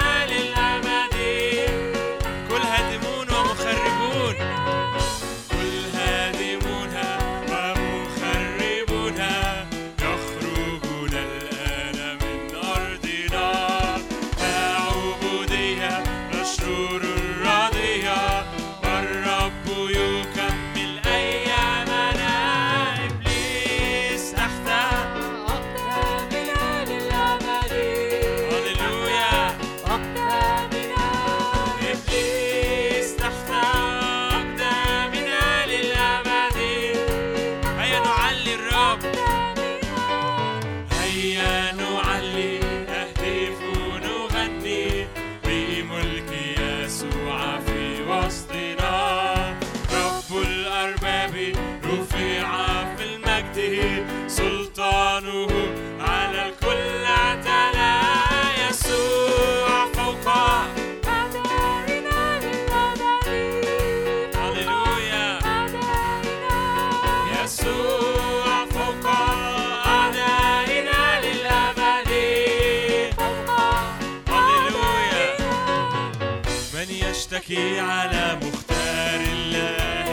على مختار الله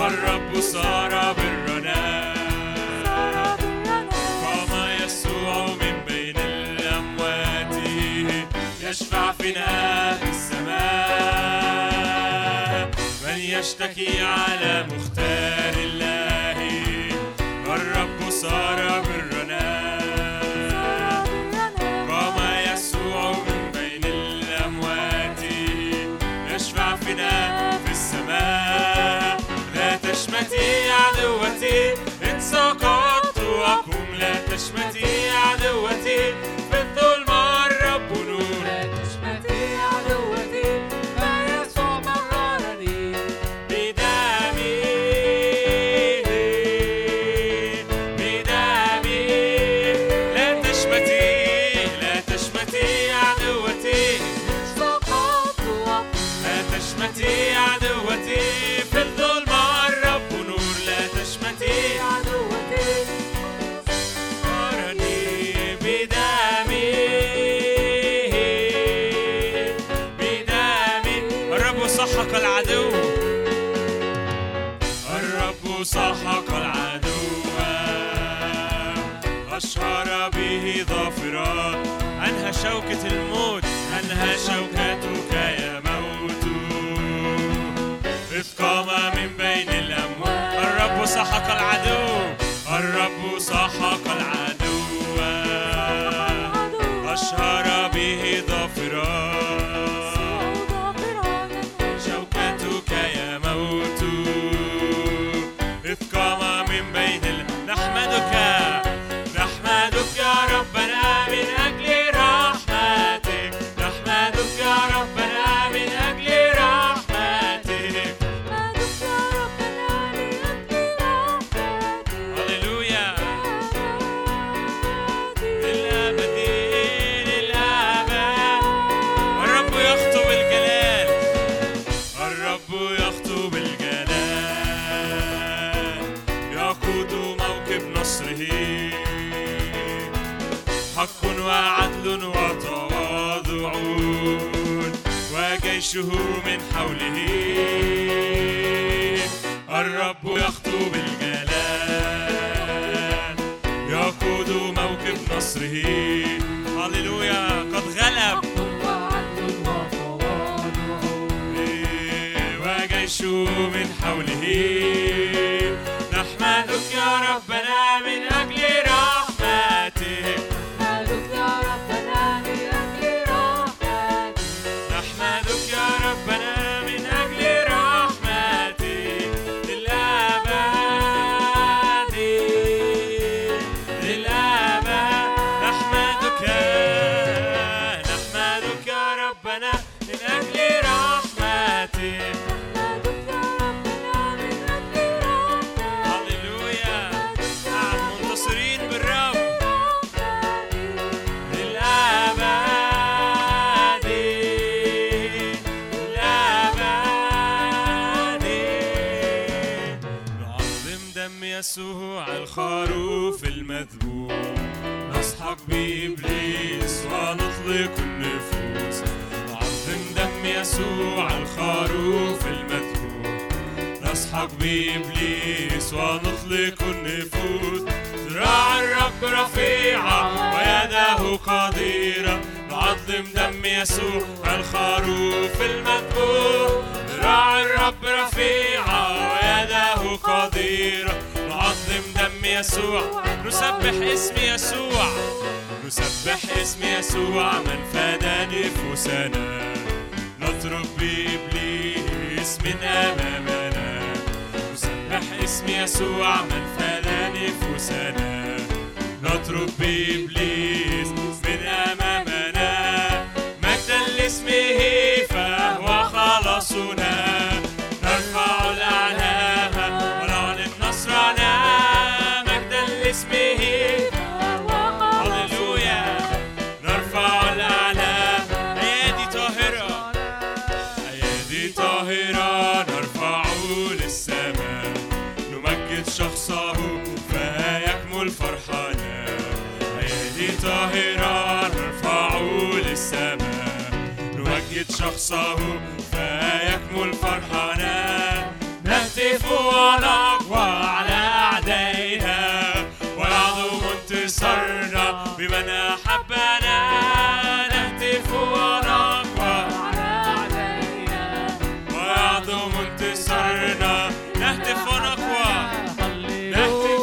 والرب صار بالرنا، قام يسوع من بين الأموات يشفع فينا في السماء. من يشتكي على مختار الله والرب صار بالرنا، في السماء. لا تشمتي عدوتي إن سقطت وأقوم، لا تشمتي عدوتي في الظلمة الرب نور، لا تشمتي عدوتي فيسوع مررني بدمي، بدمي. لا تشمتي، لا تشمتي عدوتي، لا تشمتي عدوتي في الظلمة الرب نور، لا تشمتي عدوتي مرني بدمي، بدمي. الرب سحق العدو، الرب سحق العدو، أشهر به ظافرا. أنهى شوكة الموت، أنهى شوكتك يا إذ قام من بين الأموات. الرب سحق العدو، سحق العدو أشهر به ظفران شوكتك يا موت إذ قام من بين ال... نحمدك نحمدك يا ربنا من أجل رحمتك نحمدك يا ربنا من أجل رحمتك نحمدك يا ربنا من أجل رحمتك هللويا للأبد للأبد الرب يخطب الجلال الرب يخطب الجلال يقود موكب نصره حق وعدل وتواضع وجيشه من حوله الرب يخطب الجلال يقود موكب نصره هللويا قد غلب حق وعدل وتواضع وجيشه من حوله نحمدك يا ربنا من أجل رحمتك يسوع الخروف المذبوح نسحق بإبليس ونطلق النفوس نعظم دم يسوع الخروف المذبوح نسحق بإبليس ونطلق النفوس ذراع الرب رفيعة ويده قديرة نعظم دم يسوع الخروف المذبوح ذراع الرب رفيعة ويده قديرة نعظم دم يسوع نسبح اسم يسوع نسبح اسم يسوع من فدى نفوسنا نطرب بإبليس من أمامنا نسبح اسم يسوع من فدى نفوسنا نطرب بإبليس من أمامنا مجدا لاسمه فهو خلاصنا نرفع الأعلام ونعلن نصرنا مجدا لاسمه هللويا نرفع الأعلام أيادي طاهرة أيادي طاهرة نرفعه للسماء نمجد شخصه فيكمل فرحنا أيادي طاهرة نرفعه للسماء نمجد شخصه فيكمل فرحنا نهتف ونقوى على أعدائنا ويعظم انتصارنا بمن أحبنا نهتف ونقوى على أعدائنا ويعظم انتصارنا نهتف ونقوى نهتف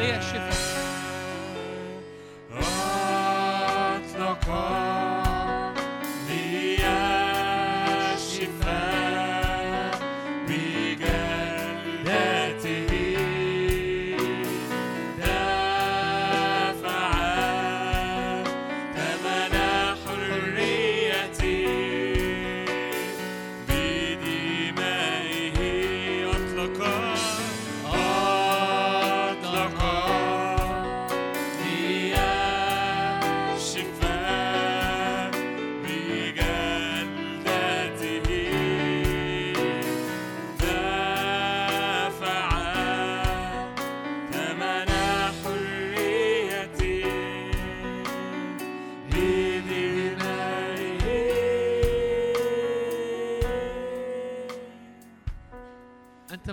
ليا الشفاء. أطلق لي الشفاء بجلدته، دافع ثمن حريتي بدمائه. أطلق أطلق لي الشفاء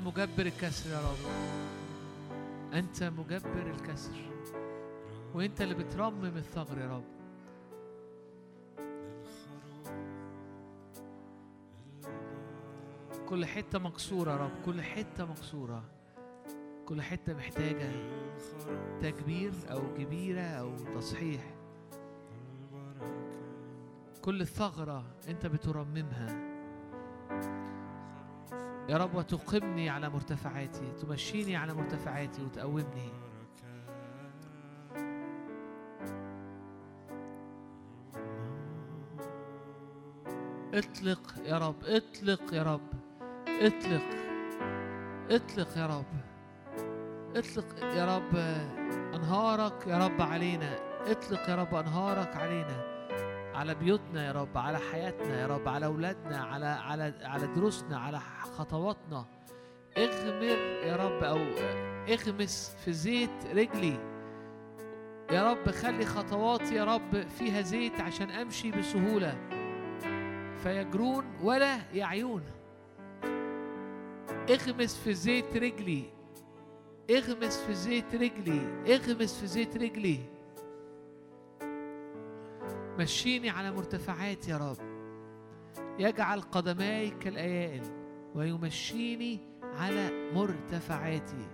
مجبر الكسر. يا رب أنت مجبر الكسر، وأنت اللي بترمم الثغر يا رب. كل حتة مكسورة يا رب، كل حتة مكسورة، كل حتة محتاجة تكبير أو جبيرة أو تصحيح. كل الثغرة أنت بترممها يا رب، وتقمني على مرتفعاتي، تمشيني على مرتفعاتي وتقومني. اطلق يا رب، اطلق يا رب، اطلق اطلق يا رب، اطلق يا رب انهارك يا رب علينا. اطلق يا رب انهارك علينا، على بيوتنا يا رب، على حياتنا يا رب، على أولادنا، على على على دروسنا، على خطواتنا. اغمر يا رب، أو اغمس في زيت رجلي يا رب. خلي خطواتي يا رب فيها زيت عشان أمشي بسهولة، فيجرون ولا يعيون. اغمس في زيت رجلي، اغمس في زيت رجلي، اغمس في زيت رجلي. مشيني على مرتفعات يا رب. يجعل قدماي كالأيائل ويمشيني على مرتفعاتي.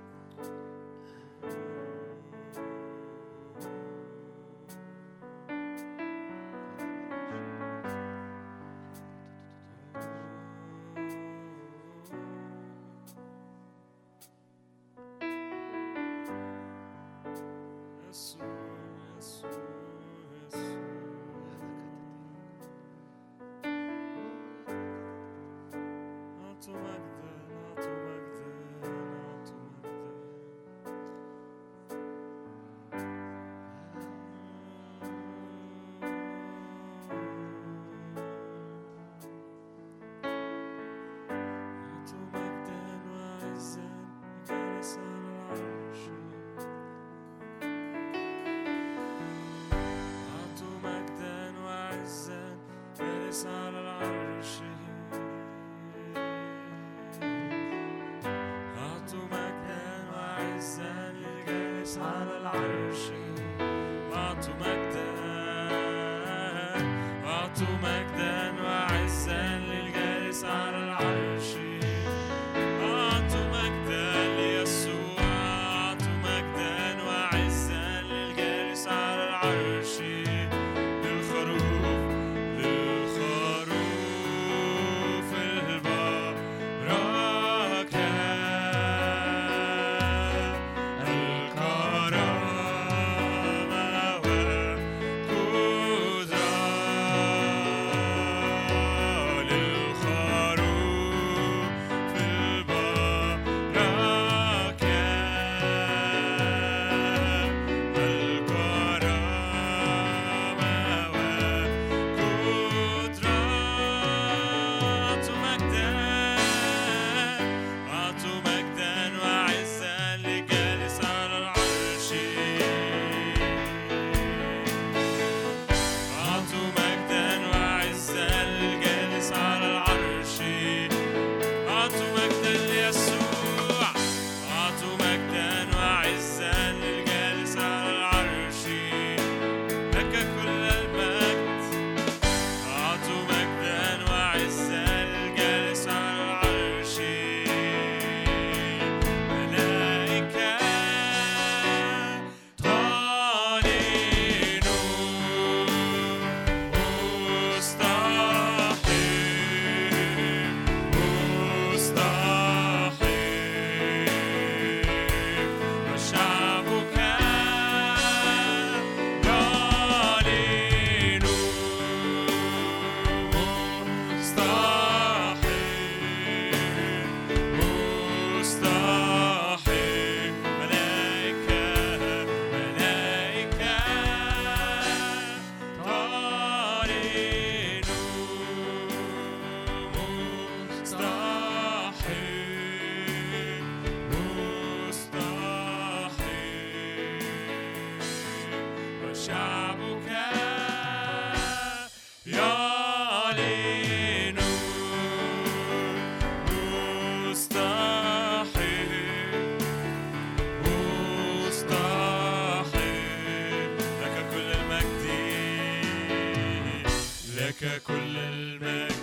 لك كل المجد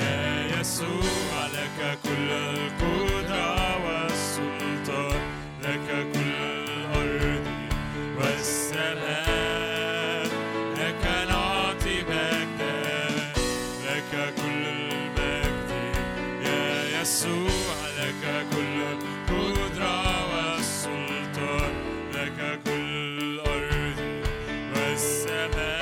يا يسوع، لك كل القدرة والسلطان، لك كل الأرض والسماء، لك نعطي مجدا، لك كل المجد يا يسوع، لك كل القدرة والسلطان، لك كل الأرض والسماء.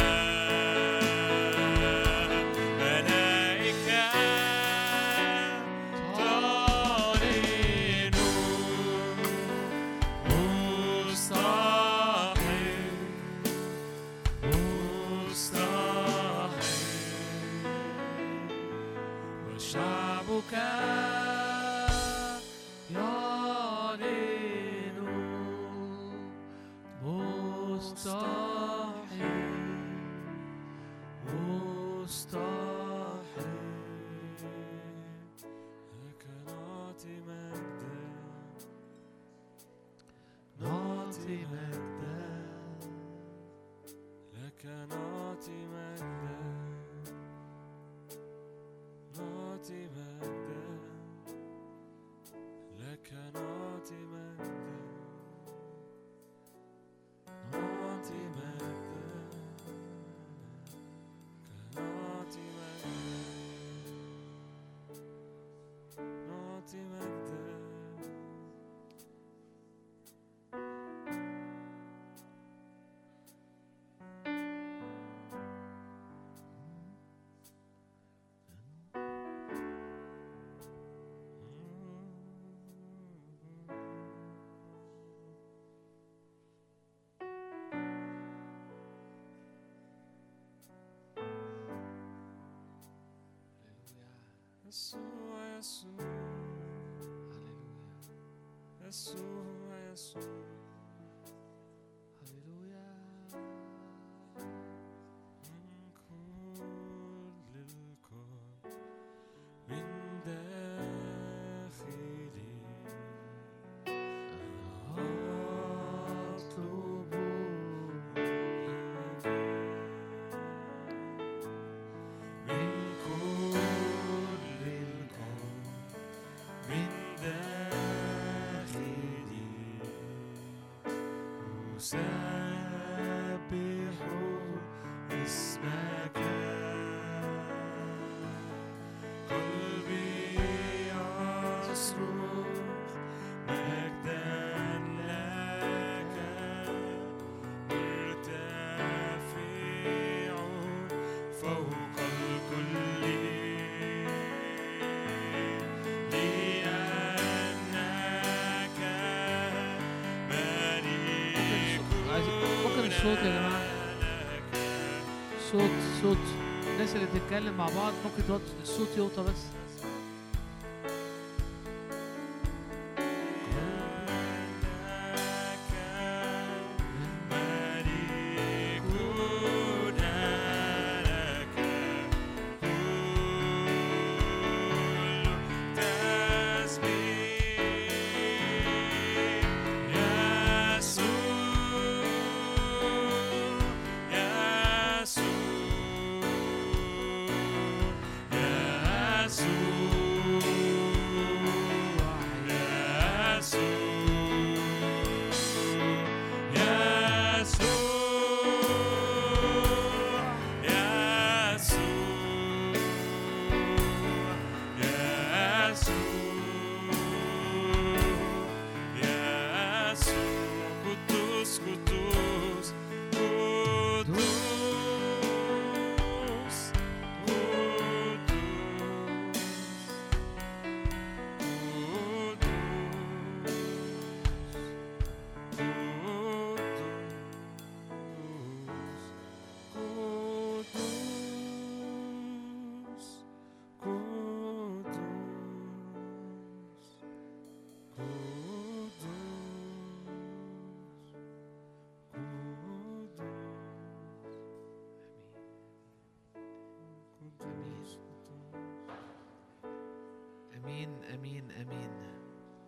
يسوع يسوع هللويا، يسوع يسوع هللويا، من كل القلب من داخلي أنا أطلب سبح اسمك، قلبي يصرخ مجدا لك، مرتفع فوق الكل، صوت يا جماعة، صوت صوت الناس اللي بتتكلم مع بعض ممكن الصوت يوطى بس.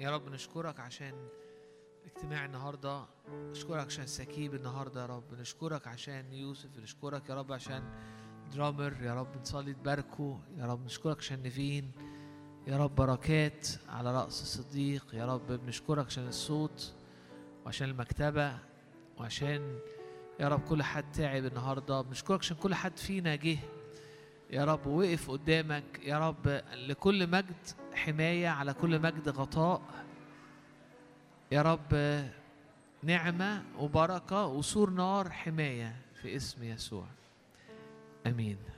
يا رب نشكرك عشان اجتماع النهارده، نشكرك عشان سكيب النهارده يا رب، نشكرك عشان يوسف، نشكرك يا رب عشان درامر يا رب، نصلي تباركه يا رب. نشكرك عشان نيفين يا رب، بركات على رأس الصديق يا رب. بنشكرك عشان الصوت وعشان المكتبة وعشان يا رب كل حد تعب النهارده. بنشكرك عشان كل حد فينا جه يا رب ووقف قدامك يا رب. لكل مجد حماية، على كل مجد غطاء يا رب، نعمة وبركة وسور نار حماية في اسم يسوع. آمين.